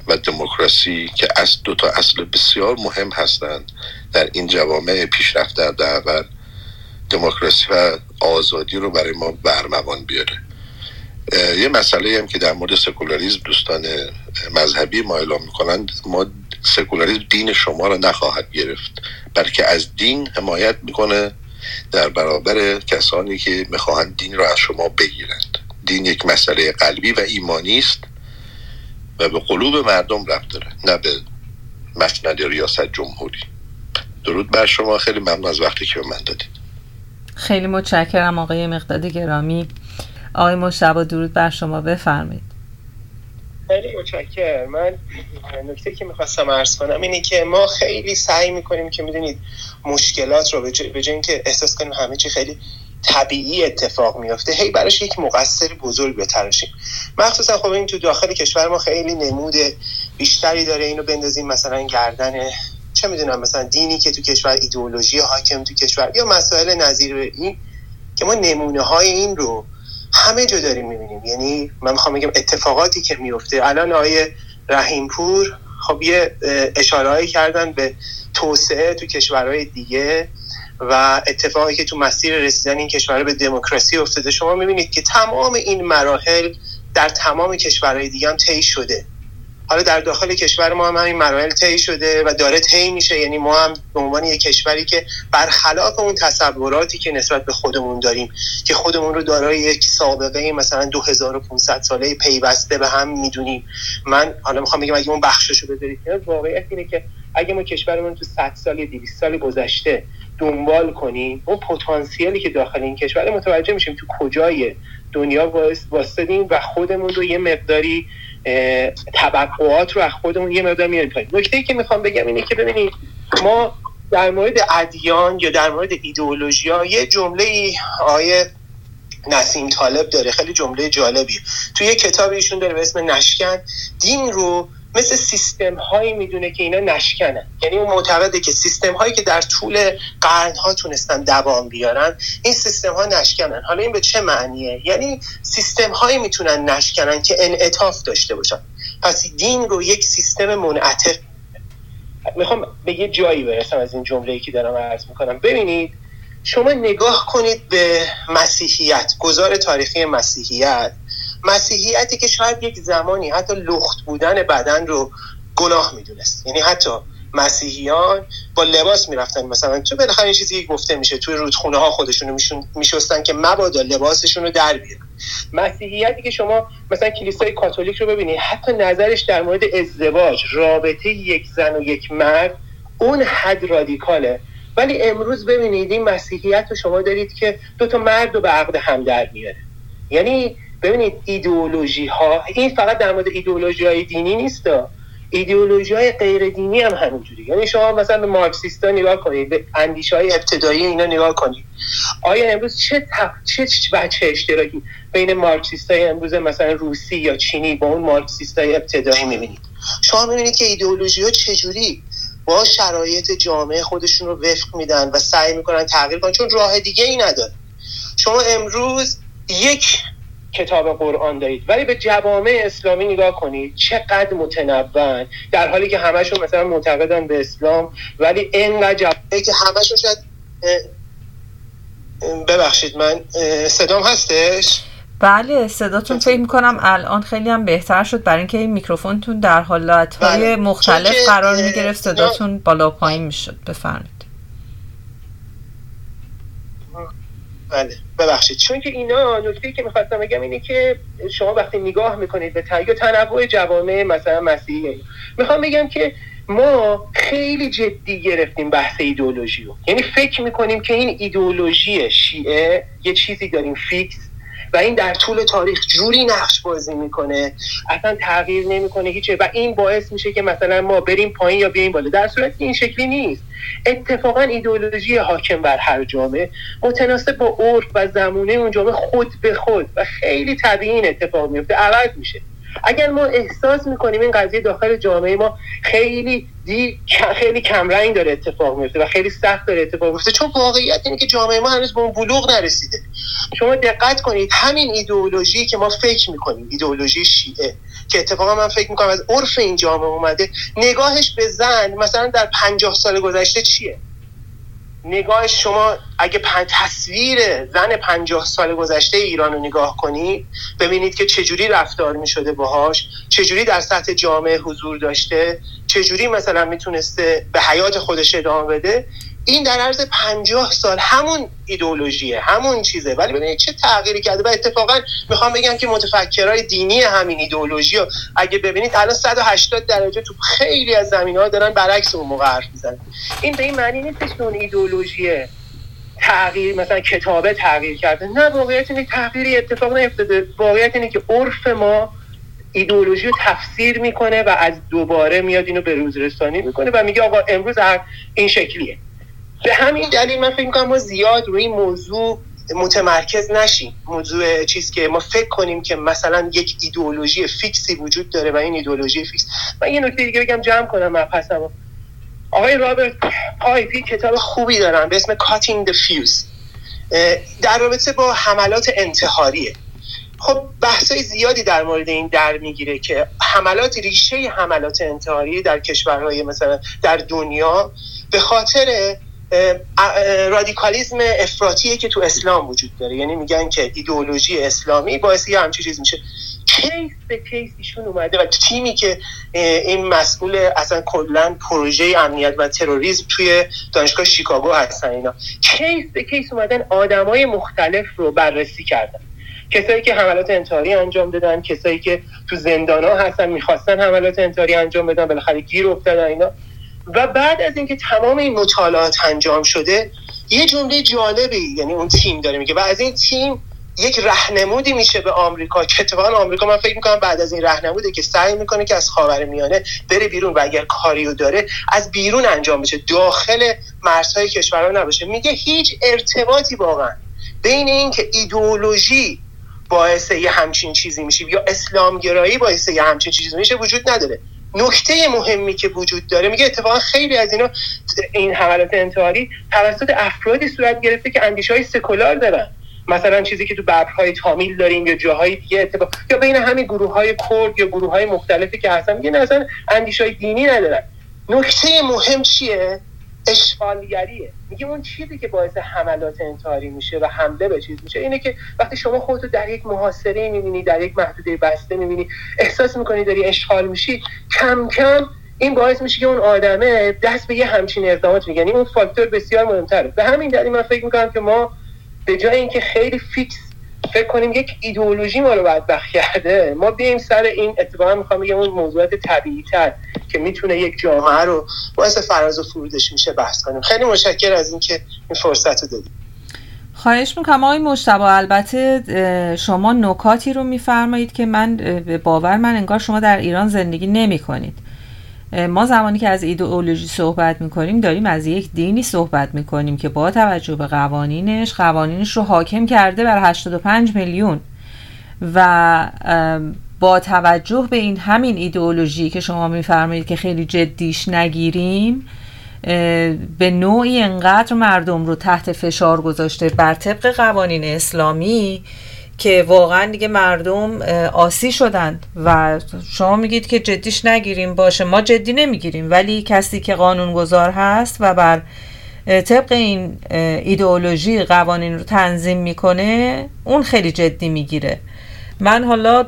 و دموکراسی که از دو تا اصل بسیار مهم هستند در این جوامع پیشرفته در دور، دموکراسی و آزادی رو برای ما برمغان بیاره. یه مسئله هم که در مورد سکولاریسم دوستان مذهبی ما اعلام می‌کنند، ما سکولاریسم دین شما را نخواهد گرفت، بلکه از دین حمایت میکنه در برابر کسانی که میخواهند دین را از شما بگیرند. دین یک مسئله قلبی و ایمانی است و به قلوب مردم ربط داره، نه به مسند ریاست جمهوری. درود بر شما، خیلی ممنون از وقتی که به من دادید. خیلی متشکرم آقای مقدادی گرامی. آقای مشتبه درود بر شما، بفرمایید. خیلی متشکرم. من نکته که میخواستم عرض کنم اینه که ما خیلی سعی میکنیم که میدونید مشکلات رو به جای اینکه احساس کنیم همه چی خیلی طبیعی اتفاق میفته، هی براش یک مقصر بزرگ بتراشیم. مخصوصا خب این تو داخل کشور ما خیلی نمود بیشتری داره، اینو بندازیم مثلا گردن چه میدونم مثلا دینی که تو کشور، ایدئولوژی حاکم تو کشور، یا مسائل نظیر این که ما نمونه های این رو همه جا داریم میبینیم. یعنی من میخوام بگم اتفاقاتی که میفته الان، آقای رحیمپور خب یه اشارهایی کردن به توسعه تو کشورهای دیگه و اتفاقی که تو مسیر رسیدن این کشورها به دموکراسی افتاده. شما میبینید که تمام این مراحل در تمام کشورهای دیگه هم طی شده. حالا در داخل کشور ما هم این مراحل طی شده و داره طی میشه. یعنی ما هم به عنوان یک کشوری که برخلاف اون تصوراتی که نسبت به خودمون داریم که خودمون رو دارای یک سابقه مثلا 2500 ساله پیوسته به هم میدونیم، من حالا میخوام بگم اگه اون بخششو بذارید، واقعیت اینه که اگه ما کشورمون تو 100 سال 200 سال گذشته دنبال کنیم، اون پتانسیلی که داخل این کشور متوجه میشیم تو کجای دنیا واسطیم و خودمون رو یه مقداری توقعات رو از خودمون یه مقدار میاریم پایین. نکته‌ای که میخوام بگم اینه که ببینید ما در مورد ادیان یا در مورد ایدئولوژی‌ها یه جمله‌ای آیه نسیم طالب داره، خیلی جمله جالبی توی یه کتابی ایشون داره به اسم نشکن. دین رو مثل سیستم هایی میدونه که اینا نشکنن، یعنی اون معتقده که سیستم هایی که در طول قرن ها تونستن دوام بیارن، این سیستم ها نشکنن. حالا این به چه معنیه؟ یعنی سیستم هایی میتونن نشکنن که انعطاف داشته باشن. پس دین رو یک سیستم منعطف. میخوام به یه جایی برسم از این جمله‌ای که دارم عرض میکنم. ببینید شما نگاه کنید به مسیحیت، گذار تاریخی مسیحیتی که شاید یک زمانی حتی لخت بودن بدن رو گناه میدونست، یعنی حتی مسیحیان با لباس میرفتن مثلا، چون بالاخره این چیزی گفته میشه توی رودخونه ها خودشونو میشستن که مبادا لباسشون رو در بیارن. مسیحیتی که شما مثلا کلیسای کاتولیک رو ببینید، حتی نظرش در مورد ازدواج، رابطه یک زن و یک مرد، اون حد رادیکاله. ولی امروز ببینید این مسیحیت رو شما دارید که دو تا مرد رو به عقد هم در میاره. یعنی ببینید ایدئولوژی ها، این فقط در مورد ایدئولوژی های دینی نیست، ایدئولوژی های غیر دینی هم همینجوری. یعنی شما مثلا به مارکسیستا نگاه کنید، به اندیشه های ابتدایی اینا نگاه کنید، آیا امروز چه اشتراکی بین مارکسیستای امروز مثلا روسی یا چینی با اون مارکسیستای ابتدایی میبینید؟ شما میبینید که ایدئولوژی ها چجوری با شرایط جامعه خودشون رو وفق میدن و سعی میکنن تغییر کنن، چون راه دیگه ای نداره. شما امروز یک کتاب قرآن دارید، ولی به جوامع اسلامی نگاه کنید چقدر متنوعن، در حالی که همشون مثلا معتقدن به اسلام، ولی اینقدر جوامعی که همشون شاید ببخشید من صدام هستش؟ بله صداتون فکر میکنم الان خیلی هم بهتر شد، برای اینکه این میکروفونتون در حالتهای بله. مختلف قرار میگرفت، صداتون بالا پایین میشد. بفرمید. بله ببخشید، چون که اینا نکته‌ای که میخواستم بگم اینه که شما وقتی نگاه میکنید به تنوع جوامع مثلا مسیحی، میخوام بگم که ما خیلی جدی گرفتیم بحث ایدئولوژی رو. یعنی فکر میکنیم که این ایدئولوژی شیعه یه چیزی داریم فیکس و این در طول تاریخ جوری نقش بازی میکنه اصلا تغییر نمیکنه هیچه، و این باعث میشه که مثلا ما بریم پایین یا بیایم بالا، در صورتی که این شکلی نیست. اتفاقا ایدئولوژی حاکم بر هر جامعه متناسب با عرف و زمانه اون جامعه خود به خود و خیلی طبیعی این اتفاق میفته، عوض میشه. اگر ما احساس میکنیم این قضیه داخل جامعه ما خیلی کم رنگ داره اتفاق میفته و خیلی سخت داره اتفاق میفته، چون واقعیت اینه که جامعه ما هنوز به اون بلوغ نرسیده. شما دقت کنید همین ایدئولوژی که ما فکر میکنیم ایدئولوژی شیعه، که اتفاقا من فکر میکنم از عرف این جامعه اومده، نگاهش به زن مثلا در 50 سال گذشته چیه؟ نگاهش، شما اگه تصویر زن 50 سال گذشته ایران رو نگاه کنید، ببینید که چجوری رفتار می شده باهاش، چجوری در سطح جامعه حضور داشته، چجوری مثلا میتونسته به حیات خودش ادامه بده. این در عرض 50 سال همون ایدئولوژیه، همون چیزه، ولی ببینید چه تغییری کرده. و اتفاقا میخوام بگم که متفکرای دینی همین ایدئولوژی رو اگه ببینید الان 180 درجه تو خیلی از زمینه‌ها دارن برعکس اون موقع حرف میزنن. این به این معنی نیست که اون ایدئولوژیه تغییر مثلا کتابه تغییر کرده، نه، واقعیت اینه تغییری اتفاق نیفتاده. واقعیت اینه که عرف ما ایدئولوژی رو تفسیر میکنه و از دوباره میاد اینو به روز رسانی میکنه و میگه آقا امروز این شکلیه. به همین دلیل من فکر میکنم ما زیاد روی موضوع متمرکز نشیم، موضوع چیز که ما فکر کنیم که مثلا یک ایدئولوژی فیکسی وجود داره و این ایدئولوژی فیکس. من یه نکته دیگه بگم جمع کنم مبحثمو. آقای رابرت پایپی کتاب خوبی دارن به اسم Cutting the Fuse در رابطه با حملات انتحاریه. خب بحثای زیادی در مورد این در میگیره که ریشه حملات انتحاری در کشورهای مثلا در دنیا به خاطر رادیکالیسم افراطیه که تو اسلام وجود داره. یعنی میگن که ایدئولوژی اسلامی باعث یه همچین چیز میشه. کیس به کیسشون اومده و تیمی که این مسئول اصلا کلا پروژه امنیت و تروریسم توی دانشگاه شیکاگو هستن، اینا کیس به کیس اومدن، آدمای مختلف رو بررسی کردن، کسایی که حملات انتحاری انجام دادن، کسایی که تو زندان‌ها هستن میخواستن حملات انتحاری انجام بدن بالاخره گیر افتادن اینا. و بعد از اینکه تمام این مطالعات انجام شده، یه جمله جالبی یعنی اون تیم داره میگه و از این تیم یک راهنمودی میشه به آمریکا، که اتفاقا آمریکا من فکر میکنم بعد از این راهنموده که سعی میکنه که از خاورمیانه بره بیرون و اگر کاریو داره از بیرون انجام بشه، داخل مرزهای کشورها نباشه. میگه هیچ ارتباطی واقعا بین این که ایدئولوژی باعث یه همچین چیزی میشه یا اسلام گرایی باعث یه همچین چیزی میشه وجود نداره. نکته مهمی که وجود داره، میگه اتفاقا خیلی از اینا این حملات انتحاری توسط افرادی صورت گرفته که اندیشه‌های سکولار دارن، مثلا چیزی که تو ببرهای تامیل داریم یا جاهای دیگه اتفاق، یا بین همین گروه‌های کرد یا گروه‌های مختلفی که هستن، میگه اصلا اندیشه‌های دینی ندارن. نکته مهم چیه؟ اشغالگریه. میگه اون چیزی که باعث حملات انتحاری میشه و حمله به چیز میشه اینه که وقتی شما خودتو در یک محاصره میبینی، در یک محدوده بسته میبینی، احساس میکنی داری اشغال میشی، کم کم این باعث میشه که اون آدمه دست به یه همچین اقدامات میگه. یعنی اون فاکتور بسیار مهمتره. به همین دلیل من فکر میکنم که ما به جای اینکه خیلی فیکس فکر کنیم یک ایدئولوژی ما رو بدبخت کرده، ما بیایم سر این، اتفاقا میخوام بگم اون موضوعات طبیعی‌تر که میتونه یک جامعه رو واسه فراز و فرودش میشه بحث کنیم. خیلی متشکرم از اینکه این فرصت رو دادید. خواهش میکنم آقای مجتبی. البته شما نکاتی رو میفرمایید که من به باور من انگار شما در ایران زندگی نمیکنید. ما زمانی که از ایدئولوژی صحبت میکنیم داریم از یک دینی صحبت میکنیم که با توجه به قوانینش رو حاکم کرده بر 85 میلیون و با توجه به این همین ایدئولوژی که شما میفرمایید که خیلی جدیش نگیریم، به نوعی انقدر مردم رو تحت فشار گذاشته بر طبق قوانین اسلامی که واقعا دیگه مردم آسی شدند و شما میگید که جدیش نگیریم. باشه، ما جدی نمیگیریم، ولی کسی که قانونگذار هست و بر طبق این ایدئولوژی قوانین رو تنظیم میکنه اون خیلی جدی میگیره. من حالا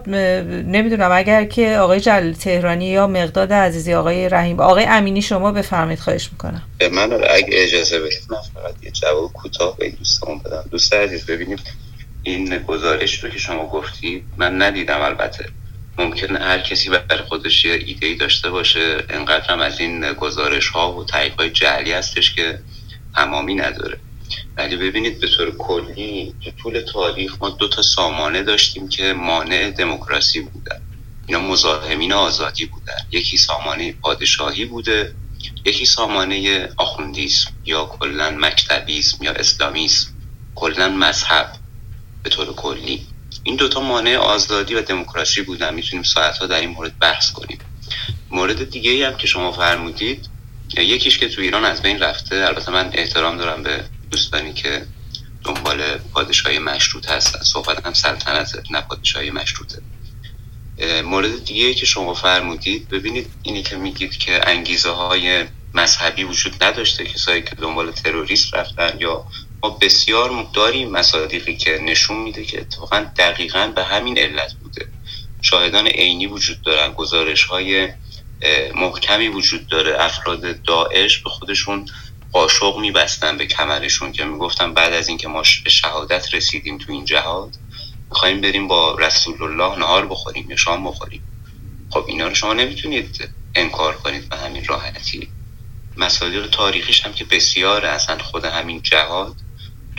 نمیدونم اگر که آقای جلالی تهرانی یا مقداد عزیزی، آقای رحیم، آقای امینی، شما بفرمایید. خواهش میکنم. به من اگه اجازه بدید من فقط یه جواب کوتاه به دوستان بدم. دوست عزیز، ببینیم این گزارش رو که شما گفتید من ندیدم. البته ممکنه هر کسی برای خودش یه ایده‌ای داشته باشه. انقدر هم از این گزارش ها و تایید های جعلی هستش که تمامی نداره. ولی ببینید به طور کلی تو طول تاریخ ما دو تا سامانه داشتیم که مانع دموکراسی بودن. اینا مزاحمین آزادی بودن. یکی سامانه پادشاهی بوده، یکی سامانه آخوندیسم یا کلاً مکتبیسم یا اسلامیسم، کلاً مذهب. به طور کلی این دوتا مانع آزادی و دموکراسی بودن. میتونیم ساعت‌ها در این مورد بحث کنیم. مورد دیگه‌ای هم که شما فرمودید، یکیش که تو ایران از بین رفته، البته من احترام دارم به دوستانی که دنبال پادشاهی مشروط هستن، صحبت هم سلطنته نه پادشاهی مشروطه. مورد دیگه‌ای که شما فرمودید، ببینید اینی که میگید که انگیزه‌های مذهبی وجود نداشته، کسایی که دنبال تروریسم رفتن، یا ما بسیار مقداری مصادیقی که نشون میده که اتفاقا دقیقاً به همین علت بوده. شاهدان عینی وجود دارن، گزارش‌های محکمی وجود داره. افراد داعش به خودشون قاشق میبستن به کمرشون که میگفتن بعد از اینکه ما به شهادت رسیدیم تو این جهاد میخواییم بریم با رسول الله نهار بخوریم یا شام بخوریم. خب اینا رو شما نمیتونید انکار کنید به همین راحتی. مصادیق تاریخیش هم که بسیاره. اصلا خود همین جهاد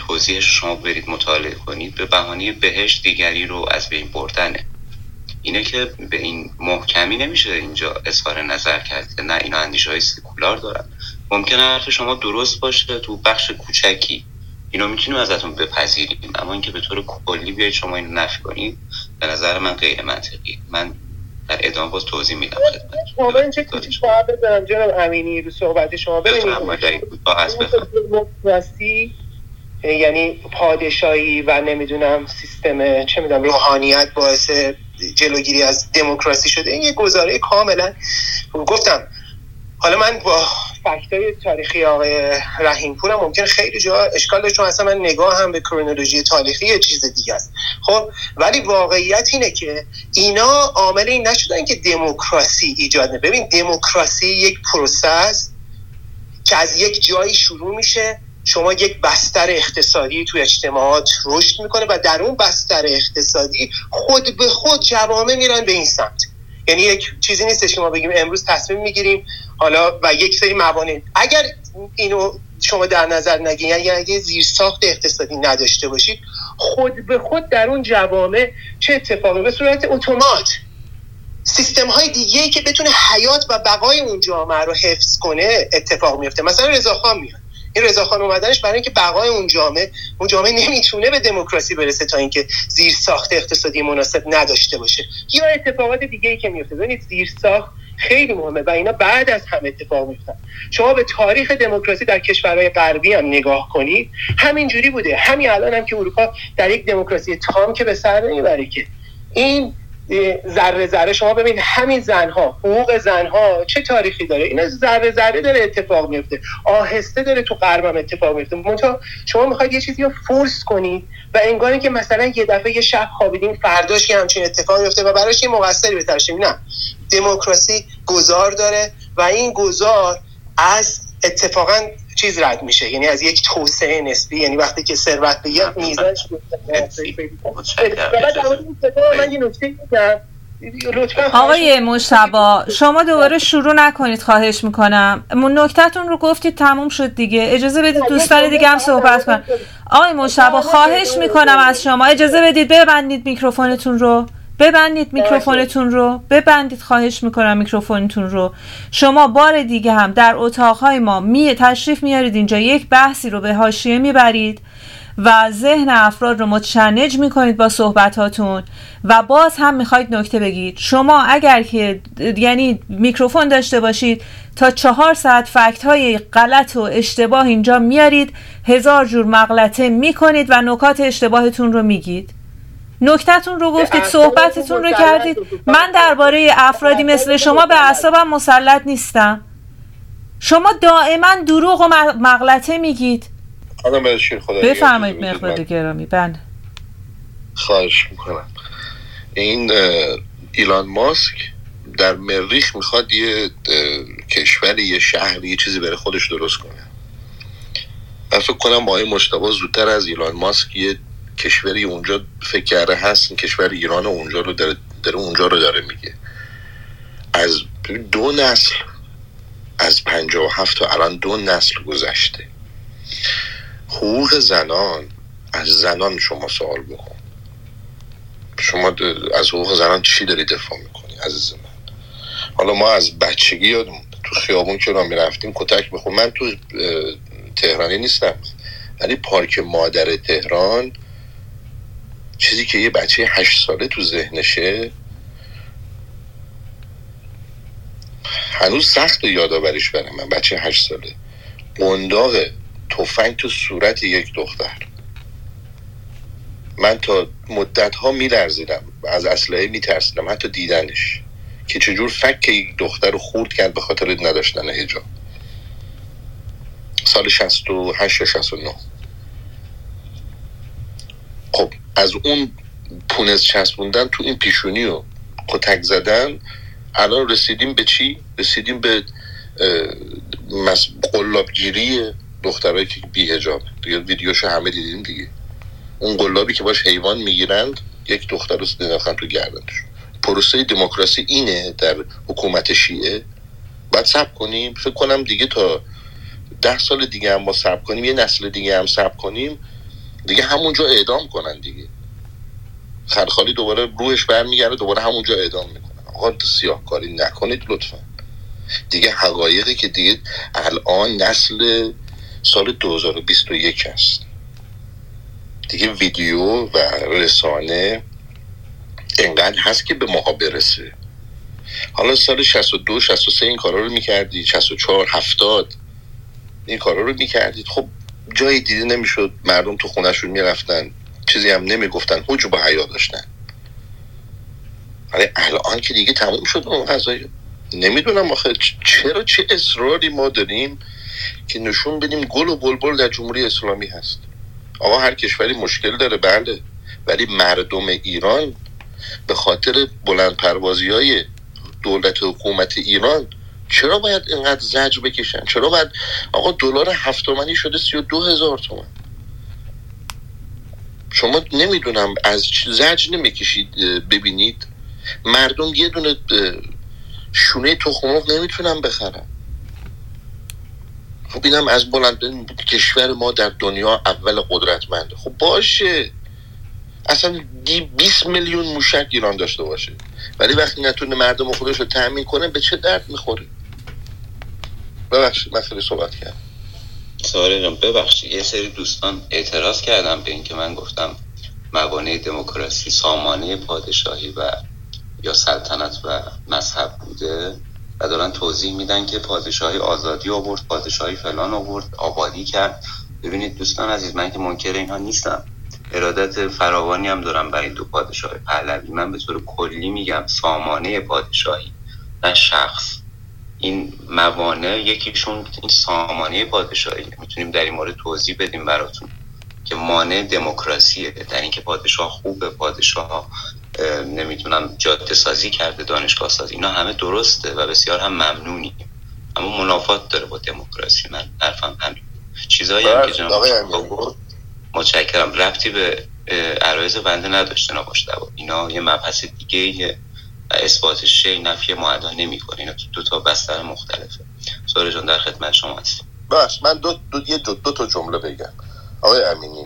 توضیحش شما برید مطالعه کنید، به بهانه بهشت دیگری رو از بین بردنه. اینه که به این محکمی نمیشه اینجا اظهار نظر کرد. نه، اینا اندیشه‌های سکولار دارن. ممکنه حرف شما درست باشه تو بخش کوچکی، اینو میتونیم ازتون بپذیریم، اما اینکه به طور کلی بیاید شما اینو نفی کنید به نظر من غیر منطقی. من در ادامه باز توضیح میدم خدمتتون. من چه کوچیش باید بذارم جناب امینی رو صحبت شما ببینید. یعنی پادشاهی و نمیدونم سیستم چه میدونم روحانیت باعث جلوگیری از دموکراسی شده. این یه گزاره کاملا گفتم. حالا من با فکتای تاریخی آقای رحیم‌پورم ممکن خیلی جا اشکال داشت، چون اصلا من نگاه هم به کرونولوژی تاریخی یه چیز دیگه است. خب ولی واقعیت اینه که اینا عامل این نشدن که دموکراسی ایجاد نه. ببین دموکراسی یک پروسس که از یک جایی شروع میشه. شما یک بستر اقتصادی تو اجتماعات رشد میکنه و در اون بستر اقتصادی خود به خود جوامع میرن به این سمت. یعنی یک چیزی نیستش که ما بگیم امروز تصمیم میگیریم حالا و یک سری موانع. اگر اینو شما در نظر نگیرید، یعنی اگه زیرساخت اقتصادی نداشته باشید، خود به خود در اون جوامع چه اتفاقی به صورت اتومات سیستم های دیگه‌ای که بتونه حیات و بقای اون جامعه رو حفظ کنه اتفاق میفته. مثلا رضاخان میاد. این رضاخان اومدنش برای اینکه بقای اون جامعه نمیتونه به دموکراسی برسه تا اینکه زیر ساخت اقتصادی مناسب نداشته باشه یا اتفاقات دیگه ای که میفته. ببینید زیر ساخت خیلی مهمه و اینا بعد از هم اتفاق میفتن. شما به تاریخ دموکراسی در کشورهای غربی هم نگاه کنید، همینجوری بوده. همین الان هم که اروپا در یک دموکراسی تام که به سر نمیبره که این ذره ذره شما ببین همین زنها، حقوق زنها چه تاریخی داره. اینا ذره ذره داره اتفاق میفته، آهسته داره تو غربم اتفاق میفته. منتها شما میخواید یه چیزی رو فورس کنید و انگاری که مثلا یه دفعه یه شب خوابیدین فرداش که همچین اتفاقی میفته و براش یه مقصری بترشیم. نه، دموکراسی گذار داره و این گذار از اتفاقاً چیز رد میشه، یعنی از یک توسعه نسبی، یعنی وقتی که ثروت به یک میزانش آقای مشتبا شما دوباره شروع نکنید خواهش میکنم، نکتتون رو گفتید تموم شد دیگه، اجازه بدید دوستان دیگه هم صحبت کنن. آقای مشتبا خواهش میکنم از شما اجازه بدید ببندید میکروفونتون رو، ببندید میکروفونتون رو، ببندید خواهش میکنم میکروفونتون رو. شما بار دیگه هم در اتاقهای ما تشریف میارید اینجا، یک بحثی رو به حاشیه میبرید و ذهن افراد رو متشنج میکنید با صحبتاتون و باز هم میخواید نکته بگید. شما اگر که یعنی میکروفون داشته باشید تا 4 ساعت فکت های غلط و اشتباه اینجا میارید، 1000 جور مغلطه میکنید و نکات اشتباهتون رو میگید. نکتتون رو گفتید، صحبتتون رو کردید. من درباره افرادی مثل شما به اعصابم مسلط نیستم. شما دائما دروغ و مغلطه میگید. خانم شیرخدایی بفرمایید مقدار گرامی. بله خواهش میکنم. این ایلان ماسک در مریخ میخواد یه کشوری، یه شهری، یه چیزی برای خودش درست کنه. من فکر کنم آقای مشتبه زودتر از ایلان ماسک یه کشوری اونجا فکر کرده هست، این کشور ایران اونجا رو داره اونجا رو داره میگه. از 2 نسل از 57 تا الان 2 نسل گذشته. حقوق زنان، از زنان شما سوال بکن، شما از حقوق زنان چی داری دفاع میکنی عزیز من؟ حالا ما از بچگی یادمون تو خیابون که را میرفتیم کتک بخون. من تو تهرانی نیستم ولی پارک مادر تهران چیزی که یه بچه 8 ساله تو ذهنشه هنوز سخت یادآوریش برای من. بچه 8 ساله قنداقه تفنگ تو صورت یک دختر. من تا مدت‌ها می‌لرزیدم، از اسلحه می‌ترسیدم، حتی دیدنش که چجور فک یک دختر رو خورد کرد به خاطر نداشتن حجاب. سال 68 یا 69. خب از اون پونز چسبوندن تو این پیشونی و کتک زدن الان رسیدیم به چی؟ رسیدیم به قلابگیری دخترایی که بی حجاب. دیگه ویدیوشو همه دیدیم دیگه. اون قلابی که باش حیوان میگیرند یک دختر رو انداختن تو گردنش. پروسه دموکراسی اینه در حکومت شیعه. بعد صبر کنیم، فکر کنم دیگه تا 10 سال دیگه هم ما صبر کنیم، یه نسل دیگه هم صبر کنیم، دیگه همونجا اعدام کنن دیگه. خلخالی دوباره روحش برمیگرده، دوباره همونجا اعدام میکنن. آقا سیاه‌کاری نکنید لطفا. دیگه حقایقی که دیگه الان نسل سال 2021 است دیگه. ویدیو و رسانه انقدر هست که به ما برسه. حالا سال 62 63 این کارا رو میکردی، 64 70 این کارا رو میکردید. خب جایی دیده نمیشد، مردم تو خونهشون میرفتن، چیزی هم نمیگفتن، حجاب و حیا داشتن. ولی الان که دیگه تموم شد اون قضیه. نمیدونم آخه چرا چه اصراری ما داریم که نشون بدیم گل و بلبل در جمهوری اسلامی هست. آقا هر کشوری مشکل داره بله، ولی مردم ایران به خاطر بلند پروازی های دولت و حکومت ایران چرا باید اینقدر زجر بکشن؟ چرا باید آقا دلار 7 تومانی شده 32,000 تومان؟ شما نمیدونم از زجر نمیکشید؟ ببینید مردم یه دونه شونه تخم مرغ نمیتونن بخرن. خب اینم از بلند کشور ما در دنیا اول قدرتمنده. خب باشه اصلا 20 میلیون موشک ایران داشته باشه، ولی وقتی نتونه مردم خودش رو تأمین کنه به چه درد میخوره؟ ببخشید من خیلی صحبت کردم. ببخشید یه سری دوستان اعتراض کردم به این که من گفتم موانع دموکراسی سامانه پادشاهی و یا سلطنت و مذهب بوده و دارن توضیح میدن که پادشاهی آزادی آورد، پادشاهی فلان آورد، آبادی کرد. ببینید دوستان عزیز، من که منکر اینها نیستم، ارادت فراوانی هم دارم برای 2 پادشاهی پهلوی. من به طور کلی میگم سامانه پادشاهی نه شخص. این موانع یکیشون این سامانه پادشاهی، میتونیم در این مورد توضیح بدیم براتون که مانع دموکراسیه، در اینکه پادشاه خوبه، پادشاه نمیتونم جاده سازی کرده، دانشگاه سازی، اینا همه درسته و بسیار هم ممنونی. اما منافات داره با دموکراسی. من حرفم همین چیزایی هم که جناب گفت متشکرم ربطی به عرایض بنده نداشته نباشه. اینا یه مبحث دیگه اثبات شی نفی معادله نمی‌کنه. اینا دو تا بستر مختلفه. سوال جان در خدمت شما هست. باش من دو تا جمله بگم. آقای امینی،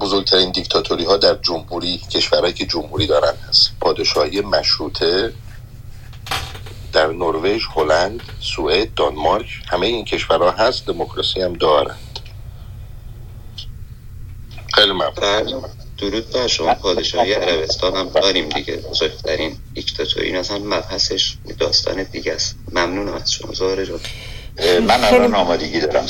بزرگترین دیکتاتوری ها در جمهوری، کشورهایی که جمهوری دارن هست. پادشاهی مشروطه در نروژ، هلند، سوئد، دانمارک، همه این کشورها هست، دموکراسی هم دارند. خیلی ممنون. درود بر شما. پادشاهی عربستان هم داریم دیگه، بزرگترین دیکتاتوری. این اصلا مبحثش داستان دیگه است. ممنونم از شما زهره جان. من الان آمادگی دارم.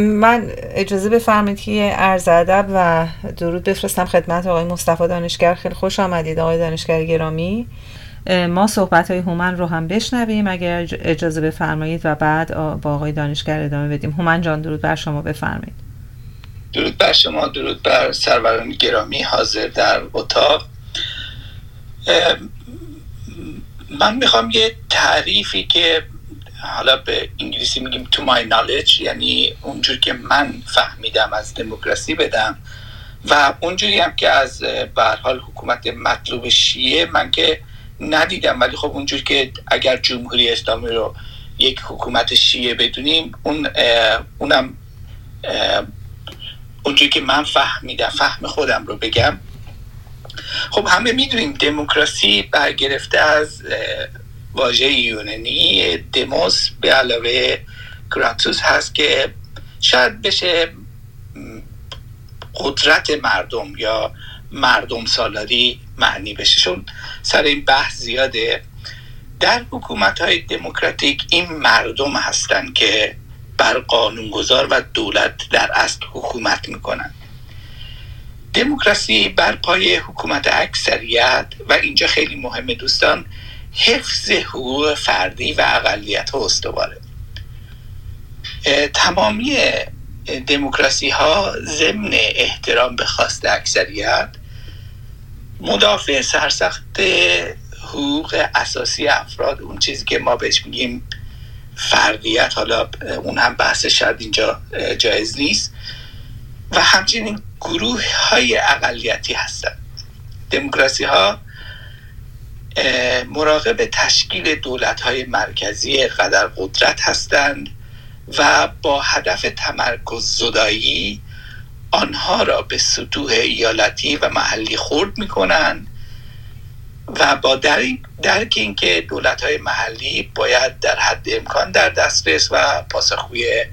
من اجازه بفرمایید که عرض ادب و درود بفرستم خدمت آقای مصطفی دانشگر. خیلی خوش آمدید آقای دانشگر گرامی. ما صحبت‌های هومن رو هم بشنویم اگر اجازه بفرمایید و بعد با آقای دانشگر ادامه بدیم. هومن جان درود بر شما، بفرمایید. درود بر شما، درود بر سروران گرامی حاضر در اتاق. من میخوام یه تعریفی که حالا به انگلیسی میگیم to my knowledge، یعنی اونجور که من فهمیدم از دموکراسی بدم و اونجوری هم که از به هر حال حکومت مطلوب شیعه من که ندیدم، ولی خب اونجور که اگر جمهوری اسلامی رو یک حکومت شیعه بدونیم اونم اونجور که من فهمیدم، فهم خودم رو بگم. خب همه میدونیم دموکراسی برگرفته از واژه یونانی دموس به علاوه کراتوس هست که شاید بشه قدرت مردم یا مردم سالاری معنی بشه، چون سر این بحث زیاده. در حکومت‌های دموکراتیک این مردم هستن که بر قانونگذار و دولت در اصل حکومت میکنن. دموکراسی بر پای حکومت اکثریت و اینجا خیلی مهمه دوستان، حفظ حقوق فردی و اقلیت‌ها استواره. تمامی دموکراسی‌ها ضمن احترام به خواست اکثریت مدافع سرسخت حقوق اساسی افراد، اون چیزی که ما بهش میگیم فردیت، حالا اون هم بحث شد اینجا جایز نیست، و همچنین گروه‌های اقلیتی هستند. دموکراسی‌ها مراقب تشکیل دولت‌های مرکزی قدر قدرت هستند و با هدف تمرکز زدایی آنها را به سطوح ایالتی و محلی خرد می‌کنند و با درک اینکه دولت‌های محلی باید در حد امکان در دسترس و پاسخگوی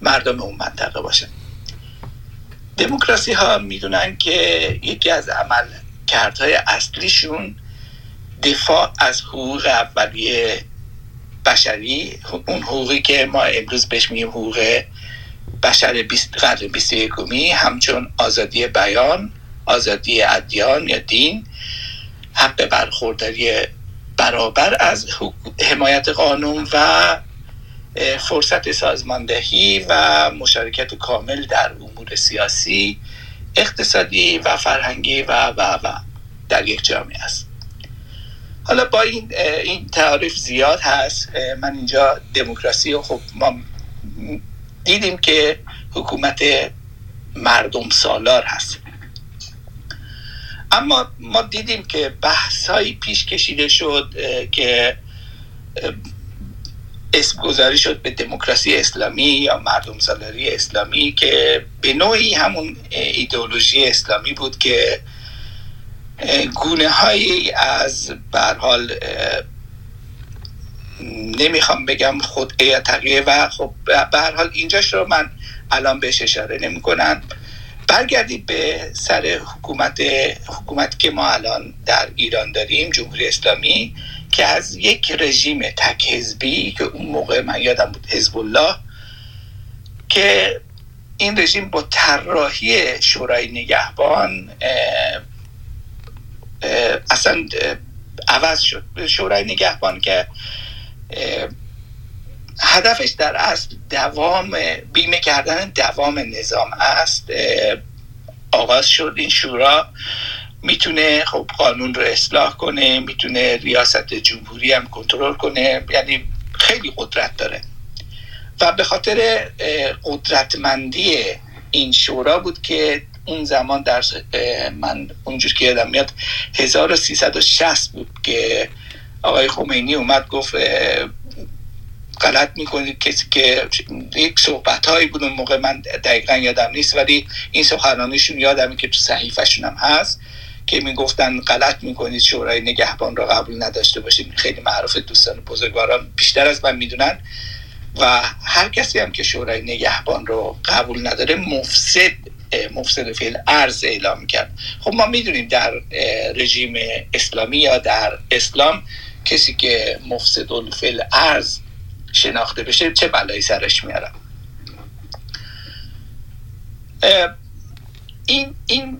مردم اون منطقه باشند. دموکراسی‌ها می‌دونن که یکی از عملکردهای اصلیشون دفاع از حقوق اولیه بشری، اون حقوقی که ما امروز بهش میگیم حقوق بشر قرن 21، همچون آزادی بیان، آزادی ادیان یا دین، حق برخورداری برابر از حمایت قانون و فرصت سازماندهی و مشارکت کامل در امور سیاسی، اقتصادی و فرهنگی و در یک جامعه است. حالا با این تعریف زیاد هست. من اینجا دموکراسی رو خب ما دیدیم که حکومت مردم سالار هست، اما ما دیدیم که بحث‌هایی پیش کشیده شد که اسم گذاری شد به دموکراسی اسلامی یا مردم سالاری اسلامی، که به نوعی همون ایدئولوژی اسلامی بود که گونه هایی از به هر حال نمیخوام بگم خودعه تقیه و خب به هر حال اینجاش رو من الان بهش اشاره نمی کنم. برگردید به سر حکومت که ما الان در ایران داریم، جمهوری اسلامی، که از یک رژیم تک حزبی که اون موقع من یادم بود حزب الله، که این رژیم با طراحی شورای نگهبان اصلا عوض شد. شورای نگهبان که هدفش در اصل بیمه کردن دوام نظام است آغاز شد. این شورا میتونه خب قانون رو اصلاح کنه، میتونه ریاست جمهوری هم کنترل کنه، یعنی خیلی قدرت داره و به خاطر قدرتمندی این شورا بود که اون زمان در من اونجور که یادم میاد 1360 بود که آقای خمینی اومد گفت غلط میکنید کسی که یک صحبت هایی بود اون موقع من دقیقا یادم نیست ولی این سخنرانیشون یادمه که تو صحیفه‌شون هم هست که میگفتن غلط میکنید شورای نگهبان را قبول نداشته باشید. خیلی معروف، دوستان بزرگواران بیشتر از من میدونن و هر کسی هم که شورای نگهبان رو قبول نداره مفسد فعل ارض اعلام کرد. خب ما میدونیم در رژیم اسلامی یا در اسلام کسی که مفسد فعل ارض شناخته بشه چه بلایی سرش میاره. این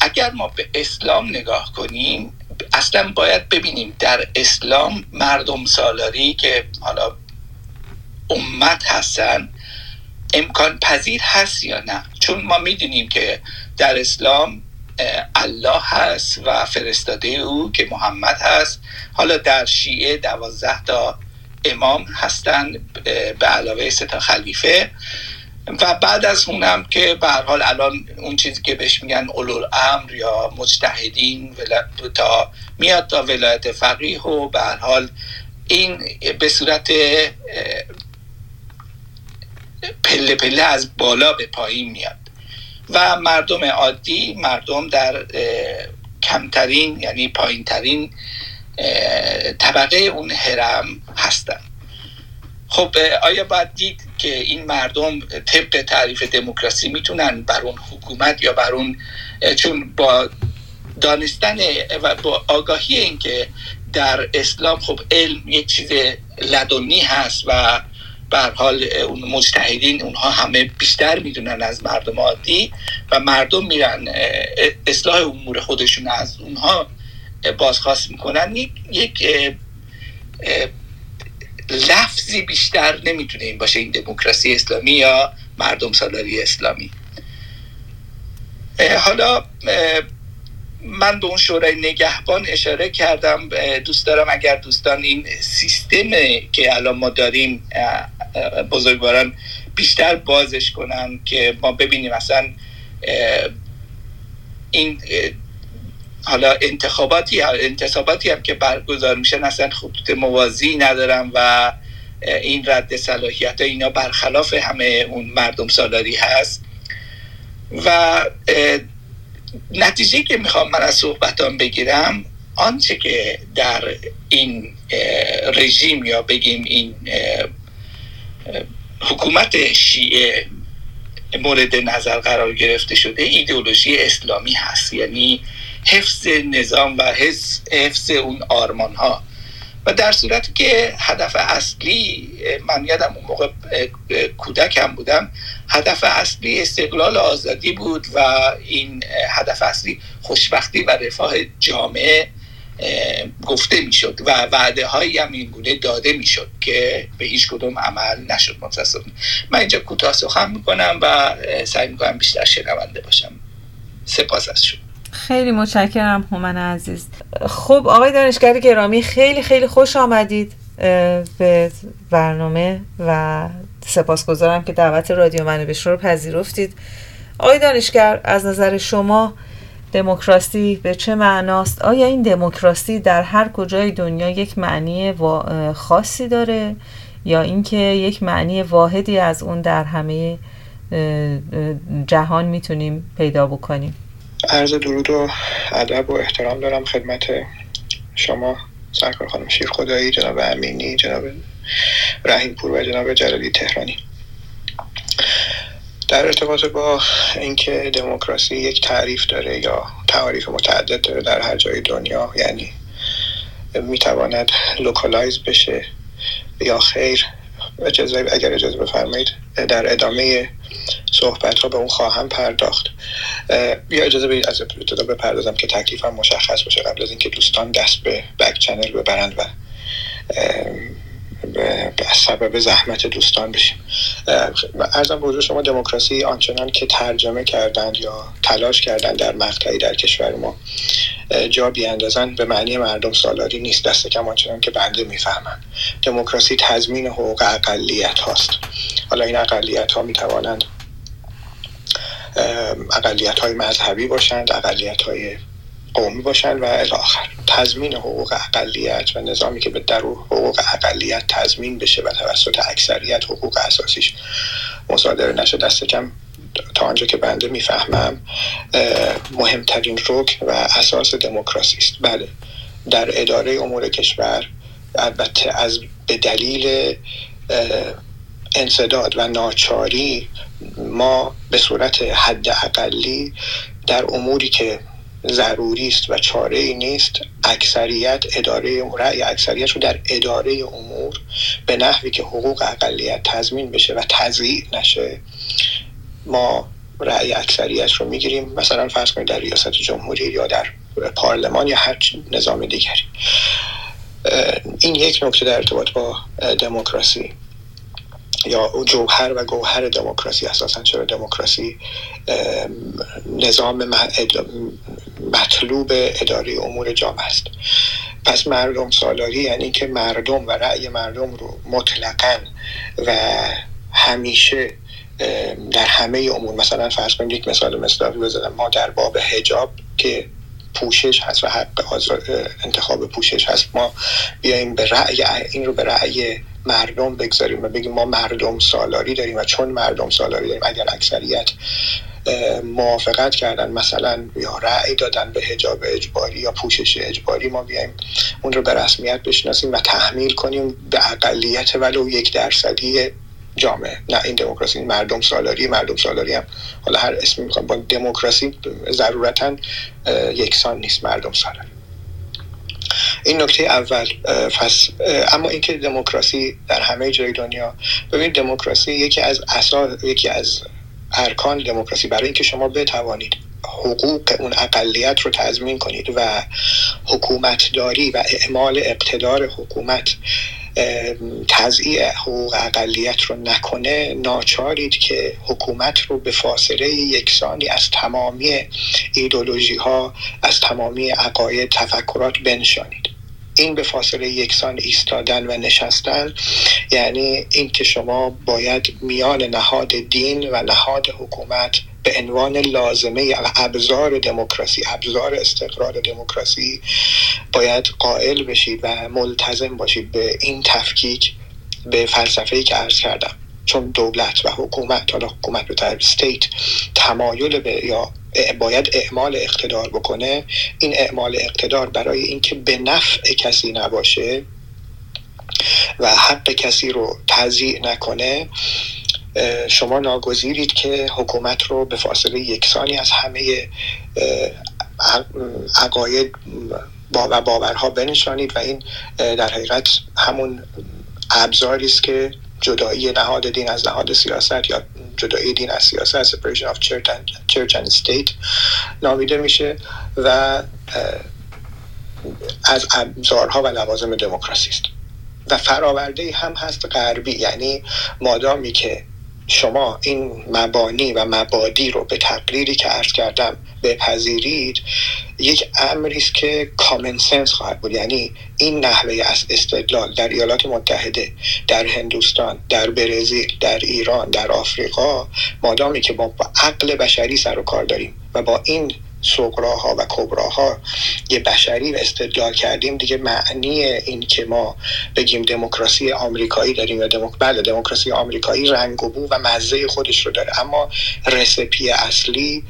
اگر ما به اسلام نگاه کنیم اصلا باید ببینیم در اسلام مردم سالاری که حالا امت هستن امکان پذیر هست یا نه، چون ما میدونیم که در اسلام الله هست و فرستاده او که محمد هست. حالا در شیعه 12 امام هستن به علاوه 3 خلیفه و بعد از اونم که به هر حال الان اون چیزی که بهش میگن اولوالامر یا مجتهدین تا میاد تا ولایت فقیه و به هر حال این به صورت پله پله از بالا به پایین میاد و مردم عادی، مردم در کمترین یعنی پایین ترین طبقه اون هرم هستن. خب آیا باید دید که این مردم طبق تعریف دموکراسی میتونن بر اون حکومت یا بر اون، چون با دانستن و با آگاهی این که در اسلام خب علم یک چیز لدنی هست و به هر حال اون مجتهدین اونها همه بیشتر میدونن از مردم عادی و مردم میرن اصلاح امور خودشون از اونها بازخواست میکنن، یک لفظی بیشتر نمیتونه این باشه، این دموکراسی اسلامی یا مردم سالاری اسلامی. حالا من به اون شورای نگهبان اشاره کردم، دوست دارم اگر دوستان این سیستم که الان ما داریم بزرگواران بیشتر بازش کنن که ما ببینیم مثلا این حالا انتصاباتی هم که برگزار میشن اصلا خطوط موازی ندارن و این رد صلاحیت ها اینا برخلاف همه اون مردم سالاری هست. و نتیجه که میخوام من از صحبتام بگیرم آنچه که در این رژیم یا بگیم این حکومت شیعه مورد نظر قرار گرفته شده ایدئولوژی اسلامی هست، یعنی حفظ نظام و حفظ اون آرمان ها و در صورتی که هدف اصلی، من یادم اون موقع کودکم بودم، هدف اصلی استقلال و آزادی بود و این هدف اصلی خوشبختی و رفاه جامعه گفته میشد و وعده هایی هم این گونه داده میشد که به هیچ کدوم عمل نشد متاسفانه. من اینجا کوتاه سخن میکنم و سعی میکنم بیشتر شنونده باشم. سپاس از شما. خیلی متشکرم هومن عزیز. خب آقای دانشگر گرامی، خیلی خیلی خوش آمدید به برنامه و سپاسگزارم که دعوت رادیو منوبشت رو پذیرفتید. آقای دانشگر، از نظر شما دموکراسی به چه معناست؟ آیا این دموکراسی در هر کجای دنیا یک معنی خاصی داره یا اینکه یک معنی واحدی از اون در همه جهان میتونیم پیدا بکنیم؟ عرض درود و ادب و احترام دارم خدمت شما سرکار خانم شیرخدایی، جناب امینی، جناب رحیم‌پور و جناب جلالی تهرانی. در ارتباط با اینکه دموکراسی یک تعریف داره یا تعاریف متعدد داره در هر جای دنیا، یعنی میتواند لوکالایز بشه یا خیر، اگر اجازه بفرمایید در ادامه صحبت رو به اون خواهم پرداخت. یا اجازه بدید از ابتدا بپردازم که تکلیفم مشخص باشه قبل از اینکه دوستان دست به بک چنل ببرند و به سبب زحمت دوستان بشیم. عرضم به حضور شما دموکراسی آنچنان که ترجمه کردند یا تلاش کردند در مقطعی در کشور ما جا بیاندازن به معنی مردم سالاری نیست، دست کم آنچنان که بنده میفهمم. دموکراسی تضمین حقوق اقلیت هاست. حالا این اقلیت ها میتوانند اقلیت های مذهبی باشند، اقلیت های قومی باشند و الی آخر. تضمین حقوق اقلیت و نظامی که به درو حقوق اقلیت تضمین بشه و توسط اکثریت حقوق اساسیش مصادره نشه، دست کم تا آنجا که بنده میفهمم مهمترین رکن و اساس دموکراسی است. بله، در اداره امور کشور البته از به دلیل انسداد و ناچاری ما به صورت حداقلی در اموری که ضروری است و چاره ای نیست، اکثریت رأی اکثریت رو در اداره امور به نحوی که حقوق اقلیت تضمین بشه و تضییع نشه، ما رأی اکثریت رو میگیریم. مثلا فرض کنید در ریاست جمهوری یا در پارلمان یا هر نظام دیگری. این یک نکته در ارتباط با دموکراسی یا جوهر و گوهر دموکراسی اساساً چرا دموکراسی نظام مطلوب اداره امور جامعه است. پس مردم سالاری یعنی که مردم و رأی مردم رو مطلقاً و همیشه در همه امور، مثلا فرض کنید یک مثال مثالی بزنم، ما در باب حجاب که پوشش هست و حق انتخاب پوشش هست، ما بیاییم به رأی این رو به رأی مردم بگذاریم و بگیم ما مردم سالاری داریم و چون مردم سالاری داریم اگر اکثریت موافقت کردن مثلا یا رأی دادن به حجاب اجباری یا پوشش اجباری، ما بیایم اون رو به رسمیت بشناسیم و تحمیل کنیم به اقلیت ولو 1% جامعه. نه، این دموکراسی، این مردم سالاری هم حالا هر اسمی میخوام، با دموکراسی ضرورتاً یکسان نیست مردم سالاری. این نکته اول. پس اما اینکه دموکراسی در همه جای دنیا، ببین دموکراسی یکی از ارکان دموکراسی، برای اینکه شما بتوانید حقوق اون اقلیت رو تضمین کنید و حکومتداری و اعمال اقتدار حکومت تضییع حقوق اقلیت رو نکنه، ناچارید که حکومت رو به فاصله یکسانی از تمامی ایدئولوژی ها، از تمامی عقاید، تفکرات بنشانید. این به فاصله یکسان ایستادن و نشستن یعنی این که شما باید میان نهاد دین و نهاد حکومت به عنوان لازمه و ابزار دموکراسی، ابزار استقرار دموکراسی، باید قائل بشید و ملتزم باشید به این تفکیک، به فلسفه‌ای که عرض کردم. چون دولت و حکومت، حالا حکومت به تعریف استیت، تمایل به یا باید اعمال اقتدار بکنه. این اعمال اقتدار برای اینکه به نفع کسی نباشه و حق کسی رو تضییع نکنه، شما ناگزیرید که حکومت رو به فاصله یکسانی از همه عقاید و باورها بنشانید و این در حقیقت همون ابزاری است که جدایی نهاد دین از نهاد سیاست یا جدایی دین از سیاست، separation of church and state نامیده میشه و از ابزارها و لوازم دموکراسی است. و فراورده هم هست غربی، یعنی مادامی که شما این مبانی و مبادی رو به تقریری که عرض کردم بپذیرید، یک امری است که کامن سنس خواهد بود. یعنی این نحوه از استدلال در ایالات متحده، در هندوستان، در برزیل، در ایران، در آفریقا، مادامی که با عقل بشری سر و کار داریم و با این صغراها و کبراها یه بشری استدلال کردیم، دیگه معنی این که ما بگیم دموکراسی آمریکایی داریم یا بله دموکراسی آمریکایی رنگ و بو و مزه خودش رو داره، اما رسپی اصلی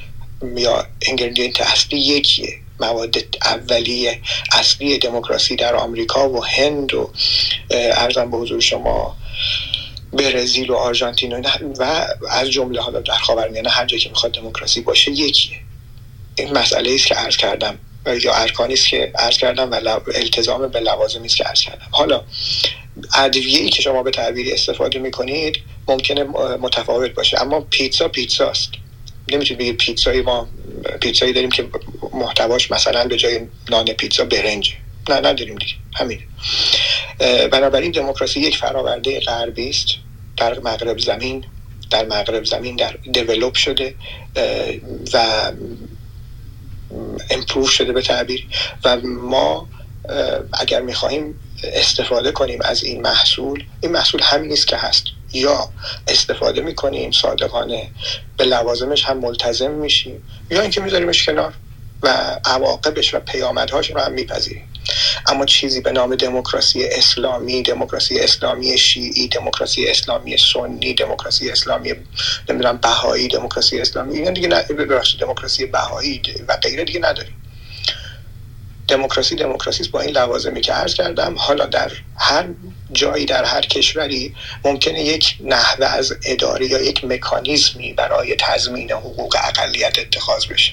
یا اینگریدینت اصلی یکیه. مواد اولیه اصلی دموکراسی در آمریکا و هند و عرضم به حضور شما برزیل و آرژانتین و از جمله حالا در خاورمیانه هر جایی که میخواد دموکراسی باشه یکیه. این مسئله ایست که عرض کردم یا ارکانی است که عرض کردم و التزام به لوازمی است که عرض کردم. حالا ادویه‌ای که شما به تعبیری استفاده می‌کنید ممکنه متفاوت باشه، اما پیتزا پیتزاست. نمی‌تونید بگید پیتزایی داریم که محتواش مثلا به جای نان پیتزا برنج. نه، نداریم دیگه، همین. بنابراین دموکراسی یک فراورده غربی است. در مغرب زمین در دیولپ شده و امپروو شده به تعبیر، و ما اگر میخواهیم استفاده کنیم از این محصول، این محصول همین است که هست، یا استفاده میکنیم صادقانه به لوازمش هم ملتزم میشیم، یا اینکه میذاریمش کنار و عواقبش و پیامدهاش رو هم میپذیریم. اما چیزی به نام دموکراسی اسلامی، دموکراسی اسلامی شیعی، دموکراسی اسلامی سنی، دموکراسی اسلامی نمیدونم بهایی، دموکراسی اسلامی اینا دیگه ببخشید دموکراسی بهایی و غیره دیگه نداریم. دموکراسی دموکراسیست با این لوازمی که عرض کردم. حالا در هر جایی، در هر کشوری ممکنه یک نحوه از اداره یا یک مکانیزمی برای تضمین حقوق اقلیت اتخاذ بشه.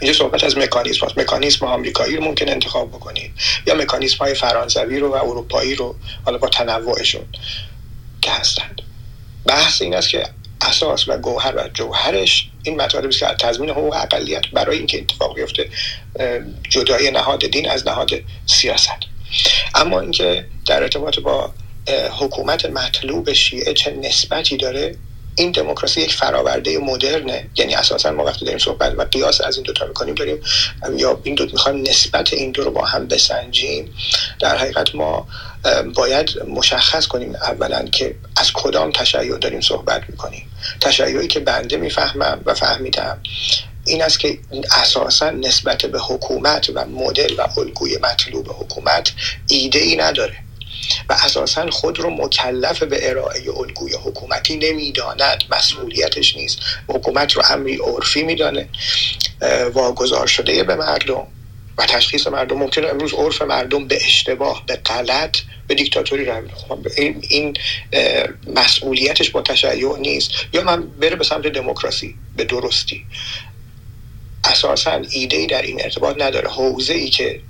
اینجا صحبت از مکانیزم هست. مکانیزم آمریکایی رو ممکن انتخاب بکنید، یا مکانیزم های فرانسوی رو و اروپایی رو، حالا با تنوعشون که هستند. بحث این است که اساس و گوهر و جوهرش این مطالب است که تضمین حقوق اقلیت، برای اینکه اتفاق بیفته جدایی نهاد دین از نهاد سیاست. اما اینکه در ارتباط با حکومت مطلوب شیعه چه نسبتی داره، این دموکراسی یک فراورده مدرنه. یعنی اساسا ما وقتی داریم صحبت و قیاس از این دو تا می‌کنیم، داریم یا این دو می‌خوایم نسبت این دو رو با هم بسنجیم، در حقیقت ما باید مشخص کنیم اولا که از کدام تشیع داریم صحبت می‌کنیم. تشیعی که بنده می‌فهمم و فهمیدم این است که اساسا نسبت به حکومت و مدل و الگوی مطلوب حکومت ایده‌ای نداره و اساساً خود رو مکلف به ارائه الگوی حکومتی نمیداند، مسئولیتش نیست. حکومت رو امری عرفی میدانه، واگذار شده به مردم و تشخیص مردم. ممکنه امروز عرف مردم به اشتباه، به غلط، به دیکتاتوری رو این مسئولیتش با تشیع نیست. یا من بره به سمت دموکراسی به درستی، اساساً ایده‌ای در این ارتباط نداره. حوزه‌ای که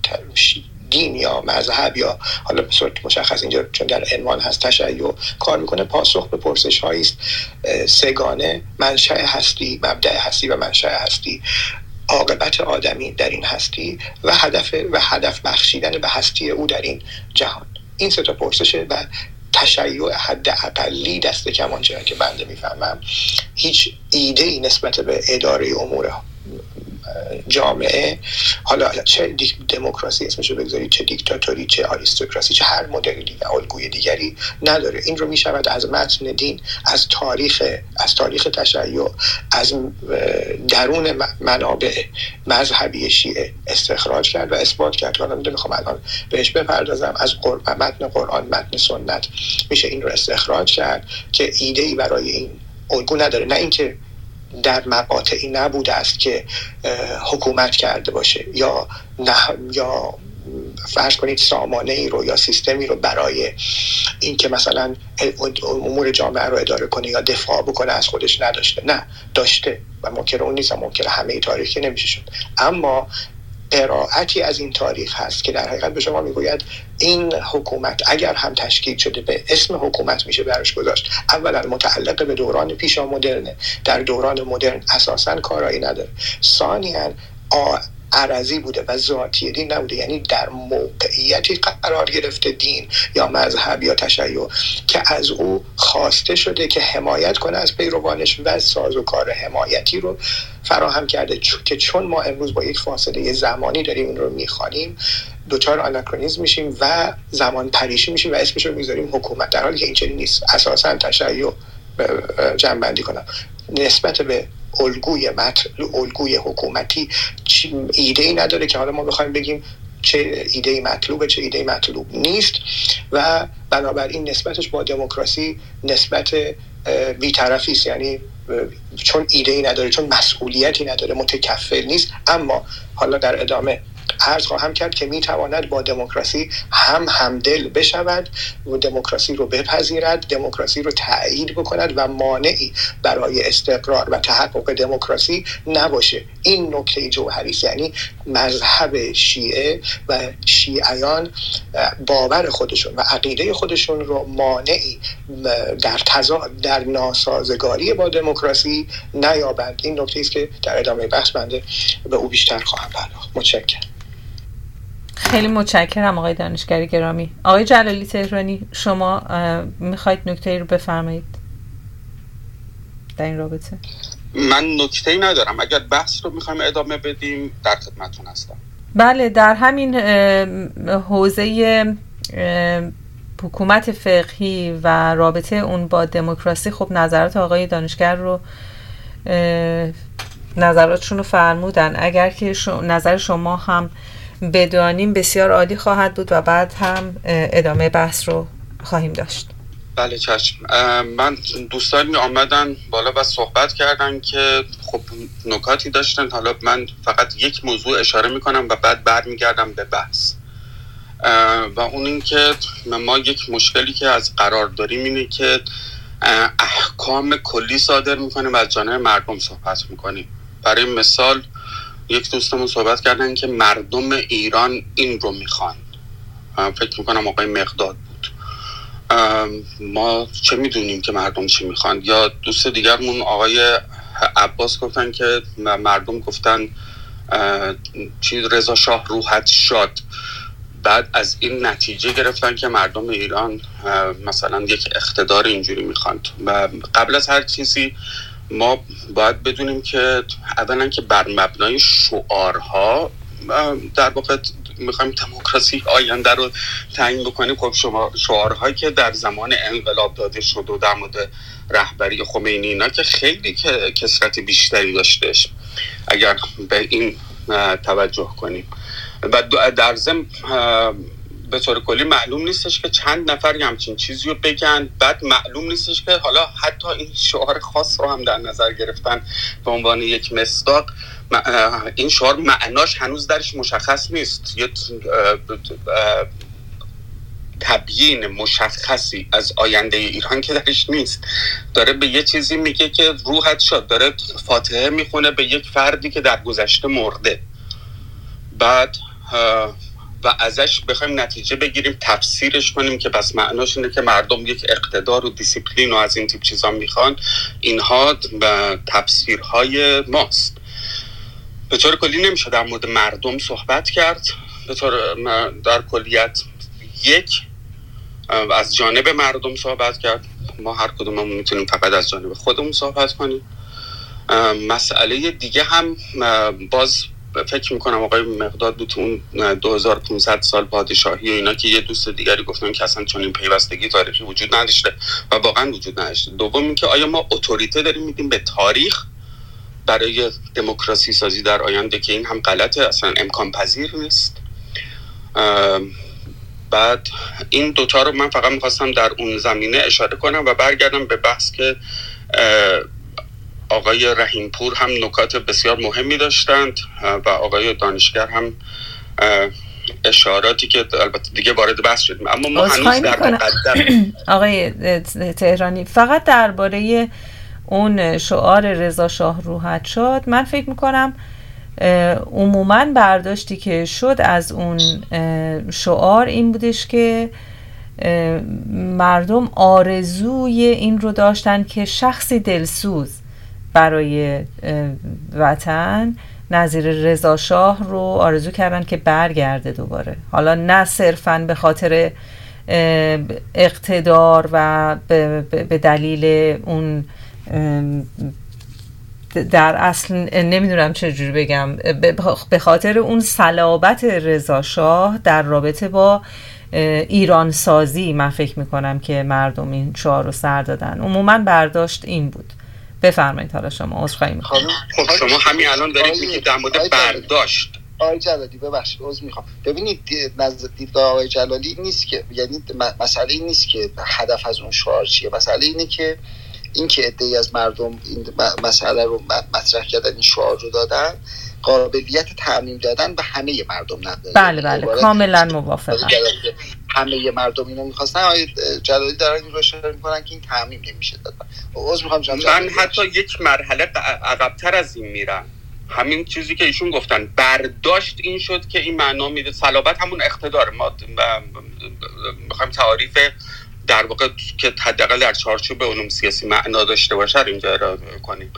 دین یا مذهب یا حالا به صورت مشخص اینجا چون در عنوان هست تشیع کار میکنه، پاسخ به پرسش هاییست سگانه: منشأ هستی، مبدأ هستی و منشأ هستی، عاقبت آدمی در این هستی و هدف بخشیدن به هستی او در این جهان. این سه تا پرسشه و تشیع حد اقلی دست کم آنچه که بنده میفهمم هیچ ایده‌ای نسبت به اداره امور جامعه، حالا چه دموکراسی اسمشو بگذارید، چه دیکتاتوری، چه آریستوکراسی، چه هر مدلی و الگوی دیگری نداره. این رو می شود از متن دین، از تاریخ تشیع، از درون منابع مذهبی شیعه استخراج کرد و اثبات کرد. حالا میخوام الان بهش بپردازم. از متن قرآن، متن سنت میشه این رو استخراج کرد که ایده‌ای برای این الگو نداره. نه اینکه در مقاطعی نبوده است که حکومت کرده باشه یا نه، یا فرض کنید سامانه ای رو یا سیستمی رو برای این که مثلا امور جامعه رو اداره کنه یا دفاع بکنه از خودش نداشته. نه، داشته و ممکنه اون نیست، ممکنه همه تاریخی نمیشه شد، اما قرائتی از این تاریخ هست که در حقیقت به شما میگوید این حکومت اگر هم تشکیل شده به اسم حکومت میشه براش گذاشت، اولا متعلق به دوران پیشا مدرنه، در دوران مدرن اساساً کارایی نداره. ثانیاً عرضی بوده و ذاتی دین نبوده، یعنی در موقعیتی قرار گرفته دین یا مذهب یا تشیع که از او خواسته شده که حمایت کنه از پیروانش و سازوکار حمایتی رو فراهم کرده. چون ما امروز با یک فاصله زمانی داریم این رو میخوانیم، دوچار آناکرونیسم میشیم و زمان پریشی میشیم و اسمش رو میذاریم حکومت، در حالی که اینجوری نیست. اساساً تشیع جنبندی کنم، نسبت به الگوی حکومتی ایده‌ای نداره که حالا ما بخوایم بگیم چه ایده‌ای مطلوبه، چه ایده‌ای مطلوب نیست و بنابراین نسبتش با دموکراسی نسبت بی‌طرفی است. یعنی چون ایده‌ای نداره، چون مسئولیتی نداره، متکفل نیست. اما حالا در ادامه عرض خواهم کرد که میتواند با دموکراسی هم همدل بشود و دموکراسی رو بپذیرد، دموکراسی رو تأیید بکند و مانعی برای استقرار و تحقق دموکراسی نباشه. این نکته جوهری است. یعنی مذهب شیعه و شیعیان باور خودشون و عقیده خودشون رو مانعی در ناسازگاری با دموکراسی نیابند. این نکته است که در ادامه بحث بنده به او بیشتر خواهم پرداخت. متشکرم. خیلی متشکرم آقای دانشگری گرامی. آقای جلالی تهرانی، شما میخواید نکته ای رو بفرمایید در این رابطه؟ من نکته‌ای ندارم. اگر بحث رو می‌خوایم ادامه بدیم در خدمتتون هستم. بله، در همین حوزه حکومت فقهی و رابطه اون با دموکراسی، خب نظرات آقای دانشگر رو نظراتشون رو فرمودن. اگر که نظر شما هم بدانیم بسیار عالی خواهد بود و بعد هم ادامه بحث رو خواهیم داشت. بله چشم. من دوستان می آمدن بالا و صحبت کردن که خب نکاتی داشتن. حالا من فقط یک موضوع اشاره می کنم و بعد برمیگردم به بحث. و اون این که ما یک مشکلی که از قرار داریم اینه که احکام کلی صادر می کنیم و از جانب مردم صحبت می کنیم. برای مثال یک دوستمون صحبت کردن که مردم ایران این رو می خوان. فکر می کنم آقای مقداد بود. ما چه می دونیم که مردم چی می خوان؟ یا دوست دیگرمون آقای عباس گفتن که مردم گفتن چی، رضا شاه روحت شاد. بعد از این نتیجه گرفتن که مردم ایران مثلا یک اقتدار اینجوری میخواند. و قبل از هر چیزی ما باید بدونیم که اولا که بر مبنای شعارها در واقع میخوایم دموکراسی آینده رو تعیین بکنیم. خب شعارهایی که در زمان انقلاب داده شد و در مورد رهبری خمینی اینا که خیلی کثرت بیشتری داشتش، اگر به این توجه کنیم. و در ضمن به طور کلی معلوم نیستش که چند نفر همچین چیزی رو بگن، بعد معلوم نیستش که حالا حتی این شعار خاص رو هم در نظر گرفتن به عنوان یک مصداق. این شعار معناش هنوز درش مشخص نیست. یه تبیین مشخصی از آینده ایران که درش نیست. داره به یه چیزی میگه که روحت شاد، داره فاتحه میخونه به یک فردی که در گذشته مرده. بعد و ازش بخوایم نتیجه بگیریم، تفسیرش کنیم که پس معناش اینه که مردم یک اقتدار و دیسیپلین و از این تیپ چیزا میخوان. اینها تفسیرهای ماست. به طور کلی نمیشه در مورد مردم صحبت کرد. به طور در کلیت یک از جانب مردم صحبت کرد. ما هر کدوممون میتونیم فقط از جانب خودمون صحبت کنیم. مسئله دیگه هم باز فکر میکنم آقای مقداد بود، اون 2500 سال پادشاهی و اینا که یه دوست دیگری گفتن که اصلا چون این پیوستگی تاریخی وجود نداشته و واقعا وجود نداشته. دوم این که آیا ما اتوریته داریم میدیم به تاریخ برای دموکراسی سازی در آینده که این هم غلطه، اصلا امکان پذیر نیست. بعد این دوتا رو من فقط میخواستم در اون زمینه اشاره کنم و برگردم به بحث که آقای رحیمپور هم نکات بسیار مهمی داشتند و آقای دانشگر هم اشاراتی که البته دیگه وارد بحث شدیم. اما ما هنوز در مقدمه. آقای تهرانی، فقط درباره اون شعار رضا شاه روحت شاد، من فکر میکنم عموماً برداشتی که شد از اون شعار این بودش که مردم آرزوی این رو داشتن که شخصی دلسوز برای وطن نظیر رضا شاه رو آرزو کردن که برگرده دوباره. حالا نه صرفاً به خاطر اقتدار و به دلیل اون، در اصل نمیدونم چجوری بگم، به خاطر اون صلابت رضا شاه در رابطه با ایران سازی. من فکر میکنم که مردم این شعار رو سر دادن. عموماً برداشت این بود. بفرمایید حالا شما عذرخواهی می‌خوام. خب شما همین الان دارید میگید در مورد برداشت. آقای جلالی ببخشید، عذر می‌خوام. ببینید نظر دیدگاه آقای جلالی نیست که، یعنی مسئله این نیست که هدف از اون شعار چیه. مسئله اینه که اینکه عده‌ای از مردم این مسئله رو مطرح کردن، این شعار رو دادن، قابلیت تعمیم دادن به همه مردم نداره. بله کاملا موافقم. همه مردم اینو می‌خواستن. آقای جلالی دارن این رو اشاره می‌کنن که این تعمیم نمیشه دادن. عذر می‌خوام جان، من حتی یک مرحله عقب‌تر از این میرم. همین چیزی که ایشون گفتن، برداشت این شد که این معنا میده صلابت همون اقتدار. ما می‌خوایم تعاریف در واقع که حداقل در چارچوب علوم سیاسی معنا داشته باشه اینجا را کنیم.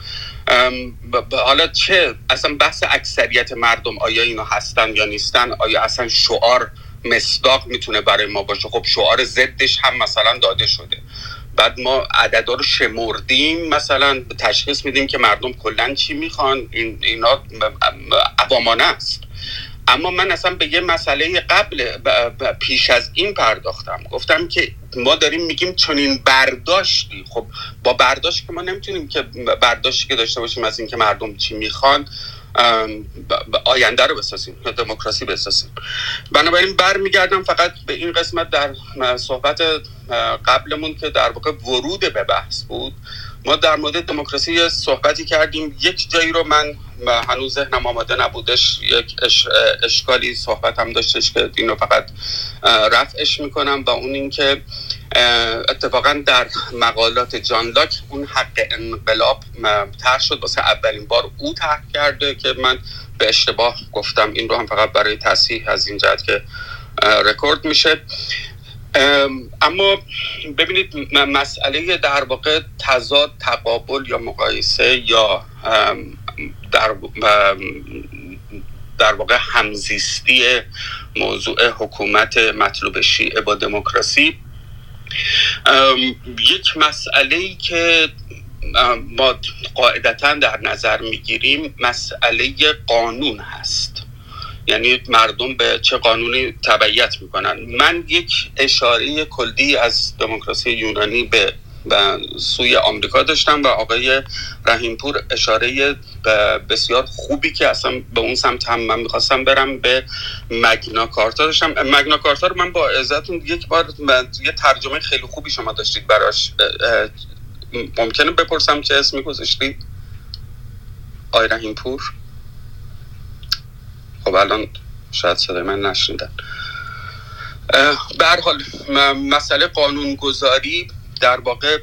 حالا چه اصلا بحث اکثریت مردم، آیا اینا هستن یا نیستن، آیا اصلا شعار مصداق میتونه برای ما باشه؟ خب شعار ضدش هم مثلا داده شده. بعد ما عددا رو شمردیم، مثلا تشخیص میدیم که مردم کلا چی میخوان. اینا عوامانه است. اما من اصلا به یه مسئله قبل پیش از این پرداختم، گفتم که ما داریم میگیم چنین برداشتی، خب با برداشت که ما نمیتونیم که برداشتی که داشته باشیم از این که مردم چی میخوان آینده رو بسازیم، دموکراسی بسازیم. بنابراین برمیگردم فقط به این قسمت در صحبت قبلمون که در واقع ورود به بحث بود. ما در مورد دموکراسی صحبتی کردیم، یک جایی رو من هنوز ذهنم آماده نبودش، یک اشکالی صحبتم داشتش که اینو فقط رفعش میکنم، و اون این که اتفاقا در مقالات جان لاک اون حق انقلاب طرح شد، واسه اولین بار او طرح کرده که من به اشتباه گفتم، این رو هم فقط برای تصحیح از این جهت که رکورد میشه. اما ببینید مسئله در واقع تضاد، تقابل یا مقایسه یا در واقع همزیستی موضوع حکومت مطلوب شیعه با دموکراسی، یک مسئله‌ای که ما قاعدتاً در نظر می‌گیریم مسئله قانون هست، یعنی مردم به چه قانونی تبعیت میکنن. من یک اشاره کلی از دموکراسی یونانی به سوی آمریکا داشتم و آقای رحیمپور اشاره بسیار خوبی که اصلا به اون سمت هم من میخواستم برم به مگنا کارتا داشتم. مگنا کارتا رو من با عزتون یک بار یه ترجمه خیلی خوبی شما داشتید براش، ممکنه بپرسم چه اسمی گذاشتید آقای رحیمپور؟ خب الان شاید صدای من نشنیدن. به هر حال مسئله قانونگذاری در واقع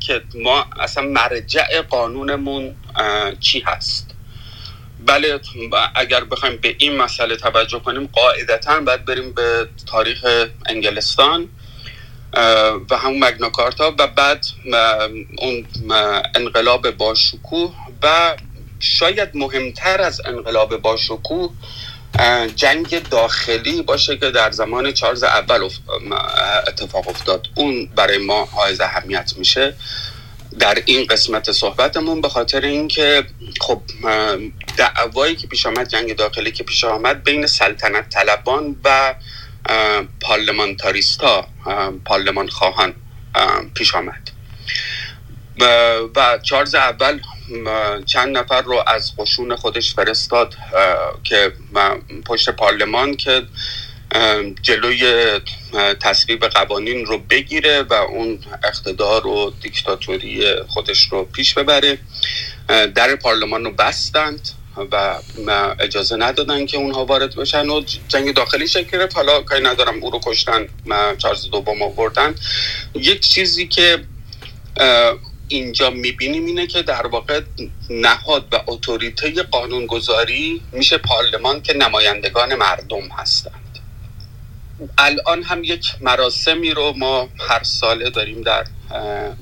که ما اصلا مرجع قانونمون چی هست. بله اگر بخوایم به این مسئله توجه کنیم قاعدتاً باید بریم به تاریخ انگلستان و همون مگنا کارتا و بعد اون انقلاب باشکوه و شاید مهمتر از انقلاب باشکوه جنگ داخلی باشه که در زمان چارلز اول اتفاق افتاد. اون برای ما حائز اهمیت میشه در این قسمت صحبتمون، به خاطر اینکه خب دعوایی که پیش آمد، جنگ داخلی که پیش آمد بین سلطنت طلبان و پارلمانتاریستا، پارلمان خواهان پیش آمد و چارلز اول چند نفر رو از قشون خودش فرستاد که پشت پارلمان که جلوی تصویب قوانین رو بگیره و اون اقتدار و دیکتاتوری خودش رو پیش ببره. در پارلمان رو بستند و اجازه ندادن که اونها وارد بشن و جنگ داخلی شکل گرفت. حالا کاری ندارم، او رو کشتن، چارلز دوم آوردن. یک چیزی که اینجا میبینیم اینه که در واقع نهاد و اتوریته قانونگذاری میشه پارلمان که نمایندگان مردم هستند. الان هم یک مراسمی رو ما هر ساله داریم در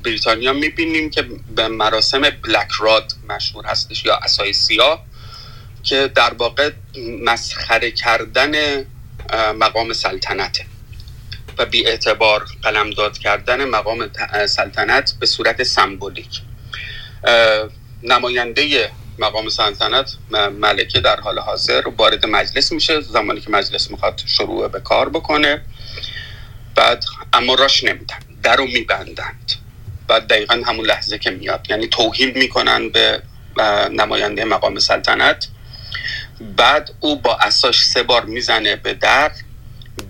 بریتانیا میبینیم که به مراسم بلک راد مشهور هستش یا عصای سیاه، که در واقع مسخره کردن مقام سلطنته و بی اعتبار قلمداد کردن مقام سلطنت به صورت سمبولیک. نماینده مقام سلطنت ملکه در حال حاضر وارد مجلس میشه زمانی که مجلس میخواد شروع به کار بکنه، بعد اما راش نمیدن، در رو میبندند، بعد دقیقا همون لحظه که میاد، یعنی توهین میکنن به نماینده مقام سلطنت، بعد او با عصاش 3 بار میزنه به در،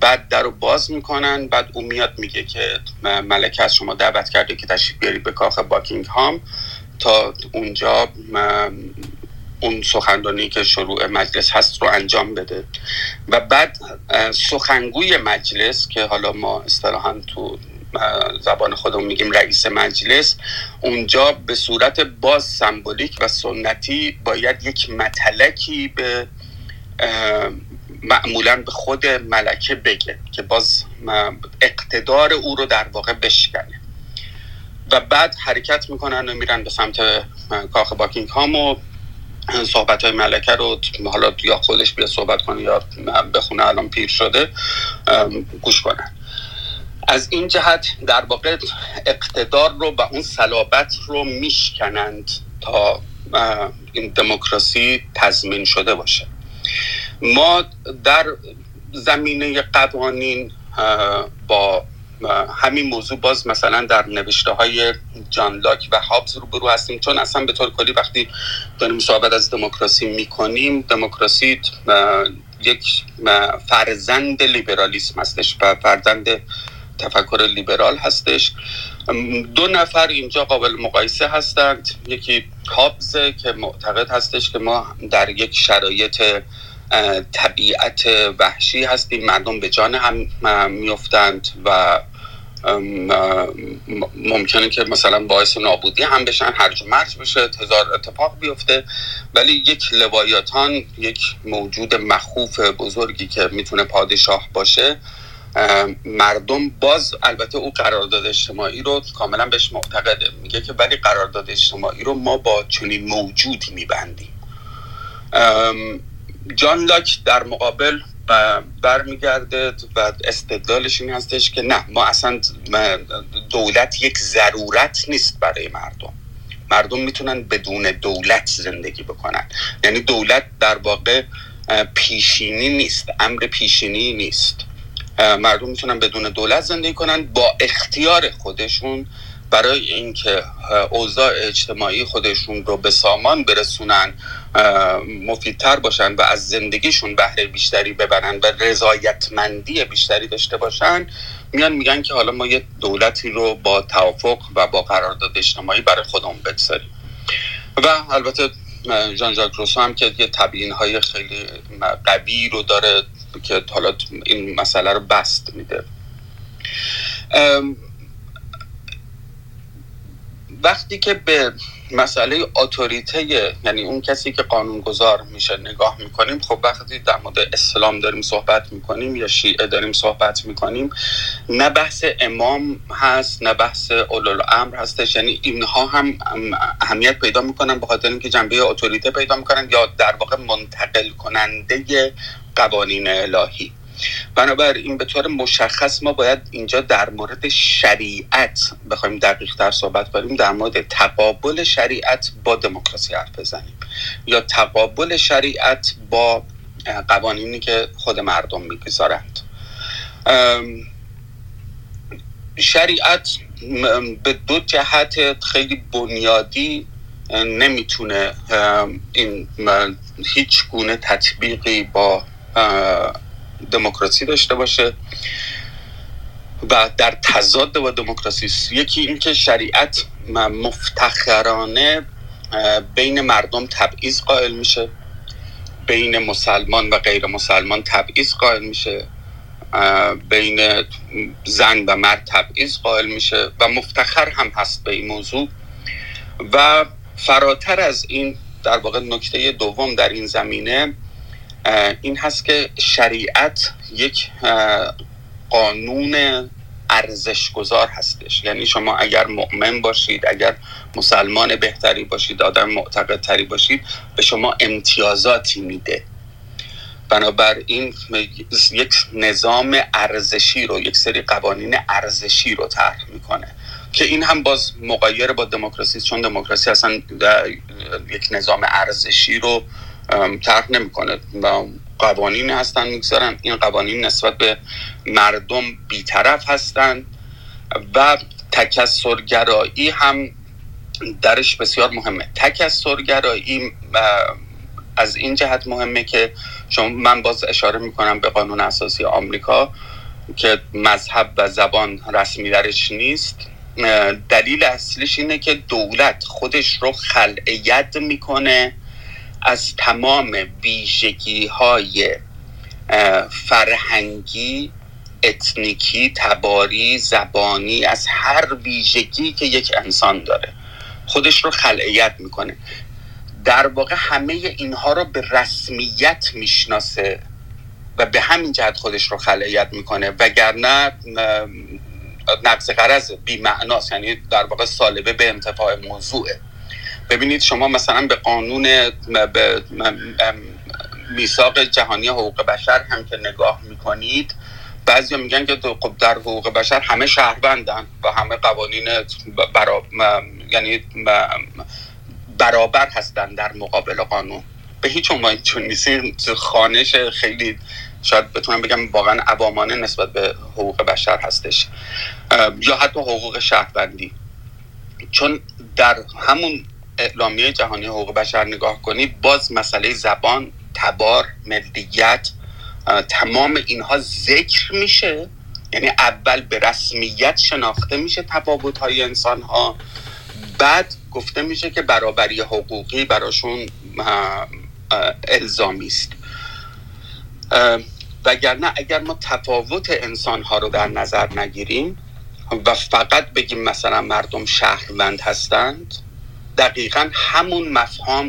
بعد در رو باز میکنن، بعد او میاد میگه که ملکه از شما دعوت کرده که تشریف بیارید به کاخ باکینگهام. تا اونجا اون سخنرانی که شروع مجلس هست رو انجام بده و بعد سخنگوی مجلس که حالا ما اصطلاحاً تو زبان خودمون میگیم رئیس مجلس، اونجا به صورت باز سمبولیک و سنتی باید یک متلکی به معمولاً به خود ملکه بگه که باز اقتدار او رو در واقع بشکنه و بعد حرکت میکنن و میرن به سمت کاخ باکینگهام و صحبت‌های ملکه رو حالا یا خودش بیاد صحبت کنه یا بخونه الان پیر شده گوش کنن. از این جهت در واقع اقتدار رو و اون صلابت رو میشکنند تا این دموکراسی تضمین شده باشه. ما در زمینه قوانین با همین موضوع باز مثلا در نوشته های جان لاک و هابز روبرو هستیم، چون اصلا به طور کلی وقتی داریم صحبت از دموکراسی میکنیم، دموکراسی یک فرزند لیبرالیسم هستش و فرزند تفکر لیبرال هستش. دو نفر اینجا قابل مقایسه هستند، یکی هابز که معتقد هستش که ما در یک شرایط طبیعت وحشی هستیم، مردم به جان هم میفتند و ممکنه که مثلا باعث نابودی هم بشن، هرج و مرج بشه، هزار اتفاق بیفته، ولی یک لوایتان، یک موجود مخوف بزرگی که میتونه پادشاه باشه، مردم باز البته او قرارداد اجتماعی رو کاملا بهش معتقده، میگه که ولی قرارداد اجتماعی رو ما با چنین موجودی میبندیم. جان لاک در مقابل برمیگرده و استدلالش این هستش که نه، ما اصلا دولت یک ضرورت نیست برای مردم، مردم میتونن بدون دولت زندگی بکنن، یعنی دولت در واقع پیشینی نیست، امر پیشینی نیست، مردم میتونن بدون دولت زندگی کنن با اختیار خودشون، برای اینکه اوضاع اجتماعی خودشون رو به سامان برسونن، مفیدتر باشن و از زندگیشون بهره بیشتری ببرن و رضایتمندی بیشتری داشته باشن، میان میگن که حالا ما یه دولتی رو با توافق و با قرارداد اجتماعی برای خودمون بگذاریم. و البته ژان ژاک روسو هم که یه تبیین‌های خیلی قوی رو داره که حالا این مسئله رو بسط میده. وقتی که به مسئله اتوریته، یعنی اون کسی که قانونگذار میشه، نگاه میکنیم، خب وقتی در مورد اسلام داریم صحبت میکنیم یا شیعه داریم صحبت میکنیم، نه بحث امام هست نه بحث اولوالامر هستش، یعنی اینها هم اهمیت پیدا میکنن به خاطر اینکه جنبه اتوریته پیدا میکنن یا در واقع منتقل کننده قوانین الهی. بنابراین به طور مشخص ما باید اینجا در مورد شریعت بخوایم دقیق تر صحبت کنیم، در مورد تقابل شریعت با دموکراسی حرف بزنیم یا تقابل شریعت با قوانینی که خود مردم میگذارند. شریعت به دو جهت خیلی بنیادی نمیتونه این هیچ گونه تطبیقی با دموکراسی داشته باشه و در تضاد با دموکراسی. یکی این که شریعت مفتخرانه بین مردم تبعیض قائل میشه، بین مسلمان و غیر مسلمان تبعیض قائل میشه، بین زن و مرد تبعیض قائل میشه و مفتخر هم هست به این موضوع. و فراتر از این در واقع نکته دوم در این زمینه این هست که شریعت یک قانون ارزشگذار هستش، یعنی شما اگر مؤمن باشید، اگر مسلمان بهتری باشید، آدم معتقدتری باشید، به شما امتیازاتی میده. بنابراین یک نظام ارزشی رو، یک سری قوانین ارزشی رو طرح میکنه که این هم باز مغایر با دموکراسی، چون دموکراسی اصلا یک نظام ارزشی رو طرح نمیکنه و قوانین هستن میگذارن، این قوانین نسبت به مردم بیطرف هستن و تکثرگرایی هم درش بسیار مهمه. تکثرگرایی از این جهت مهمه که من باز اشاره میکنم به قانون اساسی آمریکا که مذهب و زبان رسمی درش نیست. دلیل اصلیش اینه که دولت خودش رو خلع ید میکنه از تمام ویژگی‌های فرهنگی، اتنیکی، تباری، زبانی، از هر ویژگی که یک انسان داره خودش رو خلعیت میکنه. در واقع همه اینها رو به رسمیت میشناسه و به همین جهت خودش رو خلعیت میکنه، وگرنه نقض غرض بی‌معناست، یعنی در واقع سالبه به انتفاع موضوعه. ببینید شما مثلا به قانون میثاق جهانی حقوق بشر هم که نگاه میکنید، بعضیا میگن که خب در حقوق بشر همه شهروندن و همه قوانین یعنی برابر هستن در مقابل قانون. به هیچ عنوان چون نیستین خانش خیلی شاید بتونم بگم واقعا عوامانه نسبت به حقوق بشر هستش، یا حتی حقوق شهروندی. چون در همون اعلامیه جهانی حقوق بشر نگاه کنی، باز مسئله زبان، تبار، ملیت، تمام اینها ذکر میشه، یعنی اول به رسمیت شناخته میشه تفاوت‌های انسان‌ها، بعد گفته میشه که برابری حقوقی براشون الزامی است. وگرنه اگر ما تفاوت انسان‌ها رو در نظر نگیریم و فقط بگیم مثلا مردم شهروند هستند، دقیقاً همون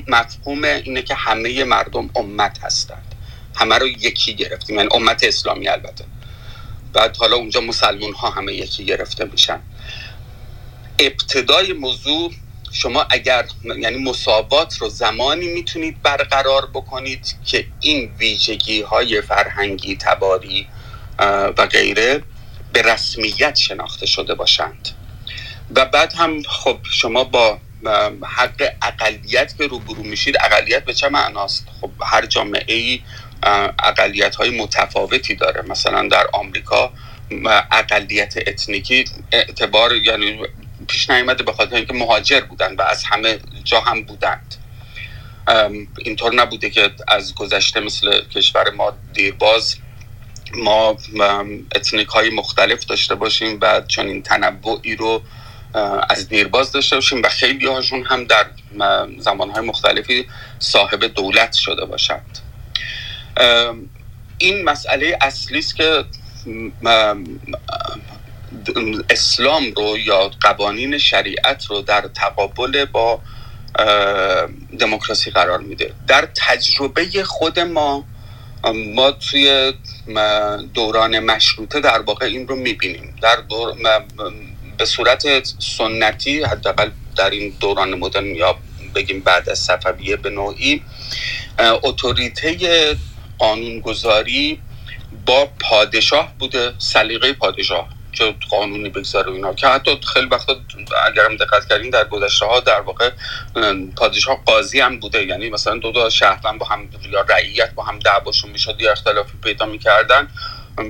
مفهوم اینه که همه مردم امت هستند، همه رو یکی گرفتیم، یعنی امت اسلامی البته. بعد حالا اونجا مسلمان ها همه یکی گرفته میشن. ابتدای موضوع شما اگر یعنی مساوات رو زمانی میتونید برقرار بکنید که این ویژگی های فرهنگی، تباری و غیره به رسمیت شناخته شده باشند، و بعد هم خب شما با حق اقلیت که روبرو میشید. اقلیت به چه معناست؟ خب هر جامعه‌ای اقلیت‌های متفاوتی داره. مثلا در آمریکا اقلیت اتنیکی اعتبار یعنی پیش نیامده به خاطر اینکه مهاجر بودن و از همه جا هم بودند. اینطور نبوده که از گذشته مثل کشور ما دیرباز ما اتنیک‌های مختلف داشته باشیم و چون این تنوعی رو از دیرباز داشته باشیم و خیلی هاشون هم در زمانهای مختلفی صاحب دولت شده باشند. این مسئله اصلی است که اسلام رو یا قوانین شریعت رو در تقابل با دموکراسی قرار میده. در تجربه خود ما توی دوران مشروطه در واقع این رو میبینیم. به صورت سنتی حداقل در این دوران مدرن یا بگیم بعد از صفویه به نوعی، اتوریته قانونگذاری با پادشاه بوده، سلیقه پادشاه چه قانونی بگذاره اینا، که حتی خیلی وقتا اگرم دقت کردین در گذشته ها در واقع پادشاه قاضی هم بوده، یعنی مثلا دو تا شهروند با هم یا رعیت با هم دعواشون میشد یا اختلافی پیدا میکردن،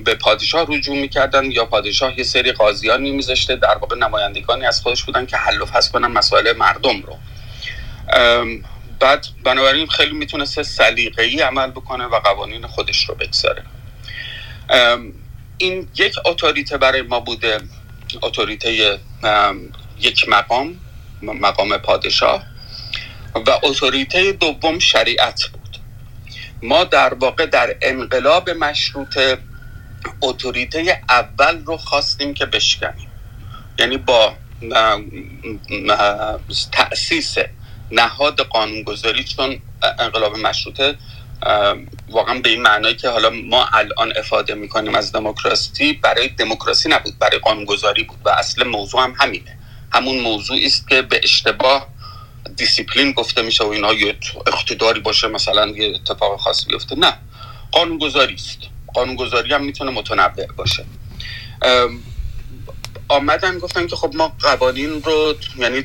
به پادشاه رجوع میکردن یا پادشاه یه سری قاضیان میذاشته، در واقع نمایندگانی از خودش بودن که حل و فصل کنن مسائل مردم رو. بعد بنابراین خیلی میتونسته سلیقه‌ای عمل بکنه و قوانین خودش رو بگذاره. این یک اتوریته برای ما بوده، اتوریته یک مقام پادشاه، و اتوریته دوم شریعت بود. ما در واقع در انقلاب مشروطه اتوریته اول رو خواستیم که بشکنیم، یعنی با تأسیس نهاد قانونگذاری. چون انقلاب مشروطه واقعا به این معنایی که حالا ما الان افاده میکنیم از دموکراسی، برای دموکراسی نبود، برای قانونگذاری بود و اصل موضوع هم همینه. همون موضوعی است که به اشتباه دیسیپلین گفته میشه و اینا، یه اقتداری باشه مثلا یه اتفاق خاصی بیفته. نه، قانونگذاری است. قانونگذاری هم میتونه متنوع باشه. آمدن گفتن که خب ما قوانین رو، یعنی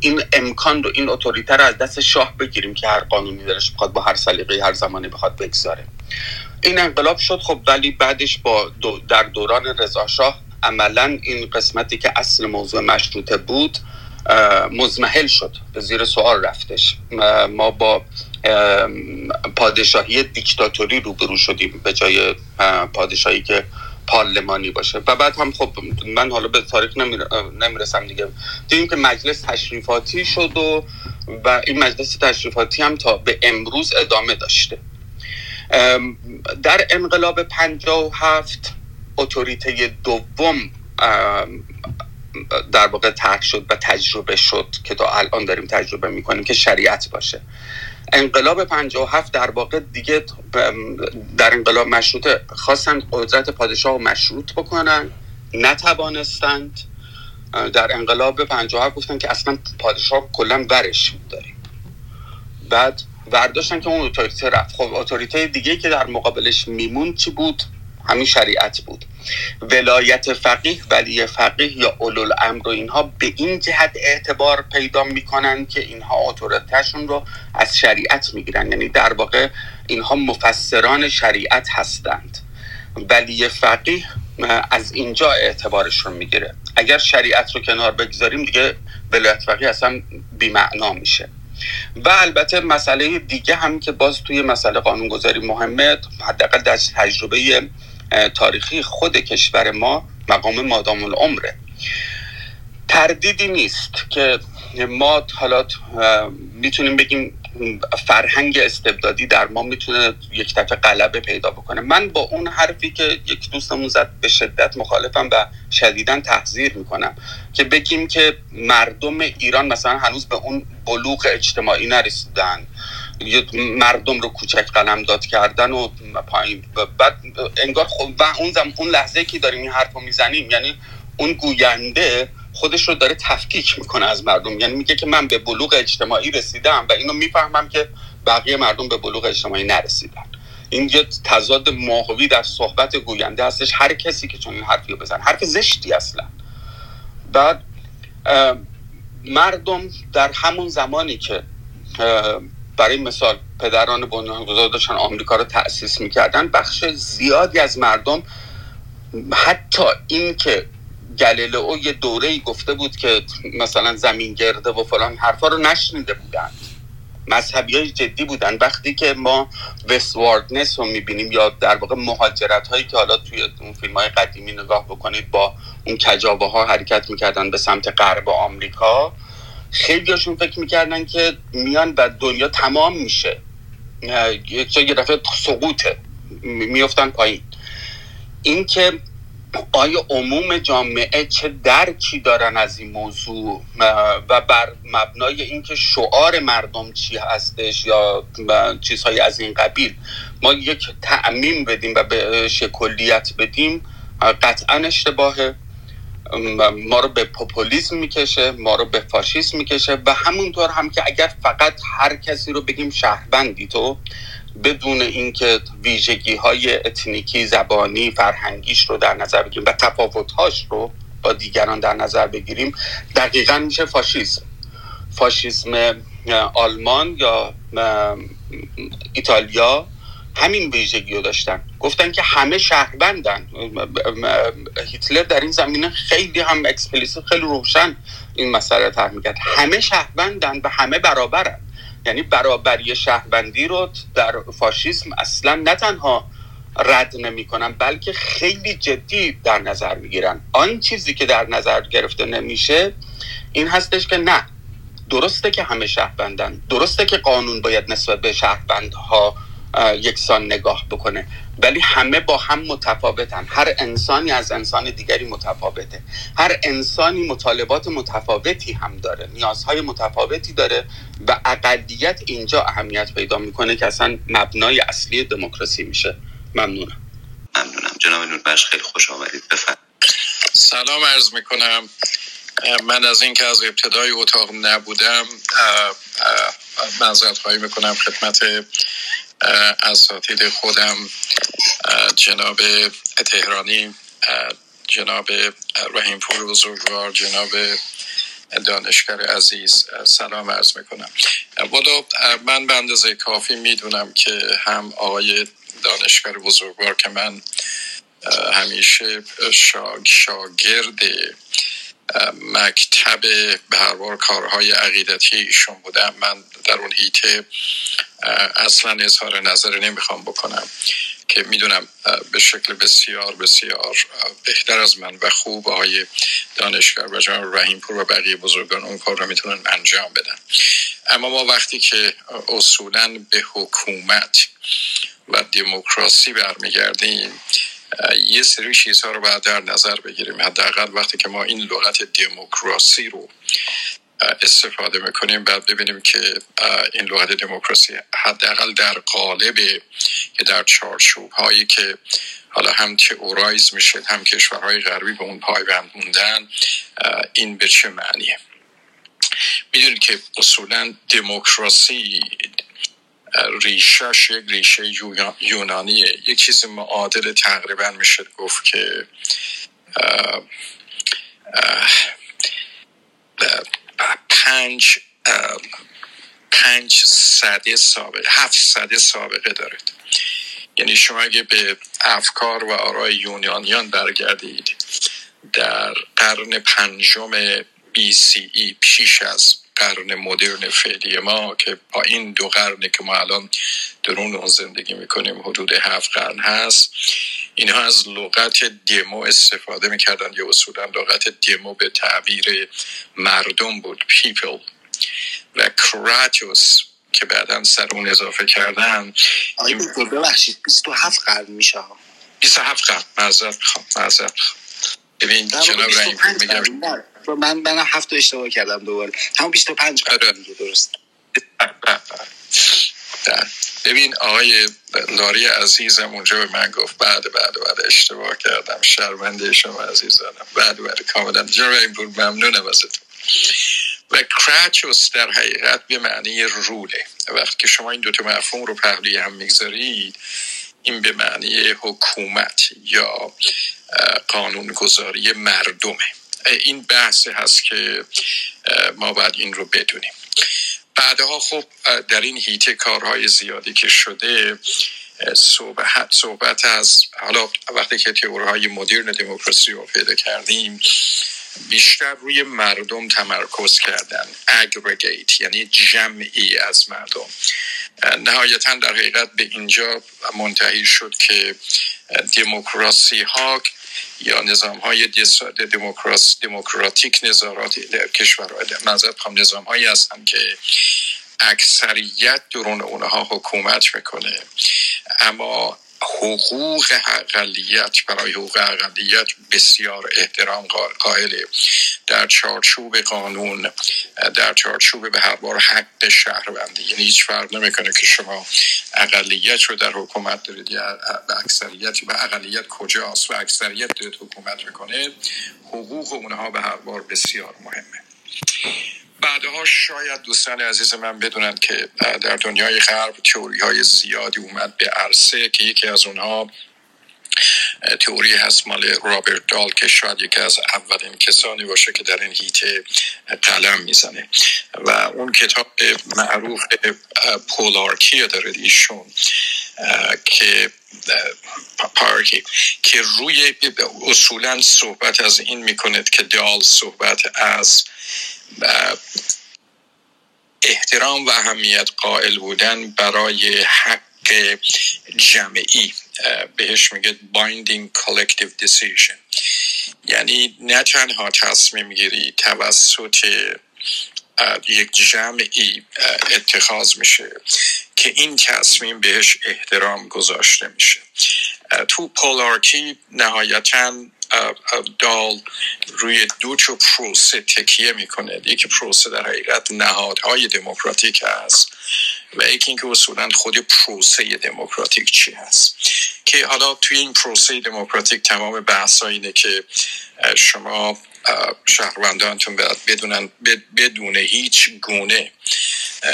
این امکان رو، این اتوریته رو از دست شاه بگیریم که هر قانونی درش بخواد با هر سلیقه‌ای هر زمانی بخواد بگذاره. این انقلاب شد. خب ولی بعدش در دوران رضا شاه عملاً این قسمتی که اصل موضوع مشروطه بود مضمحل شد، به زیر سوال رفتش. ما با پادشاهی دیکتاتوری روبرو شدیم به جای پادشاهی که پارلمانی باشه. و بعد هم خب من حالا به تاریخ نمیرسم دیگه، دیدیم که مجلس تشریفاتی شد و این مجلس تشریفاتی هم تا به امروز ادامه داشته. در انقلاب 57 اتوریته دوم در واقع طرح شد و تجربه شد که تا الان داریم تجربه میکنیم که شریعت باشه. انقلاب 57 در واقع دیگه، در انقلاب مشروطه خواستن قدرت پادشاه رو مشروط بکنن، نتوانستند. در انقلاب 57 گفتن که اصلا پادشاه کلا ورش می‌داریم، بعد ورداشتن که اون اتوریته رفت. خب اتوریته دیگه که در مقابلش میمون چی بود؟ همین شریعت بود. ولایت فقیه، ولی فقیه یا اولوالامر و اینها به این جهت اعتبار پیدا میکنن که اینها اتوریتهشون رو از شریعت میگیرن، یعنی در واقع اینها مفسران شریعت هستند. ولی فقیه از اینجا اعتبارشون میگیره. اگر شریعت رو کنار بگذاریم دیگه ولایت فقیه اصلا بی‌معنا میشه. و البته مسئله دیگه هم که باز توی مسئله قانونگذاری مهمه، حداقل در تجربه تاریخی خود کشور ما، مقام مادام العمره. تردیدی نیست که ما حالا میتونیم بگیم فرهنگ استبدادی در ما میتونه یک دفعه غلبه پیدا بکنه. من با اون حرفی که یک دوستمون زد به شدت مخالفم و شدیداً تحذیر میکنم که بگیم که مردم ایران مثلا هنوز به اون بلوغ اجتماعی نرسیدن، مردم رو کوچک قلمداد کردن و پایین. بعد انگار و اون لحظه که داریم این حرفو میزنیم، یعنی اون گوینده خودش رو داره تفکیک میکنه از مردم، یعنی میگه که من به بلوغ اجتماعی رسیدم و اینو میفهمم که بقیه مردم به بلوغ اجتماعی نرسیدن. این یه تضاد ماهوی در صحبت گوینده هستش. هر کسی که چون این حرفی رو بزن، حرف زشتی اصلا. بعد مردم در همون زمانی که برای مثال پدران بنیانگذار داشتن آمریکا رو تأسیس میکردن، بخش زیادی از مردم، حتی این که گالیلئو یه دوره‌ای گفته بود که مثلا زمین گرده و فلان، حرفا رو نشنیده بودند. مذهبی‌های جدی بودن. وقتی که ما وستواردنس رو می‌بینیم یا در واقع مهاجرت‌هایی که حالا توی اون فیلم‌های قدیمی نگاه بکنید، با اون کجاوه‌ها حرکت می‌کردن به سمت غرب آمریکا، خیلی‌هاشون فکر می‌کردن که میان و دنیا تمام میشه، یک جای گرفته سقوطه، میافتن پایین. این که آیا عموم جامعه چه درکی دارن از این موضوع و بر مبنای اینکه شعار مردم چی هستش یا چیزهای از این قبیل ما یک تعمیم بدیم و بهش کلیت بدیم، قطعا اشتباهه. ما رو به پوپولیسم میکشه، ما رو به فاشیسم میکشه. و همونطور هم که اگر فقط هر کسی رو بگیم شهروندی تو، بدون اینکه ویژگی‌های اتنیکی، زبانی، فرهنگیش رو در نظر بگیریم و تفاوت‌هاش رو با دیگران در نظر بگیریم، دقیقاً میشه فاشیسم. فاشیسم آلمان یا ایتالیا همین ویژگی رو داشتن، گفتن که همه شهروندن. هیتلر در این زمینه خیلی هم اکسپلیسیت، خیلی روشن این مسئله طرح می‌کرد، همه شهروندن و همه برابرن. یعنی برابری شهروندی رو در فاشیسم اصلا نه تنها رد نمی‌کنن، بلکه خیلی جدی در نظر می‌گیرن. آن چیزی که در نظر گرفته نمیشه این هستش که نه، درسته که همه شهروندن، درسته که قانون باید نسبت به شهروندها یکسان نگاه بکنه، ولی همه با هم متفاوتن. هر انسانی از انسان دیگری متفاوته، هر انسانی مطالبات متفاوتی هم داره، نیازهای متفاوتی داره و اقلیت اینجا اهمیت پیدا میکنه که اصلا مبنای اصلی دموکراسی میشه. ممنونم. جناب نوربخش خیلی خوش آمدید، بفرمایید. سلام عرض میکنم. من از اینکه از ابتدای اتاق نبودم معذرت خواهی میکنم خدمت اساتید خودم، جناب تهرانی، جناب رحیم پور بزرگوار، جناب دانشگر عزیز سلام عرض میکنم. والا من به اندازه کافی میدونم که هم آقای دانشگر بزرگوار که من همیشه شاگرد مکتب به هر بار کارهای عقیدتی ایشون بودم، من در اون حیطه اصلا اظهار نظر نمیخوام بکنم که میدونم به شکل بسیار بسیار بهتر از من و خوب آقای دانشگر و جناب رحیم پور و بقیه بزرگان اون کار رو میتونن انجام بدن. اما ما وقتی که اصولا به حکومت و دموکراسی برمیگردیم، یه سری چیزها رو باید در نظر بگیریم. حداقل وقتی که ما این لغت دموکراسی رو استفاده میکنیم، باید ببینیم که این لغت دموکراسی حداقل در قالب که در چارچوب هایی که حالا هم تئورایز میشه، هم کشورهای غربی به اون پایبند موندن، این به چه معنیه. میدونید که اصولا دموکراسی ریشش یک ریشه یونانیه، یک چیز معادل تقریبا میشه گفت که هفت صده سابقه دارد. یعنی شما اگه به افکار و آرای یونانیان برگردید در قرن پنجم BCE پیش از قرن مدرن فعلی ما که با این دو قرنی که ما الان درون اون زندگی میکنیم حدود 7 قرن هست، اینها از لغت دمو استفاده میکردن یا اصولا لغت دمو به تعبیر مردم بود، people، و کراتوس که بعداً سر اون اضافه کردن. آقای دکتر ببخشید 27 قرن میشه ها. 27 قرن معذرت. ببین چرا برای میگم من 7 اشتباه کردم دوباره. همون 25 قرن میگه درست. ببین آقای لاری عزیزم اونجا به من گفت بعد اشتباه کردم، شرمنده شما عزیزانم. بعد کاملا جرای بود، ممنونم ازتون. و کراتوس در حقیقت به معنی روله. وقتی شما این دوتا مفهوم رو پهلوی هم میگذارید، این به معنی حکومت یا قانونگذاری مردمه. این بحث هست که ما باید این رو بدونیم. بعدها خب در این هیته کارهای زیادی که شده، صحبت از حالا وقتی که تئوری‌های مدرن دموکراسی رو پیدا کردیم، بیشتر روی مردم تمرکز کردن، اگریگیت یعنی جمعی از مردم، نهایتا در حقیقت به اینجا منتهی شد که دموکراسی ها یا نظام های دموکراتیک نظارات کشورها، نظام هایی هستن که اکثریت درون اونها حکومت میکنه اما حقوق اقلیت، برای حقوق اقلیت بسیار احترام قائله. در چارچوب قانون، در چارچوب به هر بار حق شهروندی، یعنی هیچ فرق نمیکنه که شما اقلیت رو در حکومت دارید یا اکثریت، و اقلیت کجاست و اکثریت دارید حکومت میکنه، حقوق اونها به هر بار بسیار مهمه. بعدها شاید دوستان عزیز من بدونند که در دنیای غرب تئوری‌های زیادی اومد به عرصه که یکی از اونها تئوری هست مال رابرت دال که شاید یکی از اولین کسانی باشه که در این هیته قلم میزنه و اون کتاب معروف پولارکی داره ایشون که پارکی که روی اصولا صحبت از این میکنه که دال صحبت از احترام و اهمیت قائل بودن برای حق جمعی، بهش میگه binding collective decision، یعنی نه تنها تصمیم گیری توسط یک جمعی اتخاذ میشه که این تصمیم بهش احترام گذاشته میشه. تو پولارکی نهایتاً دال روی دو تا پروسه تکیه میکنه. یکی پروسه در حقیقت نهادهای دموکراتیک هست و یکی اینکه اصولا خود پروسه دموکراتیک چی هست، که حالا توی این پروسه دموکراتیک تمام بحث ها اینه که شما شهروندانتون باید بدون هیچ گونه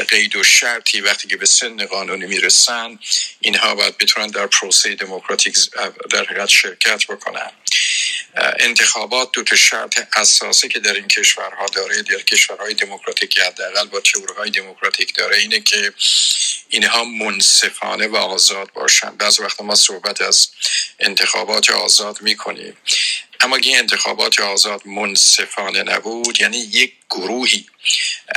قید و شرطی وقتی که به سن قانونی میرسن اینها باید بتونن در پروسه دموکراتیک در حقیقت شرکت بکنن. انتخابات دو تا شرط اساسی که در این کشورها داره، در کشورهای دموکراتیک حداقل با تئوری‌های دموکراتیک داره، اینه که اینها منصفانه و آزاد باشن. بعضی وقتا ما صحبت از انتخابات آزاد میکنیم اما این انتخابات آزاد منصفانه نبود، یعنی یک گروهی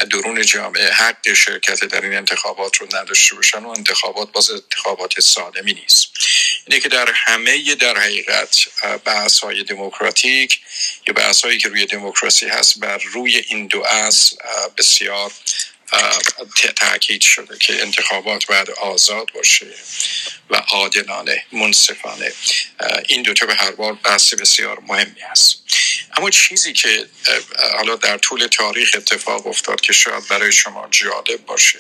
درون جامعه حق شرکت در این انتخابات رو نداشته باشن و انتخابات باز انتخابات سالمی نیست. اینه که در همه در حقیقت بحث‌های دموکراتیک یا بحث‌هایی که روی دموکراسی هست بر روی این دو اصل بسیار تأکید شده که انتخابات باید آزاد باشه و عادلانه، منصفانه. این دوتا به هر بار بحث بسیار مهمی است. اما چیزی که حالا در طول تاریخ اتفاق افتاد که شاید برای شما جالب باشه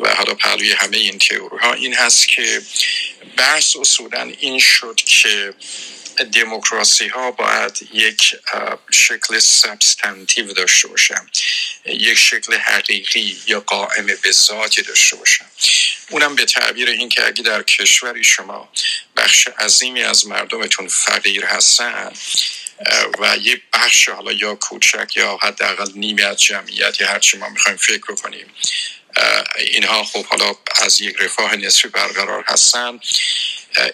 و حالا پهلوی همه این تئوری‌ها این هست که بحث اصولا این شد که دموکراسی ها باید یک شکل سبستانتیو داشته باشن، یک شکل حقیقی یا قائم به ذاتی داشته باشن. اونم به تعبیر این که اگه در کشوری شما بخش عظیمی از مردمتون فقیر هستن و یه بخش حالا یا کوچک یا حداقل نیمه از جمعیت یا هرچی ما میخوایم فکر بکنیم اینها خب حالا از یک رفاه نسبی برقرار هستن،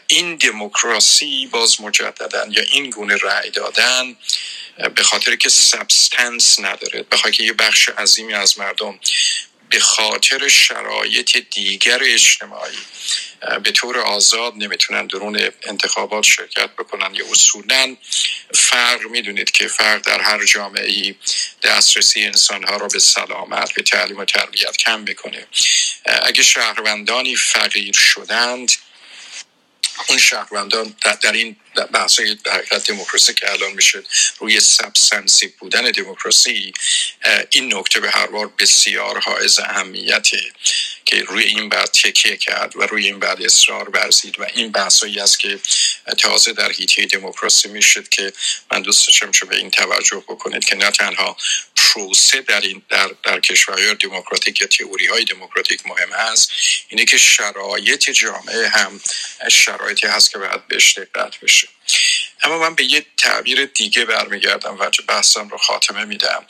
این دموکراسی باز مجددن یا این گونه رأی دادن به خاطر که سبستنس نداره، به خاطر که یه بخش عظیمی از مردم به خاطر شرایط دیگر اجتماعی به طور آزاد نمیتونن درون انتخابات شرکت بکنن یا اصولاً فرق، میدونید که فرق در هر جامعه‌ای دسترسی انسانها را به سلامت، به تعلیم و تربیت کم میکنه. اگه شهروندانی فقیر شدند، اون شهروندان در این بحثای حقیقت دموکراسی که الان میشه روی سبستنسی بودن دموکراسی، این نکته به هر بار بسیار حائز اهمیته که روی این بحث تکیه کرد و روی این بحث اصرار ورزید و این بحثایی است که تازه در حیطه دموکراسی میشد که من دوست داشتم شما به این توجه بکنید که نه تنها پروسه در این در کشورهای دموکراتیک یا تئوری‌های دموکراتیک مهم است، اینه که شرایط جامعه هم شرایطی هست که باید بهش دقت بشه. اما من به یه تعبیر دیگه برمیگردم و بحثم رو خاتمه میدم.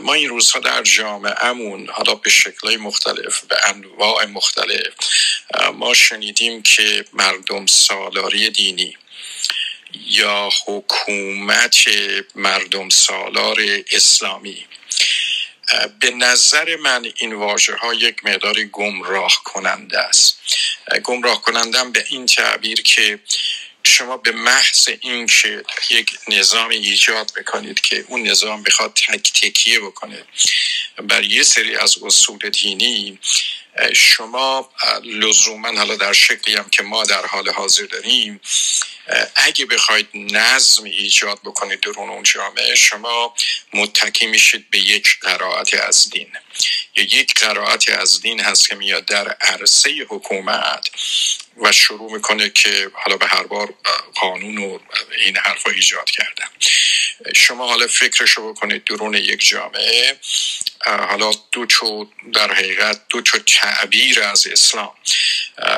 ما این روزها در جامعهمون حالا به شکل‌های مختلف، به انواع مختلف، ما شنیدیم که مردم سالاری دینی یا حکومت مردم سالار اسلامی، به نظر من این واژه ها یک مقداری گمراه کننده است. گمراه کننده به این تعبیر که شما به محض این که یک نظام ایجاد بکنید که اون نظام بخواد تکیه بکنه بر یه سری از اصول دینی، شما لزومن حالا در شکلی هم که ما در حال حاضر داریم اگه بخواید نظم ایجاد بکنید درون اون جامعه، شما متکی میشید به یک قرائت از دین، یا یک قرائت از دین هست که میاد در عرصه حکومت و شروع میکنه که حالا به هر بار قانون و این حرفا ایجاد کردن. شما حالا فکرشو بکنید درون یک جامعه، حالا در حقیقت دو تعبیر از اسلام،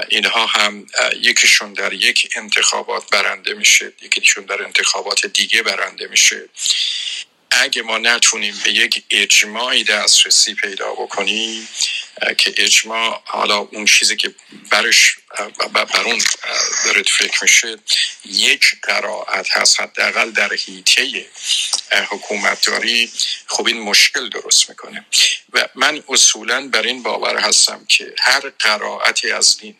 اینها هم یکیشون در یک انتخابات برنده میشه، یکیشون در انتخابات دیگه برنده میشه. اگه ما نتونیم به یک اجماعی دسترسی پیدا بکنیم که اجماع حالا اون چیزی که برون دارید فکر میشه یک قرائت هست حداقل در حیطه حکومتداری، خب این مشکل درست میکنه. و من اصولاً بر این باور هستم که هر قرائتی از دین،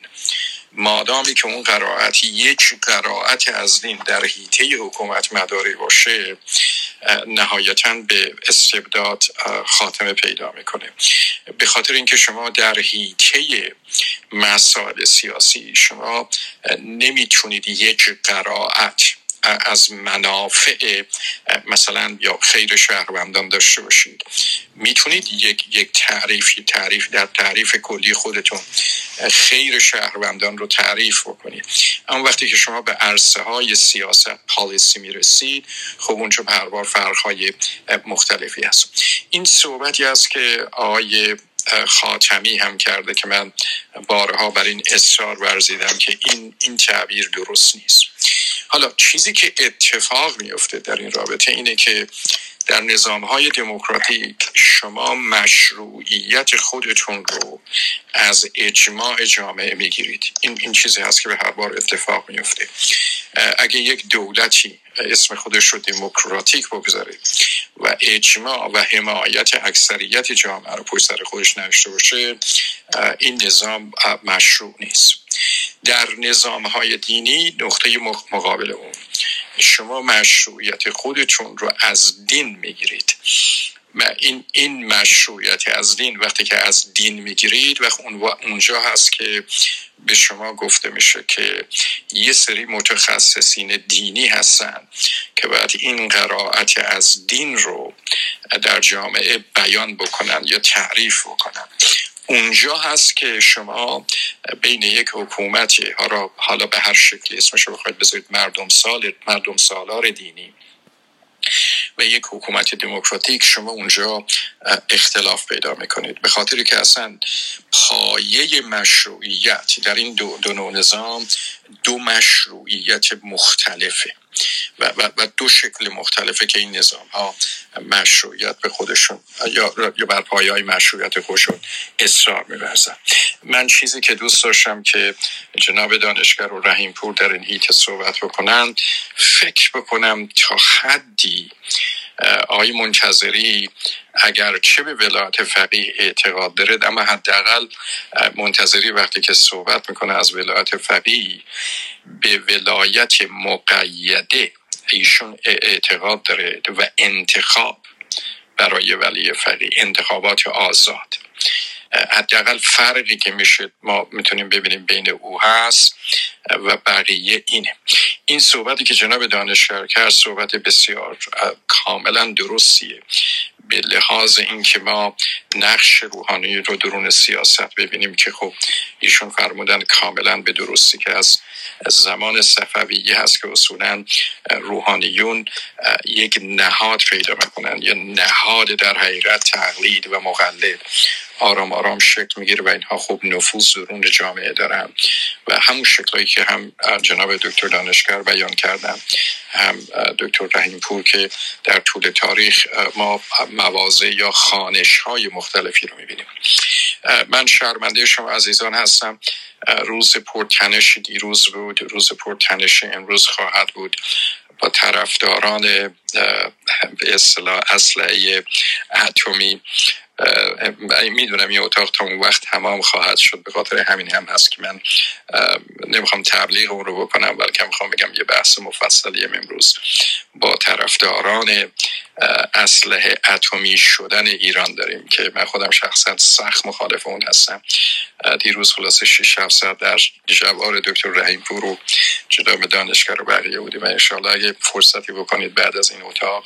مادامی که اون قرائتی یک قرائت از دین در حیطه حکومت مداری باشه، نهایتاً به استبداد خاتمه پیدا میکنه. به خاطر اینکه شما در حیطه مسائل سیاسی، شما نمیتونید یک قرائت از منافع مثلا یا خیر شهروندان داشته باشید. میتونید یک تعریف در تعریف کلی خودتون خیر شهروندان رو تعریف بکنید، اما وقتی که شما به عرصه های سیاست پالیسی میرسید، خب اونجا هر بار فرق های مختلفی هست. این صحبتی است که آقای خاتمی هم کرده که من بارها بر این اصرار ورزیدم که این تعبیر درست نیست. حالا چیزی که اتفاق میفته در این رابطه اینه که در نظام‌های دموکراتیک شما مشروعیت خودتون رو از اجماع جامعه میگیرید. این چیزی هست که به هر بار اتفاق میفته. اگه یک دولتی اسم خودش رو دموکراتیک بگذاره و اجماع و حمایت اکثریت جامعه رو پشت سر خودش نشته باشه، این نظام مشروع نیست. در نظام‌های دینی نقطه مقابل اون، شما مشروعیت خودتون رو از دین میگیرید. این مشروعیت از دین، وقتی که از دین میگیرید، وقت اونجا هست که به شما گفته میشه که یه سری متخصصین دینی هستن که باید این قرائت از دین رو در جامعه بیان بکنن یا تعریف بکنن. اونجا هست که شما بین یک حکومتی، حالا به هر شکلی اسمش رو بخواید بذارید، مردم سالار دینی و یک حکومت دموکراتیک شما اونجا اختلاف پیدا میکنید، به خاطری که اصلا پایه مشروعیت در این دو نوع نظام دو مشروعیت مختلفه و دو شکل مختلفه که این نظام ها مشروعیت به خودشون یا بر پایه های مشروعیت خودشون اصرار می‌ورزن. من چیزی که دوست داشتم که جناب دانشگر و رحیم پور در این هیئت صحبت بکنن، فکر بکنم تا حدی آقای منتظری اگرچه به ولایت فقیه اعتقاد دارد، اما حداقل منتظری وقتی که صحبت میکنه از ولایت فقیه، به ولایت مقیده ایشون اعتقاد دارد و انتخاب برای ولی فقیه، انتخابات آزاد. حداقل فرقی که میشه ما میتونیم ببینیم بین او هست و بقیه اینه. این صحبتی که جناب دانشگر کرد صحبت بسیار کاملا درستیه، به لحاظ اینکه ما نقش روحانی رو درون سیاست ببینیم که خب ایشون فرمودن کاملا به درستی که از زمان صفویه هست که اصولا روحانیون یک نهاد پیدا میکنن، یه نهاد در حقیقت تقلید و مقلد آرام آرام شکل میگیره و اینها خب نفوذ درون جامعه دارن و همون شکلایی که هم جناب دکتر دانشگر بیان کردن، هم دکتر رحیم پور، که در طول تاریخ ما مواضع یا خوانش های مختلفی رو میبینیم. من شرمنده شما عزیزان هستم. روز پرتنش دیروز بود، روز پرتنش امروز خواهد بود با طرفداران به اصطلاح اسلحه اتمی. میدونم این اتاق تا اون وقت تمام خواهد شد، به خاطر همین هم هست که من نمیخوام تبلیغ اون رو بکنم، بلکه میخوام بگم یه بحث مفصلیم امروز با طرفداران اسلحه اتمی شدن ایران داریم که من خودم شخصا سخت مخالف اون هستم. دیروز خلاصه 6-7 ساعت در جوار دکتر رحیم پور و جناب دانشگر و بقیه بودیم و انشالله اگه فرصتی بکنید بعد از این اتاق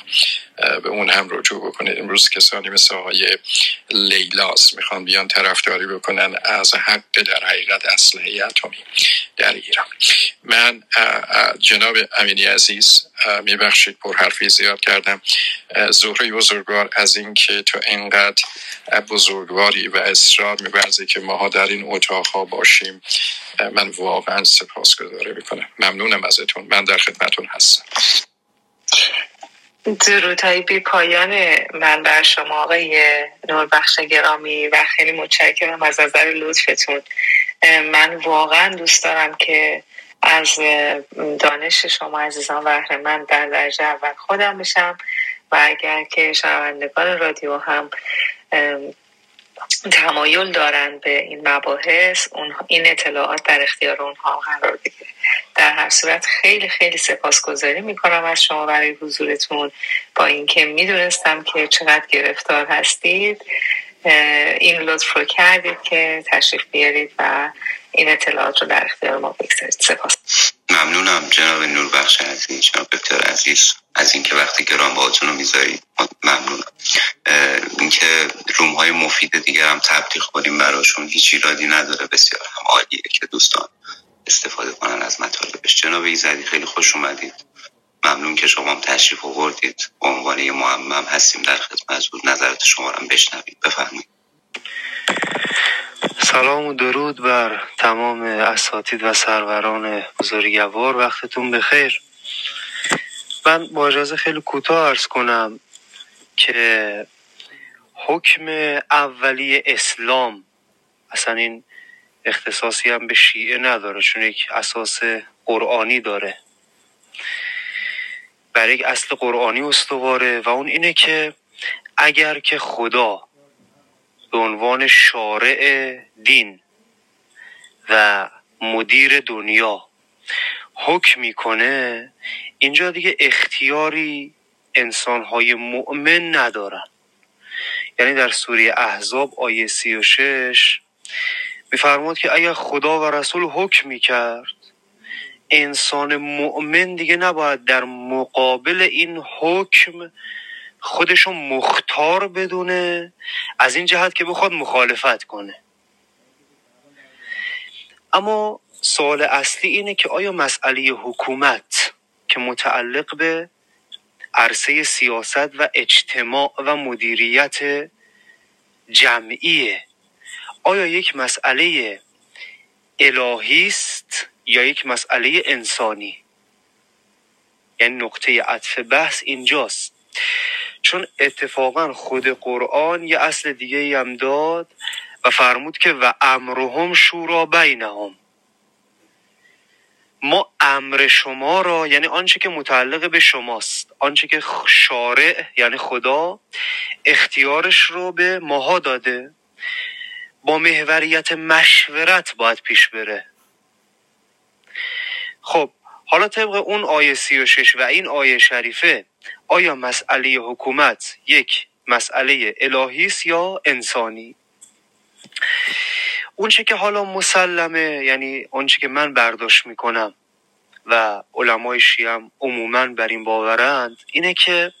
به اون هم رجوع بکنید. امروز کسانی مثل آقای لیلاس میخوان بیان طرفداری بکنن از حق در حقیقت اسلحه اتمی در ایران. من جناب امینی عزیز میبخشید پرحرفی زیاد کردم. زهره بزرگوار از این که تو انقدر بزرگواری و اصرار می‌ورزی که ماها در این اتاق‌ها باشیم، من واقعا سپاسگزاری می‌کنم. ممنونم ازتون. من در خدمتون هستم. درودهای بی پایان من بر شما آقای نوربخش گرامی و خیلی متشکرم از نظر لطفتون. من واقعا دوست دارم که از دانش شما عزیزان بهره مند در درجه اول خودم بشم و اگر که شنوندگان رادیو هم تمایل دارند به این مباحث، این اطلاعات در اختیار اونها قرار بگیره. در هر صورت خیلی خیلی سپاسگزاری میکنم از شما برای حضورتون، با اینکه میدونستم که چقدر گرفتار هستید، این لطف رو کردید که تشریف بیارید و این اطلاعات رو در اختیار ما بگذارید. سپاس. ممنونم جناب نوربخش عزیز، جناب دکتر عزیز، از اینکه وقتی گرام باهاتون رو میذارید. ممنونم. اینکه روم های مفید دیگر هم تبلیغ کنیم براشون هیچ ایرادی نداره، بسیار هم عالیه که دوستان استفاده کنن از مطالبش. جناب ایزدی خیلی خوش اومدید، ممنون که شما هم تشریف آوردید. به عنوان یه معمم هستیم در خدمت، نظرات شما رو بشنوید. بفرمایید. سلام و درود بر تمام اساتید و سروران بزرگوار، وقتتون بخیر. من با اجازه خیلی کوتاه عرض کنم که حکم اولی اسلام، اصلا این اختصاصی هم به شیعه نداره، چون یک اساس قرآنی داره، بر یک اصل قرآنی استواره و اون اینه که اگر که خدا به عنوان شارع دین و مدیر دنیا حکم میکنه، اینجا دیگه اختیاری انسانهای مؤمن ندارن. یعنی در سوره احزاب آیه 36 میفرماد که اگر خدا و رسول حکم میکرد، انسان مؤمن دیگه نباید در مقابل این حکم خودشو مختار بدونه، از این جهت که بخواد مخالفت کنه. اما سوال اصلی اینه که آیا مسئله حکومت که متعلق به عرصه سیاست و اجتماع و مدیریت جمعیه. آیا یک مسئله الهی است یا یک مسئله انسانی؟ یعنی نقطه عطف بحث اینجاست، چون اتفاقا خود قرآن یه اصل دیگه هم داد و فرمود که و امرهم شورا بینهم، ما امر شما را، یعنی آنچه که متعلق به شماست، آنچه که شارع یعنی خدا اختیارش رو به ماها داده، با محوریت مشورت باید پیش بره. خب حالا طبق اون آیه 36 و این آیه شریفه، آیا مسئله حکومت یک مسئله الهی است یا انسانی؟ اون چه که حالا مسلمه، یعنی اون چه که من برداشت میکنم و علمای شیعه هم عموما بر این باورند، اینه که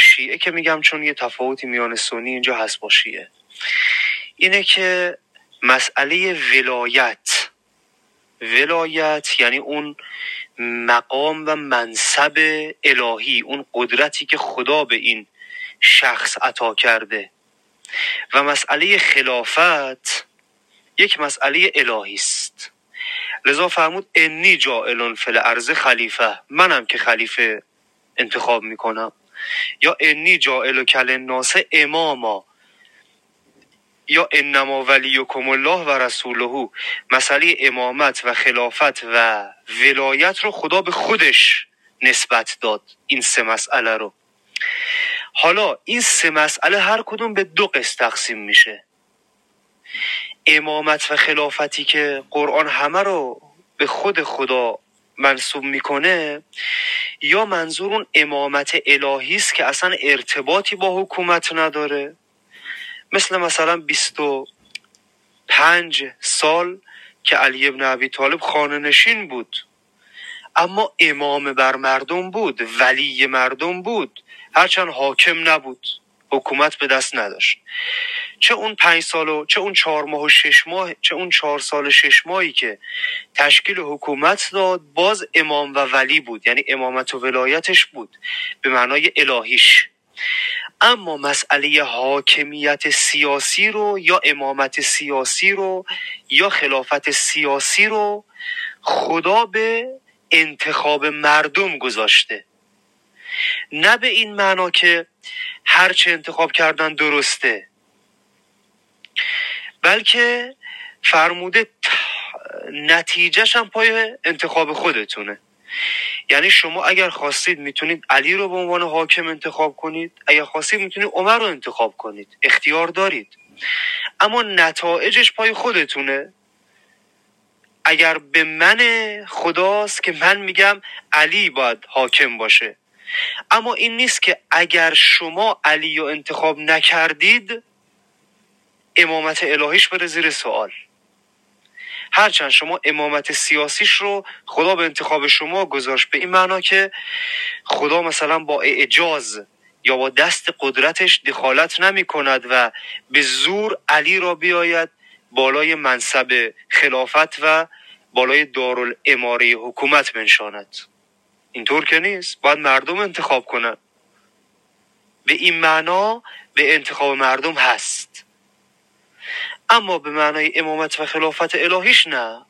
شیعه که میگم چون یه تفاوتی میان سنی اینجا هست با شیعه، اینه که مسئله ولایت یعنی اون مقام و منصب الهی، اون قدرتی که خدا به این شخص عطا کرده، و مسئله خلافت یک مسئله الهی است. لذا فرمود انی جاعلن فی الارض خلیفه، منم که خلیفه انتخاب میکنم، یا انی جاعل کلناس اماما، یا انما ولیکم الله و رسوله. مسئله امامت و خلافت و ولایت رو خدا به خودش نسبت داد، این سه مسئله رو. حالا این سه مسئله هر کدوم به دو قسم تقسیم میشه. امامت و خلافتی که قرآن همه رو به خود خدا منسوب میکنه، یا منظور اون امامت الهی است که اصلا ارتباطی با حکومت نداره، مثلا 25 سال که علی بن ابی طالب خانه‌نشین بود اما امام بر مردم بود، ولی مردم بود، هرچند حاکم نبود، حکومت به دست نداشت. چه اون 5 سال و چه اون 4 ماه و 6 ماه، چه اون 4 سال و 6 ماهی که تشکیل حکومت داد، باز امام و ولی بود، یعنی امامت و ولایتش بود به معنای الهیش. اما مسئله حاکمیت سیاسی رو یا امامت سیاسی رو یا خلافت سیاسی رو خدا به انتخاب مردم گذاشته، نه به این معنا که هرچه انتخاب کردن درسته، بلکه فرموده نتیجهش هم پای انتخاب خودتونه. یعنی شما اگر خواستید میتونید علی رو به عنوان حاکم انتخاب کنید، اگر خواستید میتونید عمر رو انتخاب کنید، اختیار دارید، اما نتایجش پای خودتونه. اگر به من خداست که من میگم علی باید حاکم باشه، اما این نیست که اگر شما علی رو انتخاب نکردید امامت الهیش بره زیر سوال، هرچند شما امامت سیاسیش رو خدا به انتخاب شما گذاشت، به این معنا که خدا مثلا با اعجاز یا با دست قدرتش دخالت نمی کند و به زور علی را بیاید بالای منصب خلافت و بالای دارالاماره حکومت بنشاند، اینطور که نیست، باید مردم انتخاب کنند. به این معنا به انتخاب مردم هست، اما به معنای امامت و خلافت الهیش نه.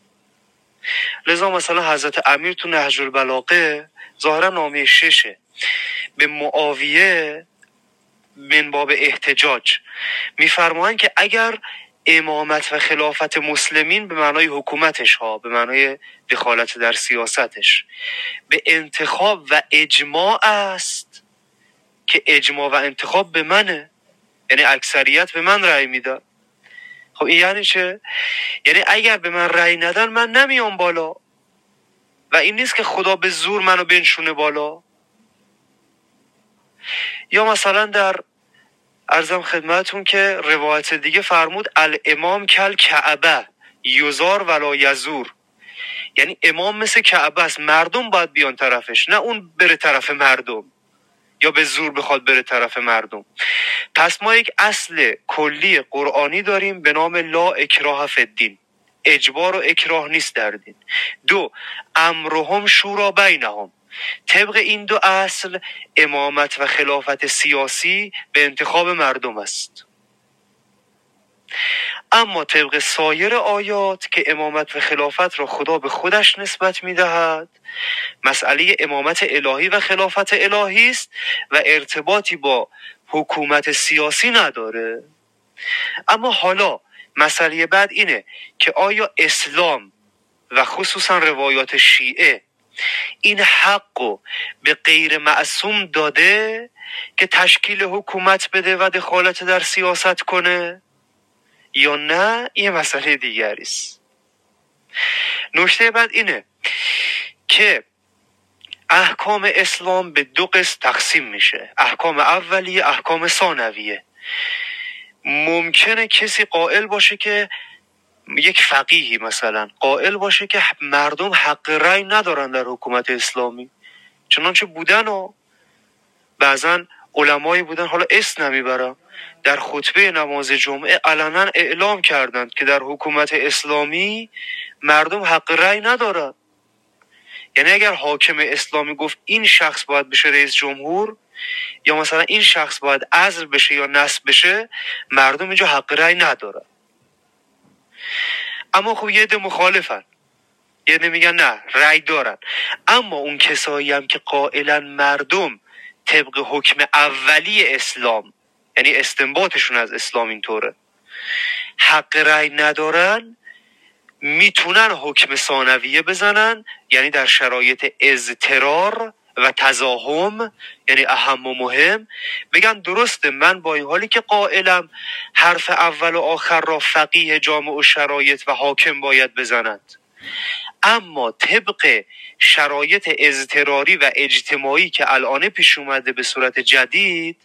لذا مثلا حضرت امیر تو نهج البلاغه ظاهرا نامه 6 به معاویه من باب احتجاج میفرمایند که اگر امامت و خلافت مسلمین به معنای حکومتش ها، به معنای دخالت در سیاستش، به انتخاب و اجماع است که اجماع و انتخاب به منه، یعنی اکثریت به من رأی میده، خب این یعنی چه؟ یعنی اگر به من رأی ندن من نمیام بالا، و این نیست که خدا به زور منو بنشونه بالا. یا مثلا در عرضم خدمتون که روایت دیگه فرمود الامام کل کعبه یزار ولا یزور، یعنی امام مثل کعبه است، مردم باید بیان طرفش، نه اون بره طرف مردم یا به زور بخواد بره طرف مردم. پس ما یک اصل کلی قرآنی داریم به نام لا اکراه فی الدین، اجبار و اکراه نیست در دین. 2 امرهم شورا بینهم، طبق این دو اصل امامت و خلافت سیاسی به انتخاب مردم است. اما طبق سایر آیات که امامت و خلافت را خدا به خودش نسبت می دهد، مسئله امامت الهی و خلافت الهی است و ارتباطی با حکومت سیاسی نداره. اما حالا مسئله بعد اینه که آیا اسلام و خصوصا روایات شیعه این حق رو به غیر معصوم داده که تشکیل حکومت بده و دخالت در سیاست کنه یا نه؟ یه مسئله دیگری است. نکته بعد اینه که احکام اسلام به دو قسم تقسیم میشه: احکام اولیه، احکام ثانویه. ممکنه کسی قائل باشه که یک فقیهی مثلا قائل باشه که مردم حق رأی ندارن در حکومت اسلامی، چنانچه بودن و بعضا علمایی بودن، حالا اسم نمیبرم، در خطبه نماز جمعه علنا اعلام کردند که در حکومت اسلامی مردم حق رأی ندارن. یعنی اگر حاکم اسلامی گفت این شخص باید بشه رئیس جمهور یا مثلا این شخص باید عزل بشه یا نصب بشه، مردم اینجا حق رأی ندارن. اما خب یه عده مخالفن، یه عده میگن نه رأی دارن. اما اون کسایی هم که قائلا مردم طبق حکم اولی اسلام، یعنی استنباطشون از اسلام اینطوره، حق رأی ندارن، میتونن حکم ثانویه بزنن، یعنی در شرایط اضطرار و تزاحم، یعنی اهم و مهم، بگن درسته من با این حالی که قائلم حرف اول و آخر را فقیه جامع و شرایط و حاکم باید بزنند، اما طبق شرایط اضطراری و اجتماعی که الان پیش اومده به صورت جدید،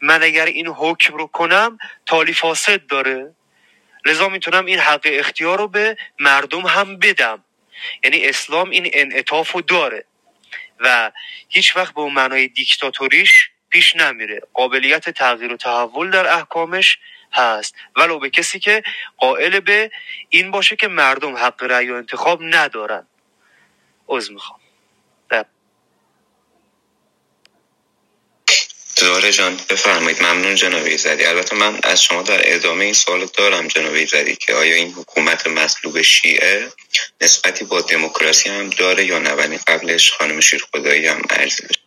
من اگر این حکم رو کنم تالی فاسد داره، لذا میتونم این حق اختیار رو به مردم هم بدم. یعنی اسلام این انعطاف رو داره و هیچ وقت به اون معنای دیکتاتوریش پیش نمیره، قابلیت تغییر و تحول در احکامش هست، ولو به کسی که قائل به این باشه که مردم حق رأی و انتخاب ندارن. عذر میخوام. زهره جان بفرمایید. ممنون جناب ایزدی. البته من از شما در ادامه این سوال دارم جناب ایزدی که آیا این حکومت مطلوب شیعه نسبتی با دموکراسی هم داره یا نه؟ ولی قبلش خانم شیرخدایی هم عرض بشه.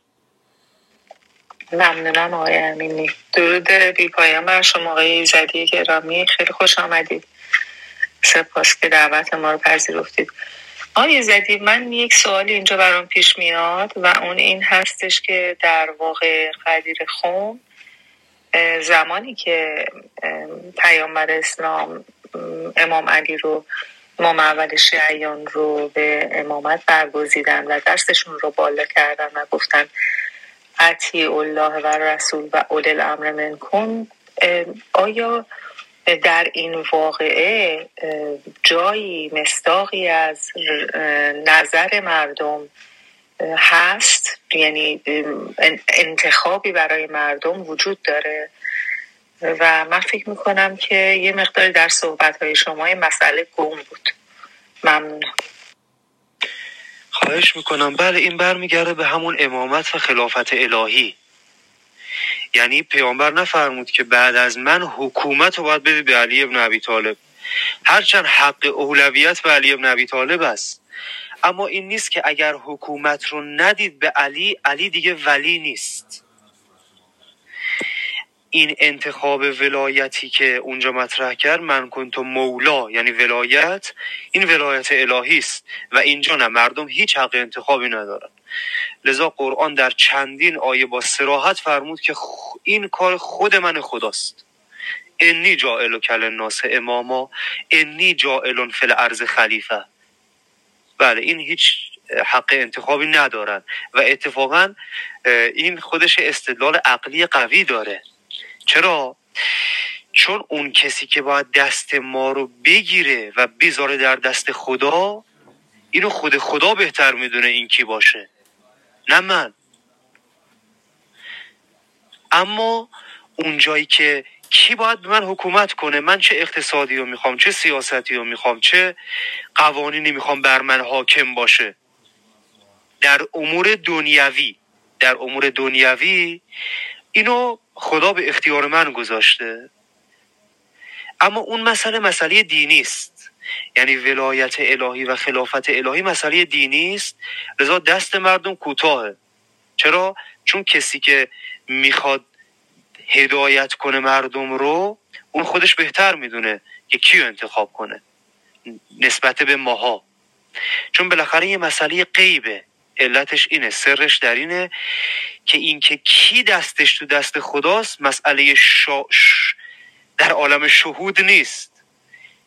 ممنونم آقای امینی. درود بی پایان بر شما آقای ایزدی گرامی، خیلی خوش آمدید، سپاس که دعوت ما رو پذیرفتید. آقای ایزدی من یک سوالی اینجا برام پیش میاد و اون این هستش که در واقع غدیر خم زمانی که پیامبر اسلام امام علی رو، امام اول شیعیان رو به امامت برگزیدن و دستشون رو بالا کردن و گفتن اطیع الله و رسول و اولی الامر منکم، آیا در این واقعه جایی مصداقی از نظر مردم هست؟ یعنی انتخابی برای مردم وجود داره؟ و من فکر میکنم که یه مقدار در صحبتهای شما این مسئله گم بود. ممنونم. خواهش میکنم. بله این برمیگرده به همون امامت و خلافت الهی. یعنی پیامبر نفرمود که بعد از من حکومت رو باید بدید به علی بن ابی طالب، هرچند حق اولویت به علی بن ابی طالب است، اما این نیست که اگر حکومت رو ندید به علی، علی دیگه ولی نیست. این انتخاب ولایتی که اونجا مطرح کرد، من کنتم مولا، یعنی ولایت، این ولایت الهی است و اینجا نه، مردم هیچ حق انتخابی ندارن. لذا قرآن در چندین آیه با صراحت فرمود که این کار خود من خداست. انی جاعل کلناس اماما، انی جاعل فی الارض خلیفه. بله این هیچ حق انتخابی ندارن و اتفاقا این خودش استدلال عقلی قوی داره. چرا؟ چون اون کسی که باید دست ما رو بگیره و بذاره در دست خدا، اینو خود خدا بهتر میدونه این کی باشه، نه من. اما اونجایی که کی باید به من حکومت کنه، من چه اقتصادی رو میخوام، چه سیاستی رو میخوام، چه قوانینی میخوام بر من حاکم باشه، در امور دنیوی اینو خدا به اختیار من گذاشته، اما اون مسئله دینی است. یعنی ولایت الهی و خلافت الهی مسئله دینی است، لذا دست مردم کوتاهه. چرا؟ چون کسی که میخواد هدایت کنه مردم رو، اون خودش بهتر میدونه که کیو انتخاب کنه نسبت به ماها، چون بالاخره یه مسئله غیبه. علتش اینه، سرش در اینه که اینکه کی دستش تو دست خداست مسئله در عالم شهود نیست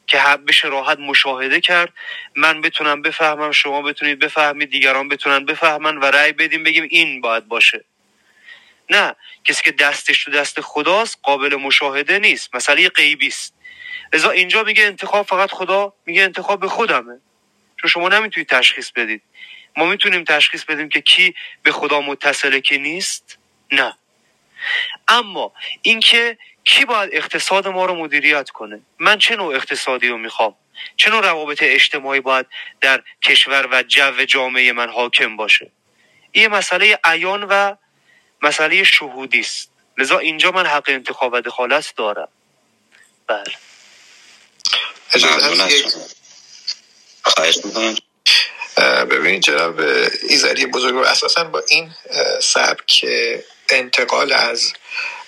که بشه راحت مشاهده کرد. من بتونم بفهمم، شما بتونید بفهمید، دیگران بتونن بفهمن و رأی بدیم بگیم این باید باشه. نه، کسی که دستش تو دست خداست قابل مشاهده نیست، مسئله غیبی است. لذا اینجا میگه انتخاب فقط خدا، میگه انتخاب به خودمه، چون شما نمیتونید تشخیص بدید. ما میتونیم تشخیص بدیم که کی به خدا متصله کی نیست؟ نه. اما اینکه کی باید اقتصاد ما رو مدیریت کنه، من چه نوع اقتصادی رو میخوام، چه نوع روابط اجتماعی باید در کشور و جو جامعه من حاکم باشه، این مسئله عیان و مسئله شهودی است. لذا اینجا من حق انتخاب و دخالت دارم. بله، خواهش میکنم. ببینید جناب ایزدی بزرگوار اساساً با این سبک انتقال از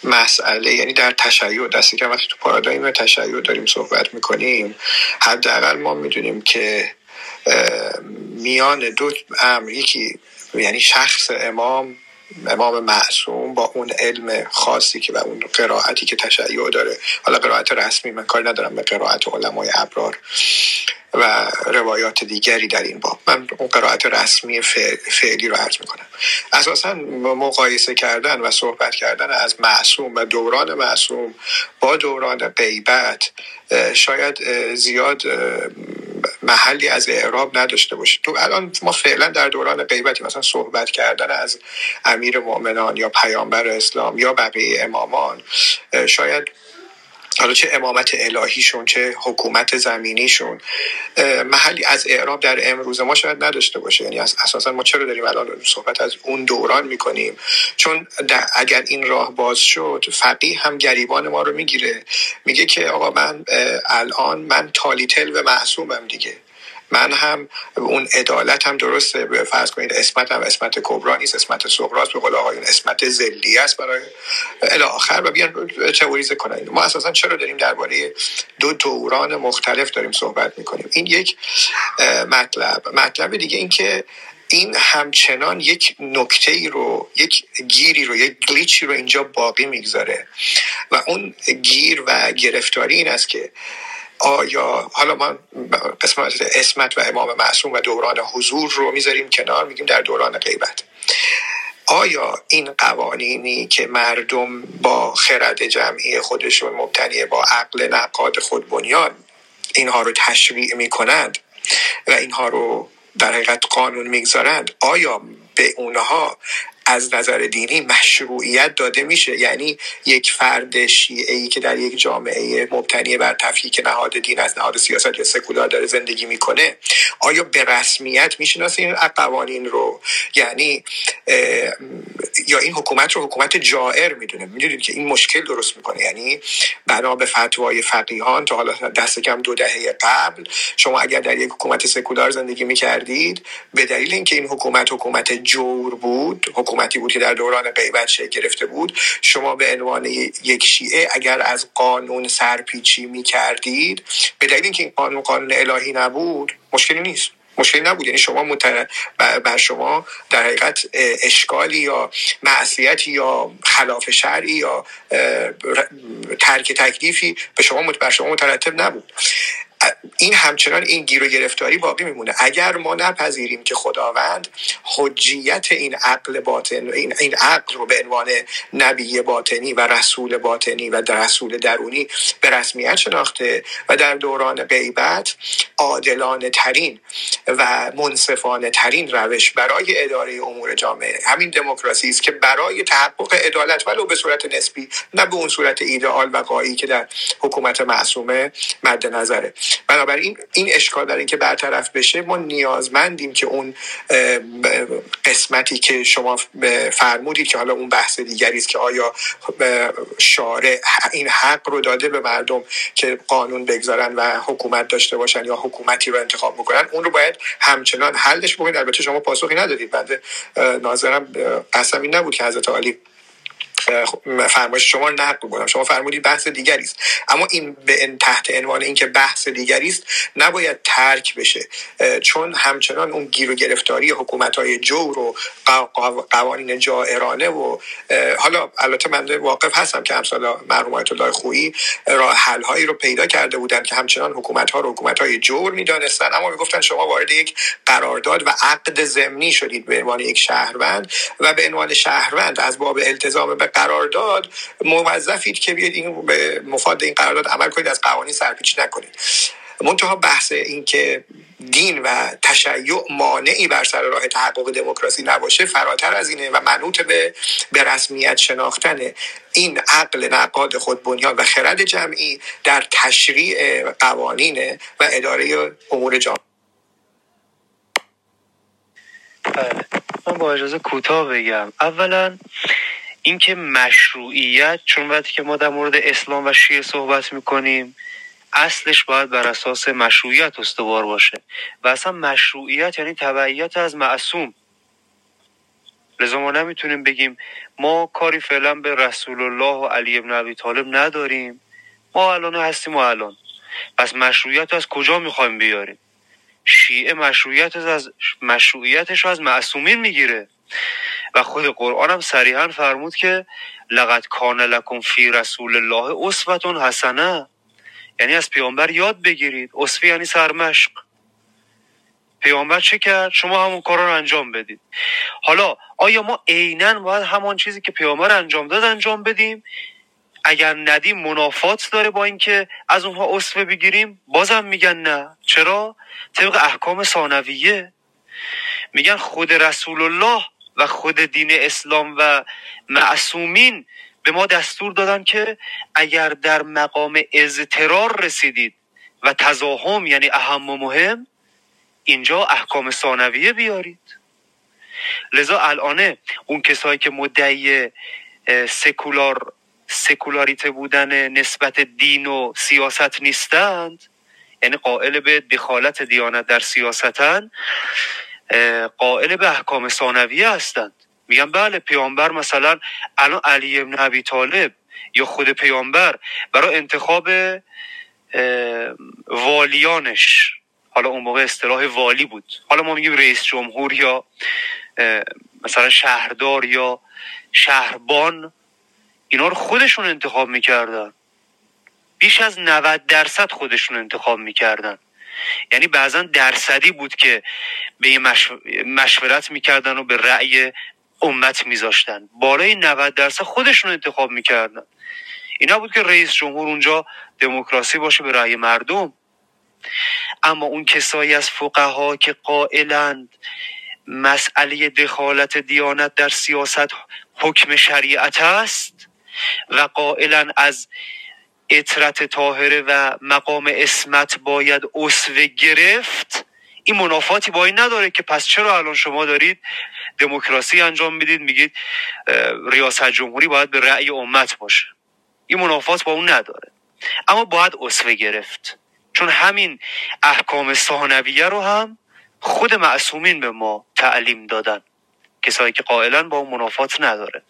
مسئله، یعنی در تشیع، دستی که وقتی تو پارادایم تشیع داریم صحبت میکنیم، حداقل ما میدونیم که میان دو امر، یکی یعنی شخص امام معصوم با اون علم خاصی که و اون قرائتی که تشیع داره، حالا قرائت رسمی من کار ندارم به قرائت علمای ابرار و روایات دیگری در این باب، من اون قرائت رسمی فعلی رو عرض میکنم. اساسا مقایسه کردن و صحبت کردن از معصوم و دوران معصوم با دوران غیبت شاید زیاد محلی از اعراب نداشته باشه. تو الان ما فعلا در دوران غیبتی، مثلا صحبت کردن از امیر مؤمنان یا پیامبر اسلام یا بقیه امامان، شاید حالا چه امامت الهیشون چه حکومت زمینیشون محلی از اعراب در امروز ما شاید نداشته باشه. یعنی اساسا ما چرا داریم الان صحبت از اون دوران میکنیم؟ چون اگر این راه باز شد، فقیه هم گریبان ما رو میگیره، میگه که آقا من الان تالیتل و معصومم دیگه، من هم اون عدالت هم درسته، فرض کنید اسمت هم اسمت کبرا نیست، اسمت صغرا است، به قول آقایون اسمت ذلی است برای الی آخر، و بیان تئوریزه کنند. ما اساسا چرا داریم درباره دو دوران مختلف داریم صحبت میکنیم؟ این یک مطلب دیگه این که این همچنان یک نکته‌ای رو، یک گیری رو، یک گلیچی رو اینجا باقی میگذاره، و اون گیر و گرفتاری این است که آیا حالا ما قسمت اسمت و امام معصوم و دوران حضور رو میذاریم کنار، میگیم در دوران غیبت آیا این قوانینی که مردم با خرد جمعی خودشون مبتنی با عقل نقاد خود بنیان اینها رو تشریع میکنند و اینها رو در حقیقت قانون میگذارند، آیا به اونها از نظر دینی مشروعیت داده میشه؟ یعنی یک فرد شیعه‌ای که در یک جامعه مبتنی بر تفکیک نهاد دین از نهاد سیاست یا سکولار داره زندگی میکنه، آیا به رسمیت میشناسه این قوانین رو؟ یعنی یا این حکومت رو حکومت جائر میدونه؟ میدونید که این مشکل درست میکنه. یعنی بنا به فتوای فقیهان تا حالا دست کم 2 دهه قبل، شما اگر در یک حکومت سکولار زندگی میکردید، به دلیل اینکه این حکومت جور بود، حکومتی بود که در دوران غیبت شکل گرفته بود، شما به عنوان یک شیعه اگر از قانون سرپیچی می کردید، به دلیل اینکه این قانون الهی نبود، مشکلی نبود. یعنی شما بر شما در حقیقت اشکالی یا معصیتی یا خلاف شرعی یا ترک تکلیفی بر شما مترتب نبود. این همچنان این گیر و گرفتاری باقی میمونه. اگر ما نپذیریم که خداوند حجیت این عقل باطن، این عقل رو به عنوان نبی باطنی و رسول باطنی و رسول درونی به رسمیت شناخته و در دوران غیبت عادلانه ترین و منصفانه ترین روش برای اداره امور جامعه همین دموکراسی است که برای تحقق عدالت ولو به صورت نسبی، نه به اون صورت ایدئال و قایی که در حکومت معصومه مد نظره، بنابراین این اشکال در اینکه برطرف بشه، ما نیازمندیم که اون قسمتی که شما فرمودید که حالا اون بحث دیگری است که آیا شارع این حق رو داده به مردم که قانون بگذارن و حکومت داشته باشن یا حکومتی رو انتخاب بکنن، اون رو باید همچنان حلش بکنید. البته شما پاسخی ندادید. بنده ناظرم قسم این نبود که حضرت عالی فرمایش شما رو نقد بکنم، شما فرمودید بحث دیگری است، اما این به تحت عنوان اینکه بحث دیگری است نباید ترک بشه، چون همچنان اون گیر و گرفتاری حکومت‌های جور و قوانین جائرانه و حالا البته من واقف هستم که امثال مرحوم آیت‌الله خویی راه حل‌هایی رو پیدا کرده بودند که همچنان حکومت‌ها رو حکومت‌های جور می‌دونستن، اما می‌گفتن شما وارد یک قرارداد و عقد ضمنی شدید به عنوان یک شهروند و به عنوان شهروند از باب التزام به قرارداد موظفید که بیاید این به مفاد این قرارداد عمل کنید، از قوانین سرپیچی نکنید. منتها بحث این که دین و تشیع مانعی بر سر راه تحقق دموکراسی نباشه فراتر از اینه و منوط به رسمیت شناختن این عقل نقاد خود بنیان و خرد جمعی در تشریع قوانین و اداره امور جامعه. بله، من با اجازه کوتاه بگم. اولا اینکه مشروعیت، چون وقتی که ما در مورد اسلام و شیعه صحبت میکنیم اصلش باید بر اساس مشروعیت استوار باشه و اصلا مشروعیت یعنی تبعیت از معصوم. لذا ما نمیتونیم بگیم ما کاری فعلا به رسول الله و علی بن ابی طالب نداریم، ما الان هستیم و الان، پس مشروعیت از کجا میخوایم بیاریم؟ شیعه مشروعیتش از معصومین میگیره و خود قرآن هم صریحا فرمود که لقد کان لکم فی رسول الله اسوه حسنه، یعنی از پیامبر یاد بگیرید. اسوه یعنی سرمشق. پیامبر چه کرد؟ شما همون کارا رو انجام بدید. حالا آیا ما عیناً باید همان چیزی که پیامبر انجام داد انجام بدیم؟ اگر ندیم منافات داره با اینکه از اونها اسوه بگیریم. بازم میگن نه. چرا؟ طبق احکام ثانویه میگن خود رسول الله و خود دین اسلام و معصومین به ما دستور دادن که اگر در مقام اضطرار رسیدید و تزاحم یعنی اهم و مهم، اینجا احکام ثانویه بیارید. لذا الان اون کسایی که مدعی سکولاریته بودن نسبت دین و سیاست نیستند، یعنی قائل به دخالت دیانت در سیاستن، قائل به احکام ثانویه هستند. میگن بله پیامبر مثلا الان علی بن ابی طالب یا خود پیامبر برای انتخاب والیانش، حالا اون موقع اصطلاح والی بود، حالا ما میگیم رئیس جمهور یا مثلا شهردار یا شهربان، اینا رو خودشون انتخاب میکردن. بیش از 90% خودشون انتخاب میکردن، یعنی بعضا درصدی بود که به یه مشورت میکردن و به رأی امت میذاشتن، بالای 90% خودشون انتخاب میکردن. اینا بود که رئیس جمهور اونجا دموکراسی باشه به رأی مردم. اما اون کسایی از فقها که قائلند مسئله دخالت دیانت در سیاست حکم شریعت است و قائلند از اطرت طاهره و مقام اسمت باید اسوه گرفت، این منافاتی با این نداره که پس چرا الان شما دارید دموکراسی انجام میدید میگید ریاست جمهوری باید به رأی امت باشه، این منافات با اون نداره، اما باید اسوه گرفت، چون همین احکام ثانویه رو هم خود معصومین به ما تعلیم دادن، کسایی که قائلا با اون منافات نداره.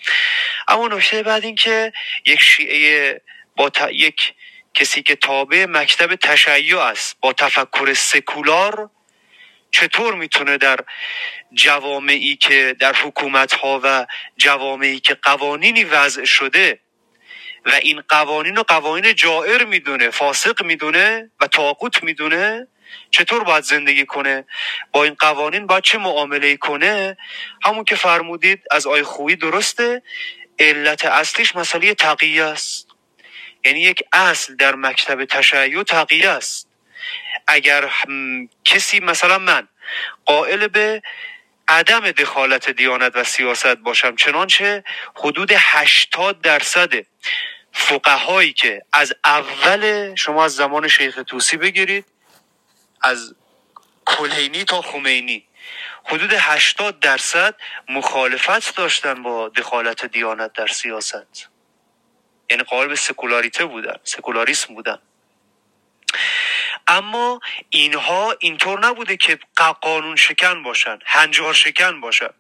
اما نکته بعد این که یک شیعه با یک کسی که تابع مکتب تشیع است با تفکر سکولار چطور میتونه در جوامعی که در حکومت‌ها و جوامعی که قوانینی وضع شده و این قوانین رو قوانین جائر میدونه، فاسق میدونه و طاغوت میدونه، چطور باید زندگی کنه؟ با این قوانین باید چه معامله‌ای کنه؟ همون که فرمودید از آیه خویی درسته، علت اصلیش مسئله تقیه است. یعنی یک اصل در مکتب تشیع تقیه است. اگر کسی مثلا من قائل به عدم دخالت دیانت و سیاست باشم، چنانچه حدود 80% فقهایی که از اول، شما از زمان شیخ طوسی بگیرید از کلینی تا خمینی حدود 80% مخالفت داشتن با دخالت دیانت در سیاست، یعنی قائل به سکولاریته بودن، سکولاریسم بودن. اما اینها اینطور نبوده که قانون شکن باشن، هنجار شکن باشن،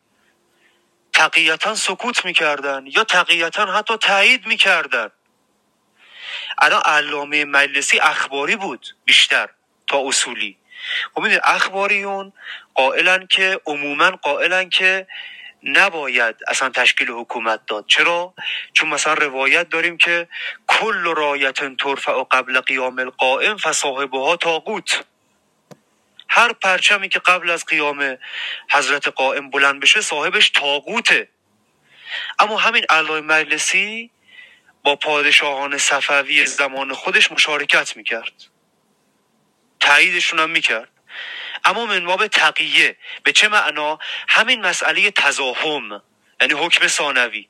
تقییتا سکوت میکردن یا تقییتا حتی تایید میکردن. الان علامه مجلسی اخباری بود بیشتر تا اصولی. خب میدونید اخباریون قائلن که عموما قائلن که نباید اصلا تشکیل حکومت داد. چرا؟ چون مثلا روایت داریم که کل رایت ترفع و قبل قیام القائم فصاحبها طاغوت. هر پرچمی که قبل از قیام حضرت قائم بلند بشه صاحبش طاغوته. اما همین علامه مجلسی با پادشاهان صفوی زمان خودش مشارکت میکرد، تاییدشون هم میکرد، اما منواب تقیه. به چه معنا؟ همین مسئله تزاحم، یعنی حکم ثانوی.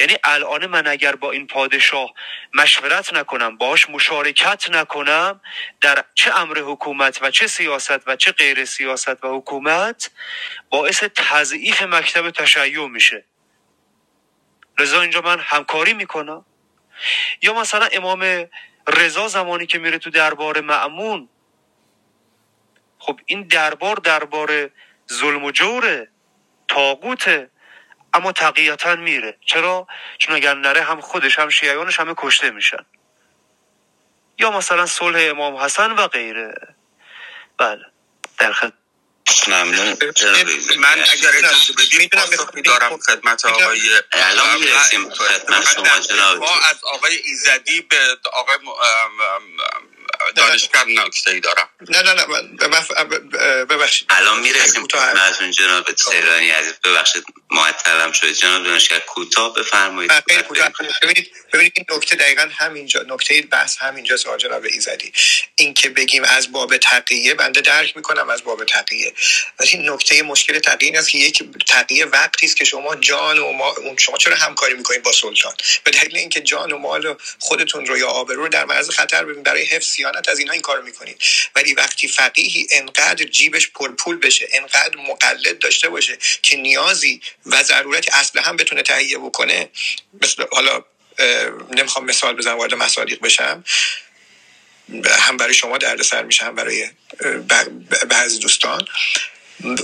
یعنی الان من اگر با این پادشاه مشورت نکنم، باهاش مشارکت نکنم در چه امر حکومت و چه سیاست و چه غیر سیاست و حکومت، باعث تضعیف مکتب تشیع میشه، لذا اینجا من همکاری میکنم. یا مثلا امام رضا زمانی که میره تو دربار مأمون، خب این دربار دربار ظلم و جوره، طاغوته، اما تقییتا میره. چرا؟ چون اگر نره هم خودش هم شیعیانش همه کشته میشن. یا مثلا صلح امام حسن و غیره. بله در خدمت. ممنون. من اگر اجازه بدید پاسخ میدارم خدمت آقای ما از آقای ایزدی به آقای دانشکر نکته‌ای دارم. نه ببخشید الان میرسیم خدمتتون جناب سهرانی عزیز. ببخشید معطلم شد. جناب دانشکر کوتاه بفرمایید. ببینید این نکته دقیقاً همینجا نکته بحث همینجاست جناب ایزدی. این که بگیم از باب تقیه، بنده درک میکنم از باب تقیه، ولی نکته مشکل تقیه این است که یک تقیه وقتی است که شما جان و مال، شما چرا همکاری میکنید با سلطان؟ به دلیل اینکه جان و مال خودتون رو یا آبرو رو در معرض خطر ببینید برای حفظ از اینا این کارو میکنید. ولی وقتی فقیهی انقدر جیبش پرپول بشه، انقدر مقلد داشته باشه که نیازی و ضرورت اصلا هم بتونه تهیه بکنه، مثل حالا نمیخوام مثال بزنم وارد مصادیق بشم، هم برای شما دردسر میشه هم برای بعضی دوستان،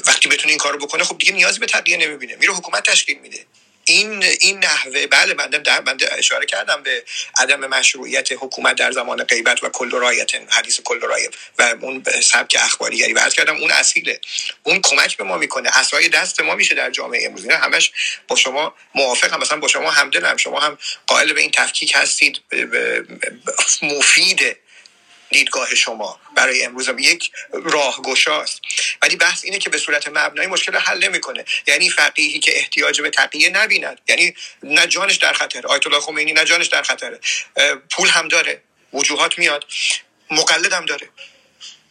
وقتی بتونه این کارو بکنه خب دیگه نیازی به تقیه نمیبینه، میره حکومت تشکیل میده. این نحوه، بله بنده اشاره کردم به عدم مشروعیت حکومت در زمان غیبت و کل رایت، حدیث کل رایت و اون سبک اخباریگری و عرض کردم اون اصیله، اون کمک به ما میکنه، عصای دست ما میشه در جامعه امروز. اینا همش با شما موافقم، مثلا با شما همدلم، شما هم قائل به این تفکیک هستید، مفیده دیدگاه شما برای امروز یک راهگشاست، ولی بحث اینه که به صورت مبنایی مشکل رو حل نمیکنه. یعنی فقیهی که احتیاج به تقیه نبیند، یعنی نه جانش در خطر، آیت الله خمینی نه جانش در خطره، پول هم داره، وجوهات میاد، مقلد هم داره،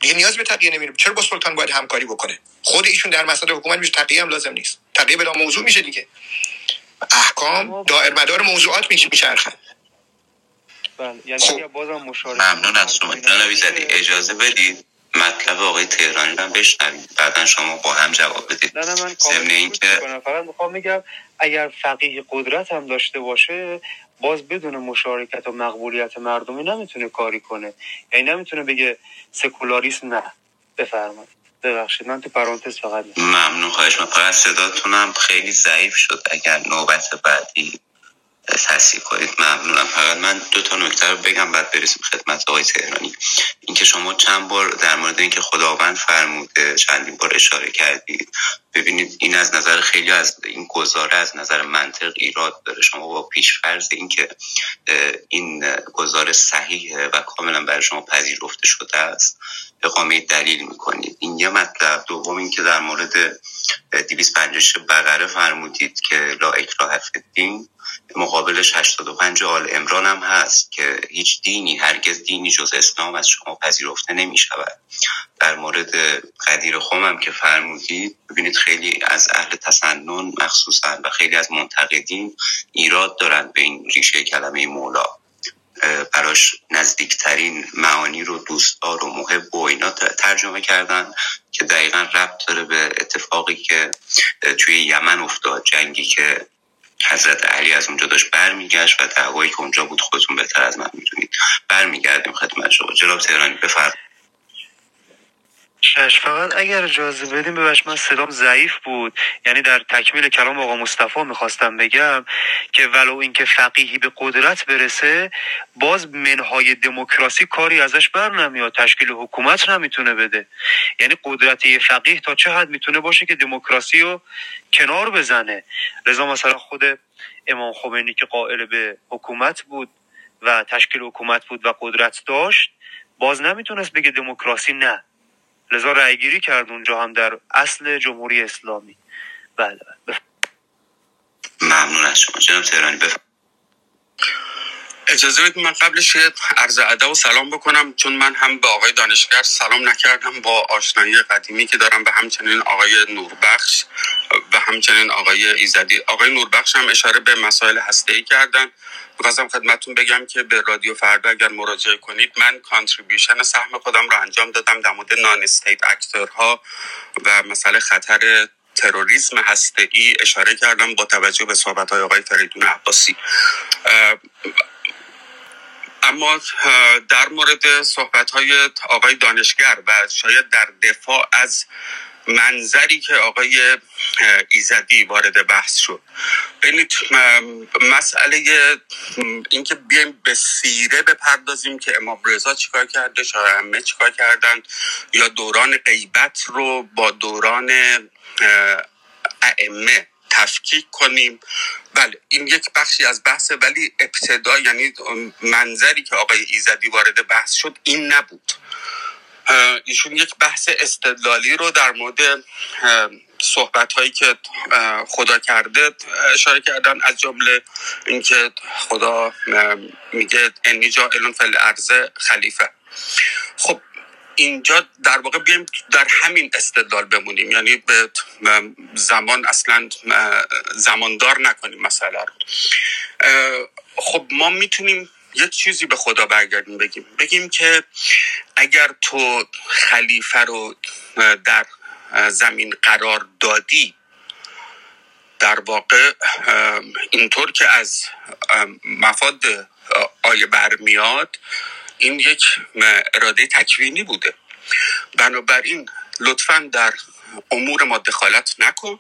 دیگه نیاز به تقیه نمیبینه، چرا با سلطان باید همکاری بکنه؟ خود ایشون در مسائل حکومت میشه تقیه هم لازم نیست، تقیه بلا موضوع میشه دیگه، احکام دائر مدار موضوعات میشه میچرخه. بله یعنی بازم مشارکت. ممنون از شما جناب ایزدی. اجازه بدید مطلب آقای تهرانی رو بشنوید، بعدن شما با هم جواب بدید. نه من ضمن اینکه فقط میخوام بگم اگر فقیه قدرت هم داشته باشه، باز بدون مشارکت و مقبولیت مردمی نمیتونه کاری کنه، یعنی نمیتونه بگه سکولاریسم نه. بفرمایید. ببخشید من تو پرانتز فقط میگم. ممنون. خواهش می‌کنم. صداتونم خیلی ضعیف شد، اگر نوبت بعدی تحصیل کنید. ممنونم. فقط من دو تا نکته رو بگم بعد برسیم خدمت آقای تهرانی. اینکه شما چند بار در مورد اینکه خداوند فرموده چندین بار اشاره کردید. ببینید این از نظر خیلی از این گزاره از نظر منطق ایراد داره. شما با پیش فرض اینکه این گزاره صحیحه و کاملا برای شما پذیرفته شده است اقامه دلیل میکنید. این یه مطلب. دوم اینکه در مورد 256 بقره فرمودید که لا اکراه فی الدین، مقابلش 85 آل عمران هم هست که هیچ دینی هرگز دینی جز اسلام از شما پذیرفته نمی شود. در مورد قدیر خم هم که فرمودید، ببینید خیلی از اهل تسنن مخصوصا و خیلی از منتقدین ایراد دارند به این ریشه کلمه مولا، براش نزدیکترین معانی تهرانی رو دوستدار و محب و اینا ترجمه کردن که دقیقا ربط داره به اتفاقی که توی یمن افتاد، جنگی که حضرت علی از اونجا داشت برمیگشت و دعوایی که اونجا بود خودتون بهتر از من میدونید. برمیگردیم خدمت شما. جناب تهرانی بفرمایید. فقط اگر اجازه بدیم، ببخشید من صدام ضعیف بود، یعنی در تکمیل کلام آقا مصطفی میخواستم بگم که ولو اینکه فقیهی به قدرت برسه باز منهای دموکراسی کاری ازش بر نمیاد، تشکیل حکومت نمیتونه بده. یعنی قدرت یه فقیه تا چه حد میتونه باشه که دموکراسی رو کنار بزنه؟ لذا مثلا خود امام خمینی که قائل به حکومت بود و تشکیل حکومت بود و قدرت داشت، باز نمیتونست بگه دموکراسی نه، لذا رأیگیری کرد اونجا هم در اصل جمهوری اسلامی. بله ممنون از شما. جناب تهرانی بفرمایید. اجازه بدید من قبلش عرض ادب و سلام بکنم، چون من هم به آقای دانشگر سلام نکردم با آشنایی قدیمی که دارم، به همچنین آقای نوربخش و همچنین آقای ایزدی. آقای نوربخش هم اشاره به مسائل هسته‌ای کردن. می‌خواستم خدمتتون بگم که به رادیو فردا اگر مراجعه کنید، من کانتریبیوشن سهم خودم رو انجام دادم در مورد نان استیت اکتورها و مسئله خطر تروریسم هسته‌ای اشاره کردم با توجه به صحبت‌های آقای فریدون عباسی. اما در مورد صحبت‌های آقای دانشگر و شاید در دفاع از منظری که آقای ایزدی وارد بحث شد، ببینید مسئله اینکه بیایم به سیره بپردازیم که امام رضا چیکار کرده، شاه همه چیکار کردن، یا دوران غیبت رو با دوران ائمه تفکیک کنیم، بله این یک بخشی از بحثه. ولی ابتدا یعنی منظری که آقای ایزدی وارد بحث شد این نبود. ایشون یک بحث استدلالی رو در مورد صحبت‌هایی که خدا کرده اشاره کردن، از جمله اینکه خدا میگه انی جاعل فی الارض خلیفه. خب اینجا در واقع بیایم در همین استدلال بمونیم، یعنی به زمان اصلا زماندار نکنیم مسئله رو. خب ما میتونیم یک چیزی به خدا برگردیم بگیم که اگر تو خلیفه رو در زمین قرار دادی، در واقع اینطور که از مفاد آیه برمیاد این یک اراده تکوینی بوده، بنابراین لطفاً در امور ما دخالت نکن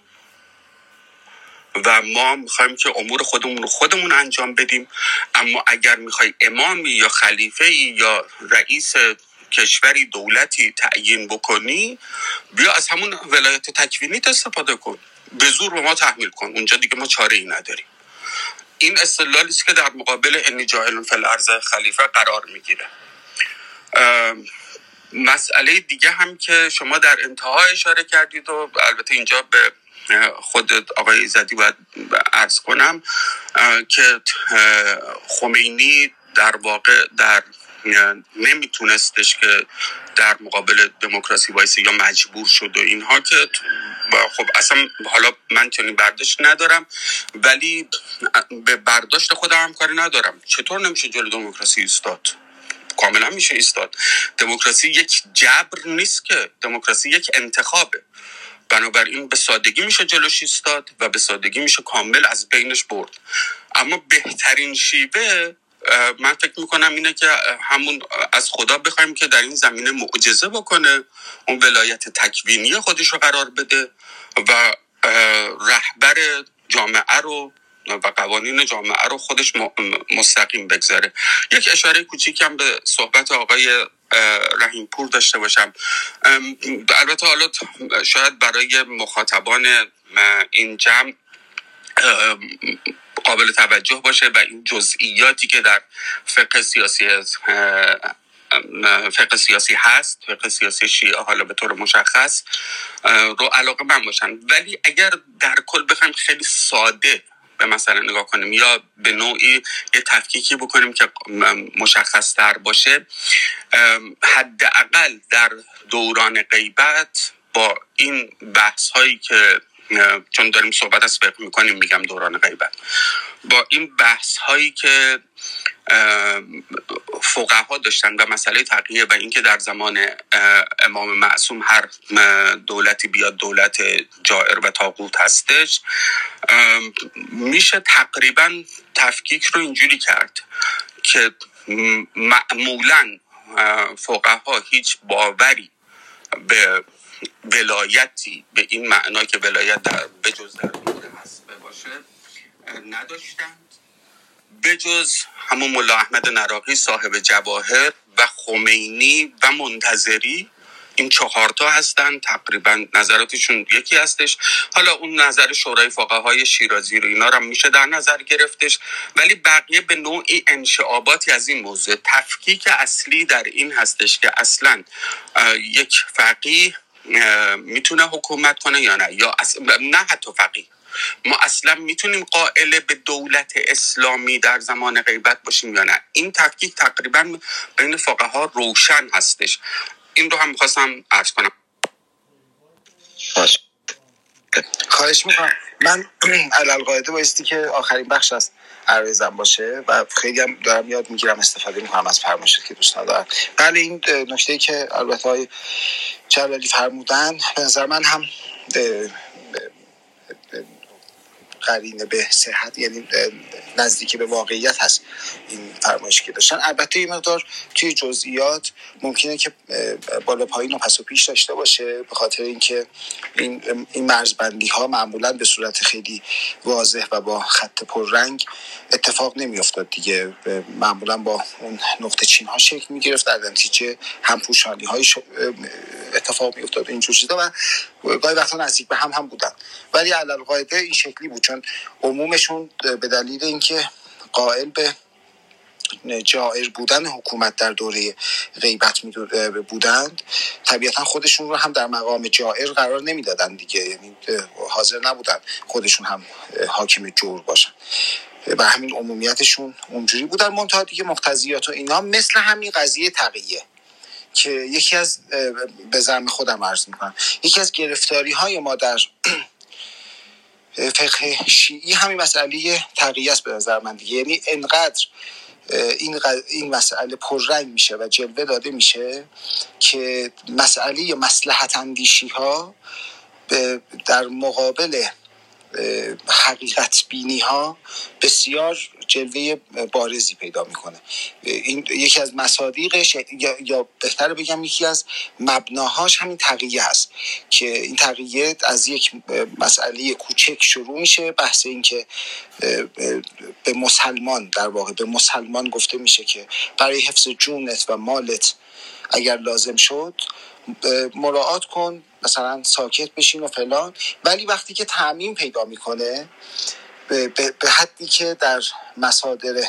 و ما میخوایم که امور خودمون رو خودمون انجام بدیم. اما اگر میخوای امامی یا خلیفه یا رئیس کشوری دولتی تعیین بکنی، بیا از همون ولایت تکوینی استفاده کن، به زور به ما تحمیل کن، اونجا دیگه ما چاره ای نداریم. این استدلالی است که در مقابل انی جاعل فی الارض خلیفه قرار میگیره. مسئله دیگه هم که شما در انتها اشاره کردید و البته اینجا به خود آقای ایزدی باید عرض کنم که خمینی در واقع در نمیتونستش که در مقابل دموکراسی وایسه یا مجبور شد و اینها، که خب اصلا حالا من چنین برداشت ندارم، ولی به برداشت خودم هم کاری ندارم. چطور نمیشه جلوی دموکراسی ایستاد؟ کاملا میشه ایستاد. دموکراسی یک جبر نیست که، دموکراسی یک انتخابه، بنابراین به سادگی میشه جلوش ایستاد و به سادگی میشه کامل از بینش برد. اما بهترین شیوه من فکر میکنم اینه که همون از خدا بخوایم که در این زمینه معجزه بکنه، اون ولایت تکوینی خودش رو قرار بده و رهبر جامعه رو و قوانین جامعه رو خودش مستقیم بگذاره. یک اشاره کوچیکم به صحبت آقای رحیم پور داشته باشم. البته حالا شاید برای مخاطبان این جمع قابل توجه باشه و این جزئیاتی که در فقه سیاسی هست، فقه سیاسی شیعه حالا به طور مشخص رو علاقه من باشن. ولی اگر در کل بخوایم خیلی ساده به مسئله نگاه کنیم یا به نوعی یه تفکیکی بکنیم که مشخص تر باشه، حداقل در دوران غیبت با این بحث هایی که چون داریم صحبت از فقه میکنیم میگم دوران غیبت، با این بحث هایی که فقها داشتن و مسئله تقیه و اینکه در زمان امام معصوم هر دولتی بیاد دولت جائر و طاغوت هستش، میشه تقریبا تفکیک رو اینجوری کرد که معمولا فقها هیچ باوری به ولایتی به این معنا که ولایت در بجز در مورد حسبه باشه نداشتند، بجز همون ملا احمد نراقی صاحب جواهر و خمینی و منتظری. این 4 تا هستن تقریبا نظراتشون یکی هستش. حالا اون نظر شورای فقهای شیرازی رو اینا رو میشه در نظر گرفتش، ولی بقیه به نوعی انشعاباتی از این موضوع. تفکیک اصلی در این هستش که اصلا یک فقیه میتونه حکومت کنه یا نه، یا نه حتی فقیه. ما اصلا میتونیم قائل به دولت اسلامی در زمان غیبت باشیم یا نه. این تفکیک تقریبا بین فقها روشن هستش. این رو هم میخواستم عرض کنم. خواهش میکنم. من علالقاعده بایستی که آخرین بخش از عرضم باشه و خیلی هم دارم یاد میگیرم، استفاده میکنم از فرمایشت که دوست ندارم. بله، این نکته‌ای که البته های جلالی فرمودن به نظر من هم قرینه به صحت، یعنی نزدیکی به واقعیت هست این فرمایشی که داشتن. البته این مقدار توی جزئیات ممکنه که بالا پایین و پس و پیش داشته باشه، به خاطر اینکه این مرزبندی ها معمولا به صورت خیلی واضح و با خط پررنگ اتفاق نمیافتاد دیگه، معمولا با اون نقطه چین ها شکل می گرفت، در نتیجه همپوشانی های اتفاق می افتاد این جور چیزا و گاهی وقتا نزدیک به هم بودن. ولی علالقاعده این شکلی بود، چون عمومشون به دلیل اینکه قائل به جائر بودن حکومت در دوره غیبت بودند، طبیعتا خودشون رو هم در مقام جائر قرار نمیدادن دیگه، یعنی حاضر نبودن خودشون هم حاکم جور باشن و همین عمومیتشون اونجوری بودن. منتها دیگه مقتضیات و اینا مثل همین قضیه تقیه که یکی از به زعم خودم عرض میکنم، یکی از گرفتاری های ما در فقه شیعی همین مسئله تقیه است به نظر من دیگه. یعنی انقدر این مسئله پررنگ میشه و جلوه داده میشه که مسئله مصلحت اندیشی ها در مقابل حقیقت بینی ها بسیار جلوه بارزی پیدا میکنه. این یکی از مصادیقش یا بهتر بگم یکی از مبناهاش همین تقیه هست که این تقیه از یک مسئله کوچک شروع میشه، بحث این که به مسلمان، در واقع به مسلمان گفته میشه که برای حفظ جونت و مالت اگر لازم شد مراعات کن، مثلا ساکت بشین و فلان. ولی وقتی که تعمیم پیدا میکنه به حدی که در مصادر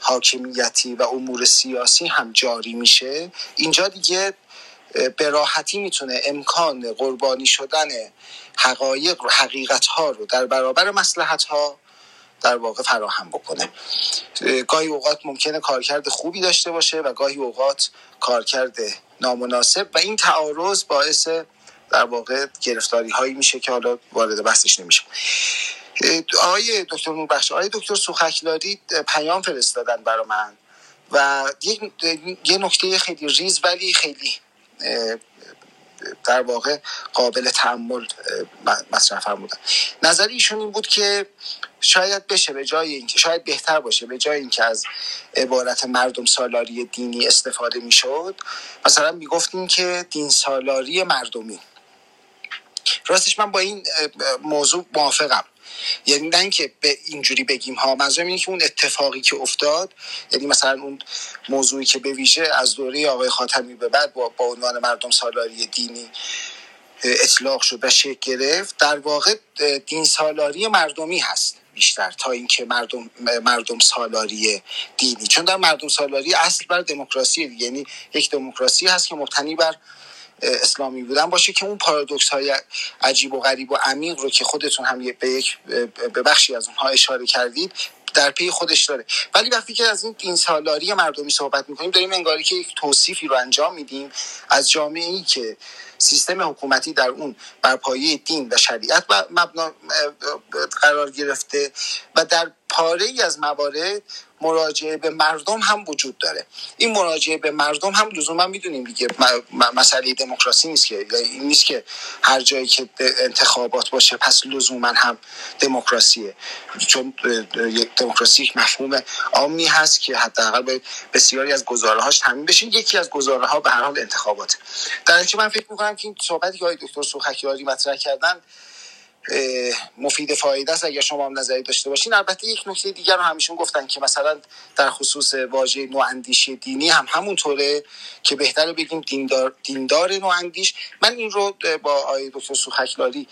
حاکمیتی و امور سیاسی هم جاری میشه، اینجا دیگه به راحتی میتونه امکان قربانی شدن حقایق و حقیقتها رو در برابر مصلحتها در واقع فراهم بکنه. گاهی اوقات ممکنه کارکرد خوبی داشته باشه و گاهی اوقات کارکرد نامناسب، و این تعارض باعث در واقع گرفتاری هایی میشه که حالا وارد بحثش نمیشه. آقای دکتر نوربخش، آقای دکتر سوخکلاری پیام فرستادن برای من و یه نکته خیلی ریز ولی خیلی در واقع قابل تأمل مصرف فرمودن. نظر ایشون این بود که شاید بهتر باشه به جای اینکه از عبارت مردم سالاری دینی استفاده میشد، مثلا میگفتیم که دین سالاری مردمی. راستش من با این موضوع موافقم، یعنی نه اینکه به اینجوری بگیم ها، منظورم اینه که اون اتفاقی که افتاد، یعنی مثلا اون موضوعی که به ویژه از دوره آقای خاتمی به بعد با عنوان مردم سالاری دینی اطلاق شد و شکل گرفت، در واقع دین سالاری مردمی هست بیشتر تا اینکه مردم سالاری دینی، چون در مردم سالاری اصل بر دموکراسی، یعنی یک دموکراسی هست که مبتنی بر اسلامی بودن باشه که اون پارادوکس های عجیب و غریب و عمیق رو که خودتون هم به بخشی از اونها اشاره کردید در پی خودش داره. ولی وقتی که از این دین سالاری مردمی صحبت میکنیم، داریم انگاری که یک توصیفی رو انجام میدیم از جامعه‌ای که سیستم حکومتی در اون بر پایه دین و شریعت و مبنا قرار گرفته و در پاره‌ای از موارد مراجعه به مردم هم وجود داره. این مراجعه به مردم هم لزوما میدونیم دیگه مسئله دموکراسی نیست که، این نیست که هر جایی که انتخابات باشه پس لزوما هم دموکراسیه، چون دموکراسی یک مفهوم عامی هست که حداقل بسیاری از گزاره‌هاش تعیین بشه. یکی از گزاره‌ها به هر حال انتخاباته. در نتیجه من فکر می‌کنم که این صحبتی که آقای دکتر سوخکیاری مطرح کردن مفید فایده است اگر شما هم نظری داشته باشین. البته یک نکته دیگر رو همیشون گفتن که مثلا در خصوص واژه نواندیشی دینی هم همونطوره که بهتره بگیم دیندار نواندیش. من این رو با آقای دکتر سوخکیاری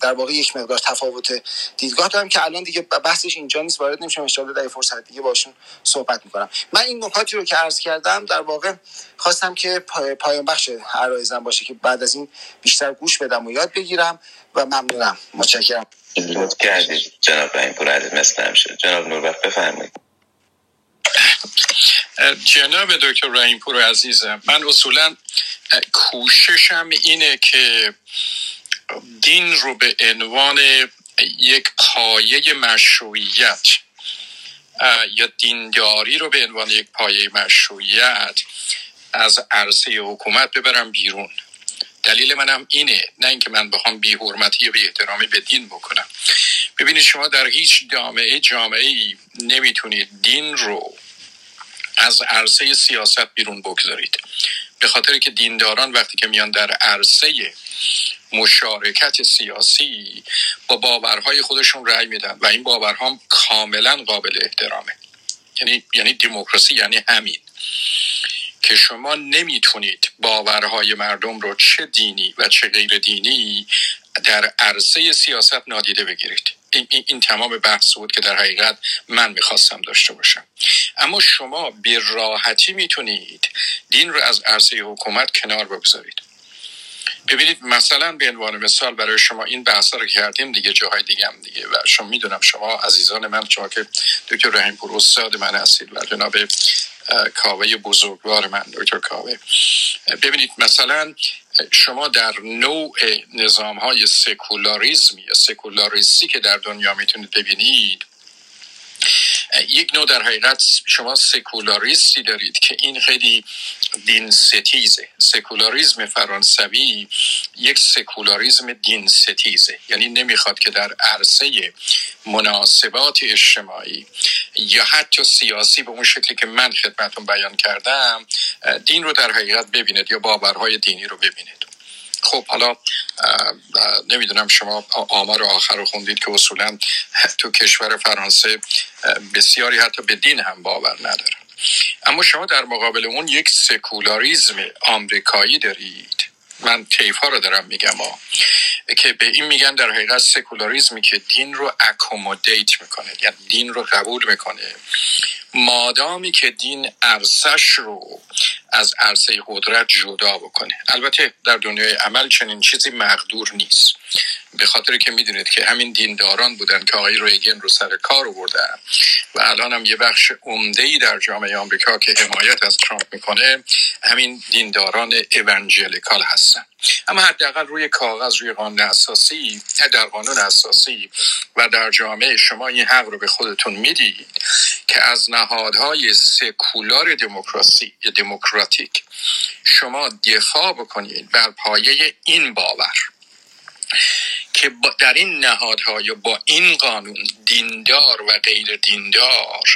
در واقع یک مقدار تفاوت دیدگاه دارم که الان دیگه بحثش اینجا نیست، وارد نمیشم، ان شاءالله در فرصت دیگه باشون صحبت میکنم. من این نکاتی رو که عرض کردم در واقع خواستم که پایان بخش عرایزم باشه که بعد از این بیشتر گوش بدم و یاد بگیرم و ممنونم. متشکرم. لطف کردید جناب رئیس پرعزیز، مثل همیشه. جناب نوربخت بفرمایید. جناب دکتر رحیم‌پور عزیزم، من اصولا کوششم اینه که دین رو به عنوان یک پایه مشروعیت یا دینداری رو به عنوان یک پایه مشروعیت از عرصه حکومت ببرم بیرون. دلیل منم اینه، نه اینکه من بخوام بی حرمتی یا بی احترامی به دین بکنم. ببینید شما در هیچ جامعه‌ای نمیتونید دین رو از عرصه سیاست بیرون بگذارید، به خاطر که دینداران وقتی که میان در عرصه مشارکت سیاسی با باورهای خودشون رأی میدن و این باورها هم کاملا قابل احترامه. یعنی دموکراسی یعنی همین که شما نمیتونید باورهای مردم رو چه دینی و چه غیر دینی در عرصه سیاست نادیده بگیرید. این تمام بحث بود که در حقیقت من میخواستم داشته باشم. اما شما به راحتی میتونید دین رو از عرصه حکومت کنار بگذارید. ببینید مثلا به عنوان مثال برای شما این بحثا رو کردیم دیگه، جاهای دیگه هم دیگه، و شما میدونم شما عزیزان من، شما که دکتر رحیم‌پور استاد من هستید و جناب کاوه بزرگوار من دکتر کاوه، ببینید مثلا شما در نوع نظام‌های سکولاریسمی یا سکولاریستی که در دنیا میتونید ببینید، یک نوع در حقیقت شما سکولاریستی دارید که این خیلی دین ستیزه. سکولاریسم فرانسوی یک سکولاریسم دین ستیزه، یعنی نمیخواد که در عرصه مناسبات اجتماعی یا حتی سیاسی به اون شکلی که من خدمتون بیان کردم دین رو در حقیقت ببینید یا باورهای دینی رو ببینید. خب حالا نمیدونم شما آمار آخر رو خوندید که اصولا تو کشور فرانسه بسیاری حتی به دین هم باور ندارن. اما شما در مقابل اون یک سکولاریزم آمریکایی دارید. من طیف‌ها رو دارم میگم که به این میگن در حقیقت سکولاریزمی که دین رو اکومودیت میکنه، یعنی دین رو قبول میکنه مادامی که دین عرصش رو از عرصه قدرت جدا بکنه. البته در دنیای عمل چنین چیزی مقدور نیست، به خاطر که میدونید که همین دینداران بودن که آقای ریگن رو سر کار آوردن و الان هم یه بخش عمده‌ای در جامعه آمریکا که حمایت از ترامپ میکنه همین دینداران اونجلیکال هستن. اما حداقل روی کاغذ، روی قانون اساسی، در قانون اساسی و در جامعه شما این حق رو به خودتون میدید که از نهادهای سکولار دموکراسی یا دموکراتیک شما دفاع بکنید بر پایه این باور که در این نهادها یا با این قانون دیندار و غیر دیندار،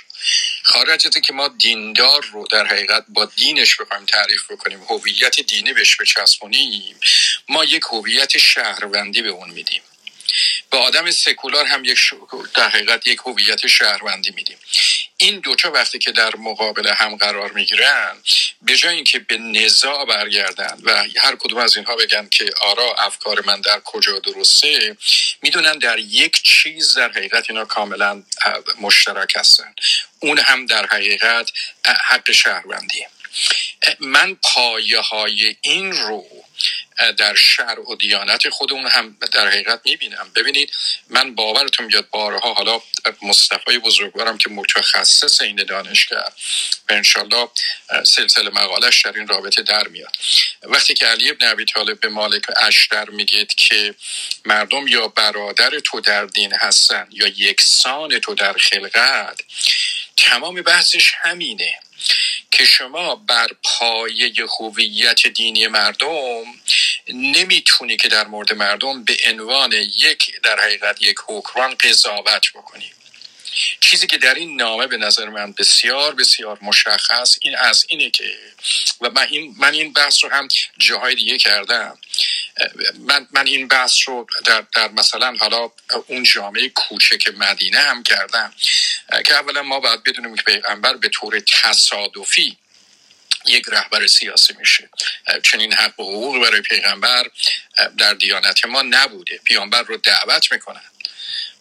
خارج از که ما دیندار رو در حقیقت با دینش بخوایم تعریف بکنیم، هویت دینی بهش بچسبونیم، ما یک هویت شهروندی به اون میدیم. به آدم سکولار هم در حقیقت یک هویت شهروندی میدیم. این دوتا وقتی که در مقابل هم قرار میگیرن، به جای اینکه به نزاع برگردن و هر کدوم از اینها بگن که آرا افکار من در کجا درسته، میدونن در یک چیز در حقیقت اینا کاملا مشترک هستن، اون هم در حقیقت حق شهروندیه. من پایه‌های این رو در شرع و دیانت خودمون هم در حقیقت میبینم. ببینید من باورتون بیاد بارها، حالا مصطفی بزرگوارم که متخصص این دانشگاه و انشالله سلسله مقالش در این رابطه در میاد، وقتی که علی بن ابی طالب به مالک اشتر میگید که مردم یا برادر تو در دین هستن یا یکسان تو در خلقت، تمام بحثش همینه که شما بر پایه هویت دینی مردم نمیتونی که در مورد مردم به عنوان یک در حقیقت یک حکمران قضاوت بکنی. چیزی که در این نامه به نظر من بسیار بسیار مشخص این از اینه که و من این بحث رو هم جاهای دیگه کردم، من این بحث رو در مثلا حالا اون جامعه کوچک مدینه هم کردم که اولا ما باید بدونیم که پیغمبر به طور تصادفی یک رهبر سیاسی میشه، چنین حق و حقوق برای پیغمبر در دیانت ما نبوده. پیامبر رو دعوت میکنن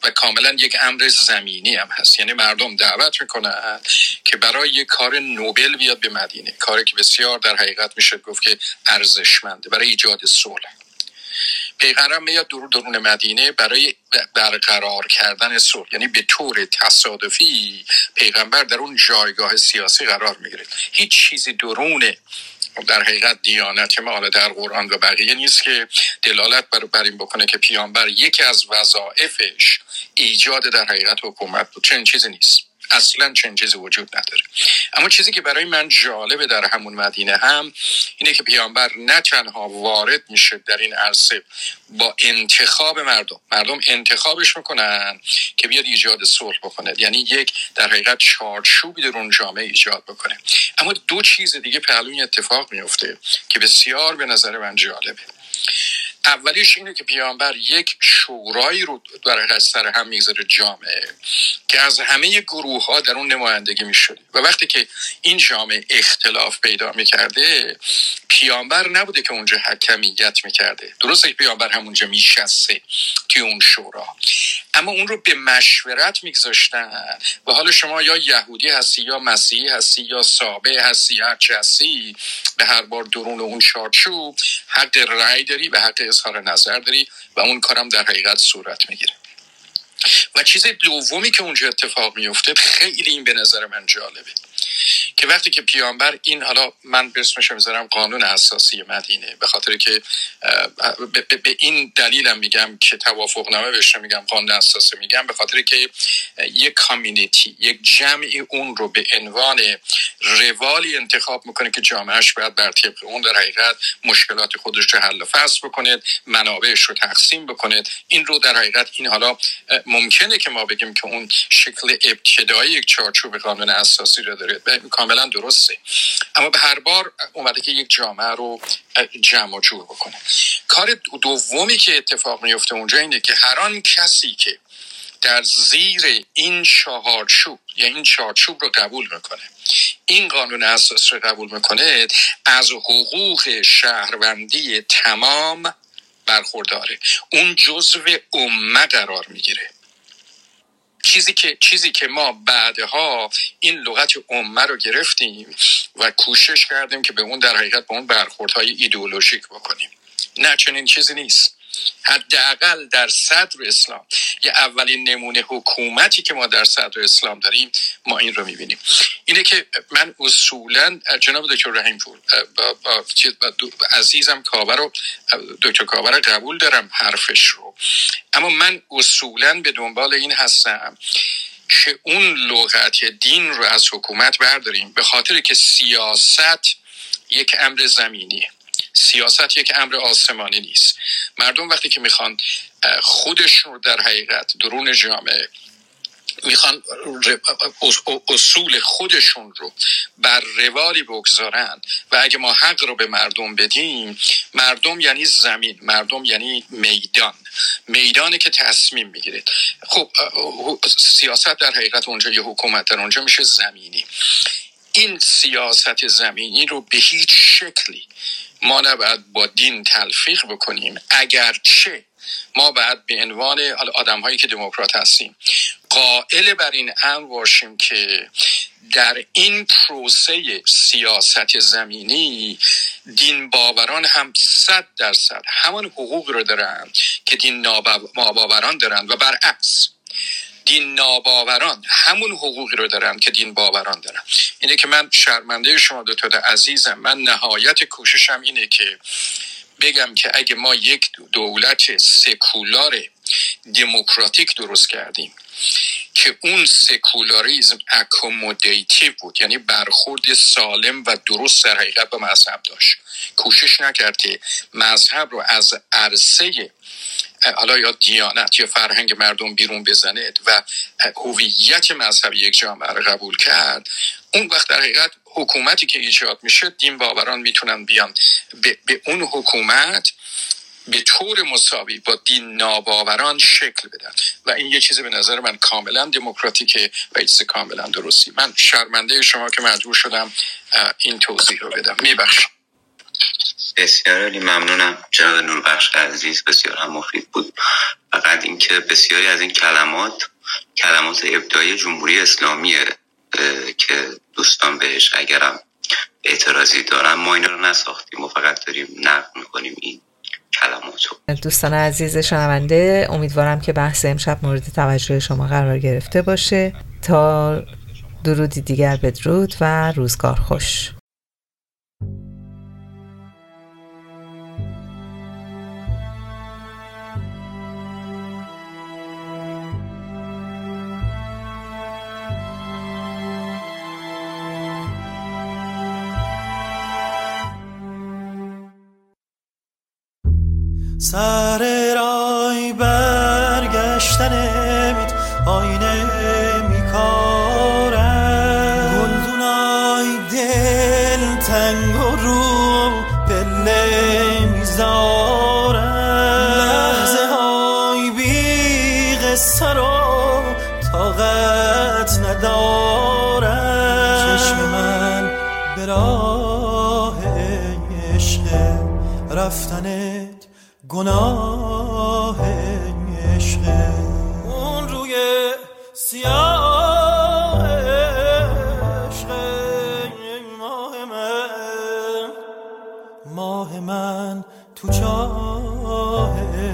و کاملا یک امر زمینی هم هست، یعنی مردم دعوت میکنن که برای یک کار نوبل بیاد به مدینه، کاری که بسیار در حقیقت میشه گفت که ارزشمنده برای ایجاد صلح. پیغمبر میاد درون مدینه برای برقرار کردن صلح، یعنی به طور تصادفی پیغمبر در اون جایگاه سیاسی قرار میگیره. هیچ چیزی درونه در حقیقت دیانت ما در قرآن و بقیه نیست که دلالت بر این بکنه که پیامبر یکی از وظایفش ایجاد در حقیقت حکومت بود. چنین چیزی نیست، اصلا چنین چیزی وجود نداره. اما چیزی که برای من جالبه در همون مدینه هم اینه که پیامبر نه تنها وارد میشه در این عرصه با انتخاب مردم انتخابش میکنن که بیاد ایجاد صلح بکنه، یعنی یک در حقیقت چارچوبی در اون جامعه ایجاد بکنه. اما دو چیز دیگه پهلوی اتفاق میفته که بسیار به نظر من جالبه. اولیش اینه که پیامبر یک شورایی رو در سر هم میگذاره جامعه که از همه گروه ها در اون نمایندگی میشد، و وقتی که این جامعه اختلاف پیدا میکرده پیامبر نبوده که اونجا حکمیت میکرده، درسته که پیامبر همونجا میشسته توی اون شورا، اما اون رو به مشورت میگذاشتن و حالا شما یا یهودی هستی یا مسیحی هستی یا سابع هستی هر چه هستی، به هر بار درون اون چارچوب حق رأی داری، به حق اظهار نظر داری و اون کارم در حقیقت صورت میگیره. و چیز دومی که اونجا اتفاق میفته خیلی این به نظر من جالبه که وقتی که پیامبر این حالا من برسمش میذارم قانون اساسی مدینه، به خاطر که به این دلیلم میگم که توافقنامه بهش میگم قانون اساسی میگم، به خاطر که یک کامیونیتی یک جمعی اون رو به عنوان روالی انتخاب میکنه که جامعهش باید بر طبق اون در حقیقت مشکلات خودش رو حل و فصل بکنه، منابعش رو تقسیم بکنه. این رو در حقیقت این حالا ممکنه که ما بگیم که اون شکل ابتدایی یک چارچوب قانون اساسی رو داره، کاملا درسته، اما به هر بار اومده که یک جامعه رو جمع و جور بکنه. کار دومی که اتفاق میفته اونجا اینه که هر آن کسی که در زیر این چارچوب یا این چارچوب رو قبول میکنه، این قانون اساسی رو قبول میکنه، از حقوق شهروندی تمام برخورداره، اون جزو امه قرار میگیره. چیزی که ما بعدها این لغت امه رو گرفتیم و کوشش کردیم که به اون در حقیقت به اون برخوردهای ایدئولوژیک بکنیم، نه چنین چیزی نیست. حداقل در صدر اسلام یا اولین نمونه حکومتی که ما در صدر اسلام داریم ما این رو میبینیم. اینه که من اصولا جناب دکتر رحیم‌پور عزیزم کاوه رو دکتر کاوه رو قبول دارم حرفش رو، اما من اصولا به دنبال این هستم که اون لغت دین رو از حکومت برداریم، به خاطر که سیاست یک امر زمینیه، سیاست یک امر آسمانی نیست. مردم وقتی که میخوان خودشون رو در حقیقت درون جامعه میخوان اصول خودشون رو بر روالی بگذارن و اگه ما حق رو به مردم بدیم، مردم یعنی زمین، مردم یعنی میدانی که تصمیم میگیره. خب سیاست در حقیقت اونجا یه حکومت در اونجا میشه زمینی. این سیاست زمینی رو به هیچ شکلی ما نباید با دین تلفیق بکنیم، اگرچه ما باید به عنوان آدم هایی که دموکرات هستیم قائل بر این امر باشیم که در این پروسه سیاست زمینی دین باوران هم 100% همان حقوق رو دارند که دین ناباوران دارند و برعکس دین ناباوران همون حقوقی رو دارن که دین باوران دارن. اینه که من شرمنده شما دو تا عزیزم، من نهایت کوششم اینه که بگم که اگه ما یک دولت سکولار دموکراتیک درست کردیم که اون سکولاریزم اکومودیتیو بود، یعنی برخورد سالم و درست در حقیقت با مذهب داشت، کوشش نکرد که مذهب رو از عرصه حالا یا دیانت یا فرهنگ مردم بیرون بزند و هویت مذهبی یک جامعه را قبول کرد، اون وقت در حقیقت حکومتی که ایجاد میشه دین باوران میتونن بیان به اون حکومت به طور مساوی با دین ناباوران شکل بدن و این یه چیزی به نظر من کاملا دموکراتیکه و ایسه کاملا درستی. من شرمنده شما که مجبور شدم این توضیح رو بدم، میبخشم. بسیار عالی، ممنونم جناب نوربخش عزیز، بسیار هم مفید بود. فقط این که بسیاری از این کلمات ابداعی جمهوری اسلامیه که دوستان بهش اگرم اعتراضی دارن، ما این رو نساختیم و فقط داریم نقد میکنیم این کلماتو. دوستان عزیز شنونده، امیدوارم که بحث امشب مورد توجه شما قرار گرفته باشه. تا درودی دیگر بدرود و روزگار خوش. سر رای برگشتن امید آینه میکارد، گلدونای دل تنگ و رو پله میزارد، لحظه های بی قصه رو طاقت ندارد، چشم من به راه عشق رفتنه گناه عشق، اون روی سیاه عشق ماه من تو چاه عشق،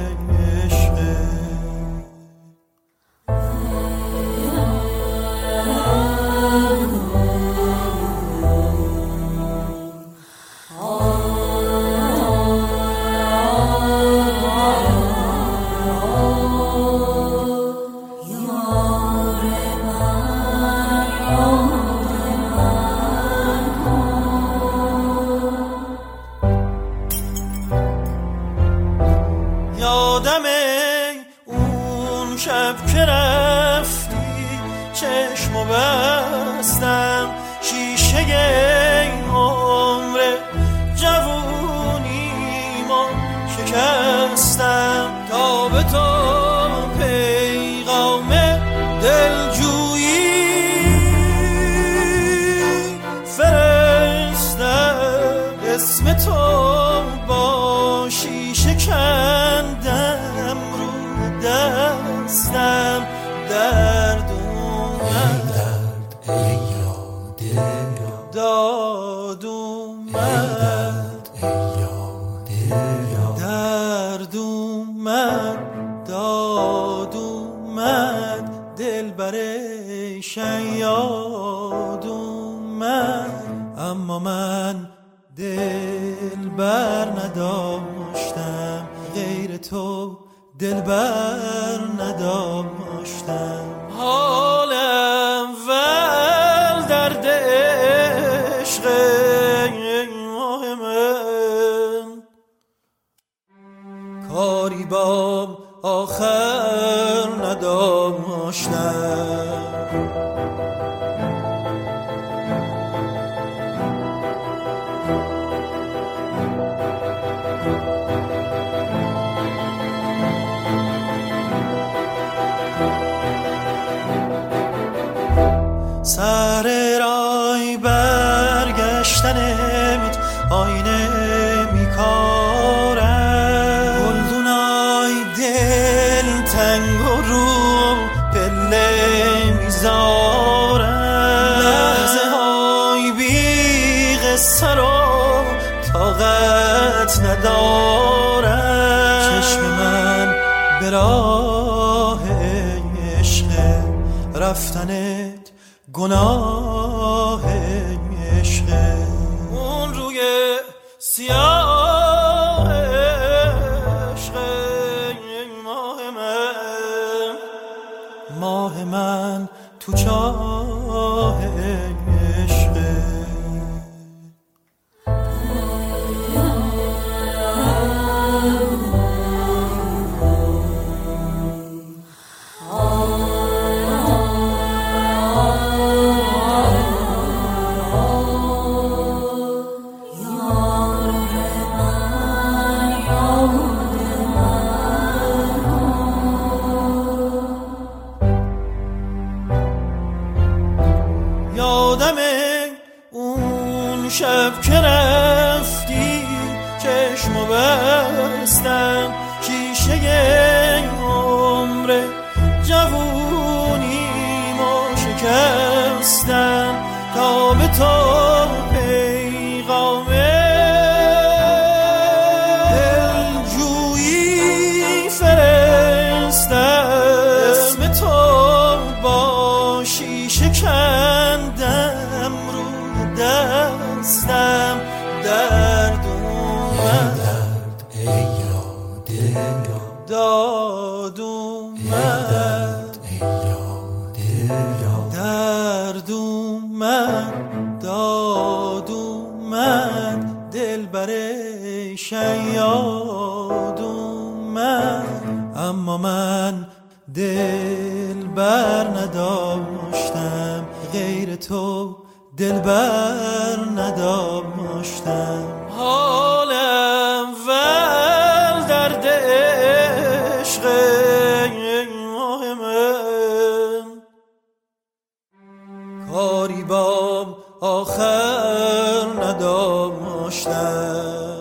سر رای برگشتن امید آینه میکارد، گلدونای دل تنگ و رو پله کس ندارم، چشم من به راه عشق رفتنت گناه عشق. اون روی سیاه عشق ماه من، ماه من تو چاه عشق. کاری با آخر نداشتم،